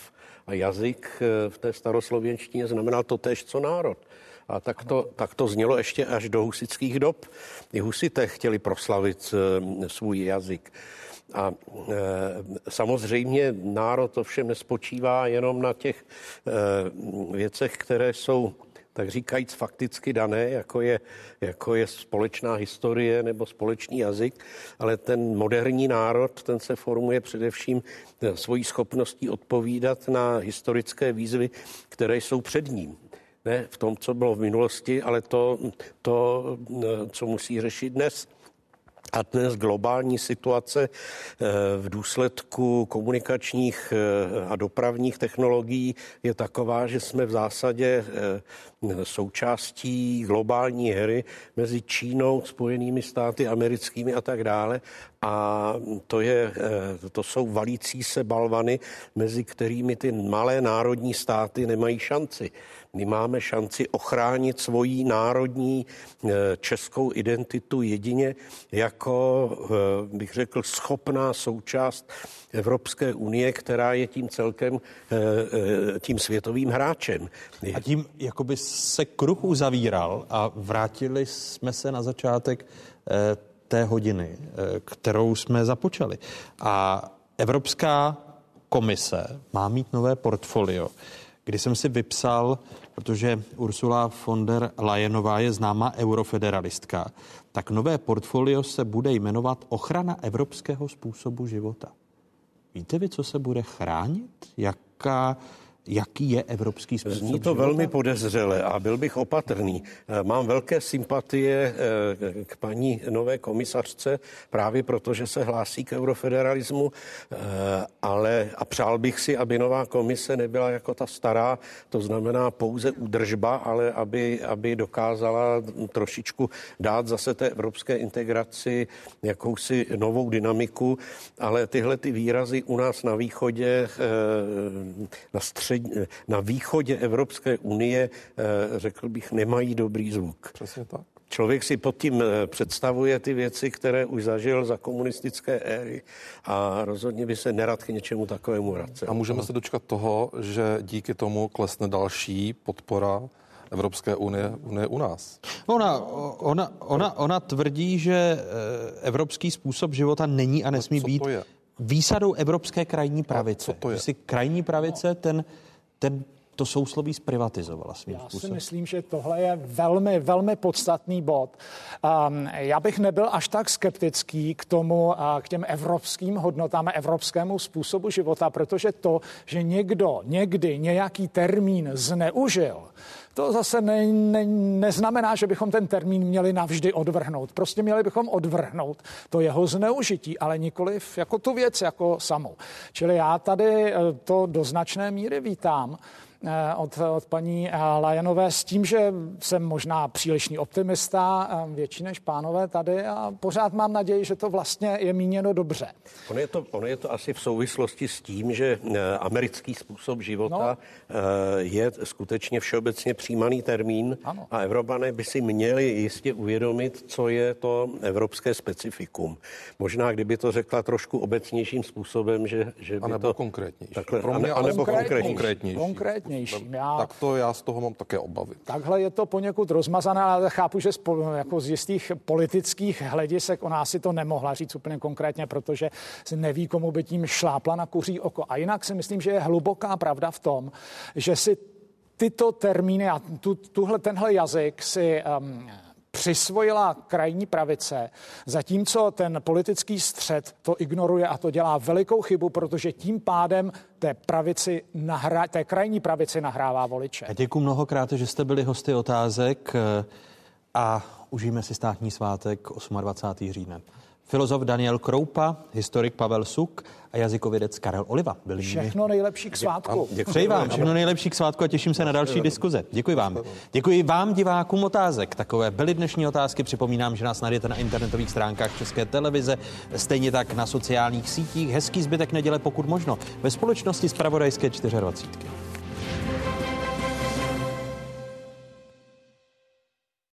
A jazyk v té staroslověnštině znamenal to též, co národ. A tak to, tak to znělo ještě až do husitských dob. I husité chtěli proslavit svůj jazyk. A e, samozřejmě národ ovšem nespočívá jenom na těch e, věcech, které jsou tak říkajíc fakticky dané, jako je, jako je společná historie nebo společný jazyk, ale ten moderní národ, ten se formuje především svojí schopností odpovídat na historické výzvy, které jsou před ním. Ne v tom, co bylo v minulosti, ale to, to co musí řešit dnes. A dnes globální situace v důsledku komunikačních a dopravních technologií je taková, že jsme v zásadě součástí globální hry mezi Čínou, Spojenými státy americkými a tak dále. A to, je, to jsou valící se balvany, mezi kterými ty malé národní státy nemají šanci. My máme šanci ochránit svoji národní českou identitu jedině jako, bych řekl, schopná součást Evropské unie, která je tím celkem, tím světovým hráčem. A tím jakoby se kruh uzavíral a vrátili jsme se na začátek té hodiny, kterou jsme započali. A Evropská komise má mít nové portfolio, kdy jsem si vypsal, protože Ursula von der Leyenová je známá eurofederalistka, tak nové portfolio se bude jmenovat Ochrana evropského způsobu života. Víte vy, co se bude chránit? Jaká... Jaký je evropský způsob života? Zní to velmi podezřele a byl bych opatrný. Mám velké sympatie k paní nové komisařce právě proto, že se hlásí k eurofederalismu, ale a přál bych si, aby nová komise nebyla jako ta stará, to znamená pouze údržba, ale aby, aby dokázala trošičku dát zase té evropské integraci jakousi novou dynamiku, ale tyhle ty výrazy u nás na východě, na středě, na východě Evropské unie, řekl bych, nemají dobrý zvuk. Přesně tak. Člověk si pod tím představuje ty věci, které už zažil za komunistické éry a rozhodně by se nerad k něčemu takovému vracel. A můžeme se dočkat toho, že díky tomu klesne další podpora Evropské unie, unie u nás. Ona, ona, ona, ona tvrdí, že evropský způsob života není a nesmí a být výsadou evropské krajní pravice. To je? Si krajní pravice ten, ten, to sousloví zprivatizovala svým způsobem. Já si myslím, že tohle je velmi, velmi podstatný bod. Um, já bych nebyl až tak skeptický k tomu, a k těm evropským hodnotám, evropskému způsobu života, protože to, že někdo někdy nějaký termín zneužil, to zase ne, ne, neznamená, že bychom ten termín měli navždy odvrhnout. Prostě měli bychom odvrhnout to jeho zneužití, ale nikoliv jako tu věc jako samou. Čili já tady to do značné míry vítám od, od paní Leyenové s tím, že jsem možná přílišný optimista, větší než pánové tady, a pořád mám naději, že to vlastně je míněno dobře. Ono je to, ono je to asi v souvislosti s tím, že americký způsob života no. je skutečně všeobecně přijímaný termín, ano. A Evropané by si měli jistě uvědomit, co je to evropské specifikum. Možná, kdyby to řekla trošku obecnějším způsobem, že, že by anebo to... Konkrétnější. Takhle, mě, anebo konkrétnější. Konkrétnější. Konkrétnější. Konkrétnější. Já, tak to já z toho mám také obavy. Takhle je to poněkud rozmazané, ale chápu, že z, jako z jistých politických hledisek ona si to nemohla říct úplně konkrétně, protože si neví, komu by tím šlápla na kuří oko. A jinak si myslím, že je hluboká pravda v tom, že si tyto termíny a tu, tuhle, tenhle jazyk si... Um, přisvojila krajní pravice, zatímco ten politický střed to ignoruje a to dělá velikou chybu, protože tím pádem té, pravici nahrá, té krajní pravici nahrává voliče. A děkuji mnohokrát, že jste byli hosty Otázek a užijme si státní svátek dvacátého osmého října. Filozof Daniel Kroupa, historik Pavel Suk a jazykovědec Karel Oliva. Byli všechno nejlepší k svátku. Přeji vám všechno nejlepší k svátku a těším se na další diskuze. Děkuji vám. Děkuji vám, divákům Otázek. Takové byly dnešní Otázky. Připomínám, že nás najdete na internetových stránkách České televize, stejně tak na sociálních sítích. Hezký zbytek neděle, pokud možno, ve společnosti Zpravodajské dvacet čtyři.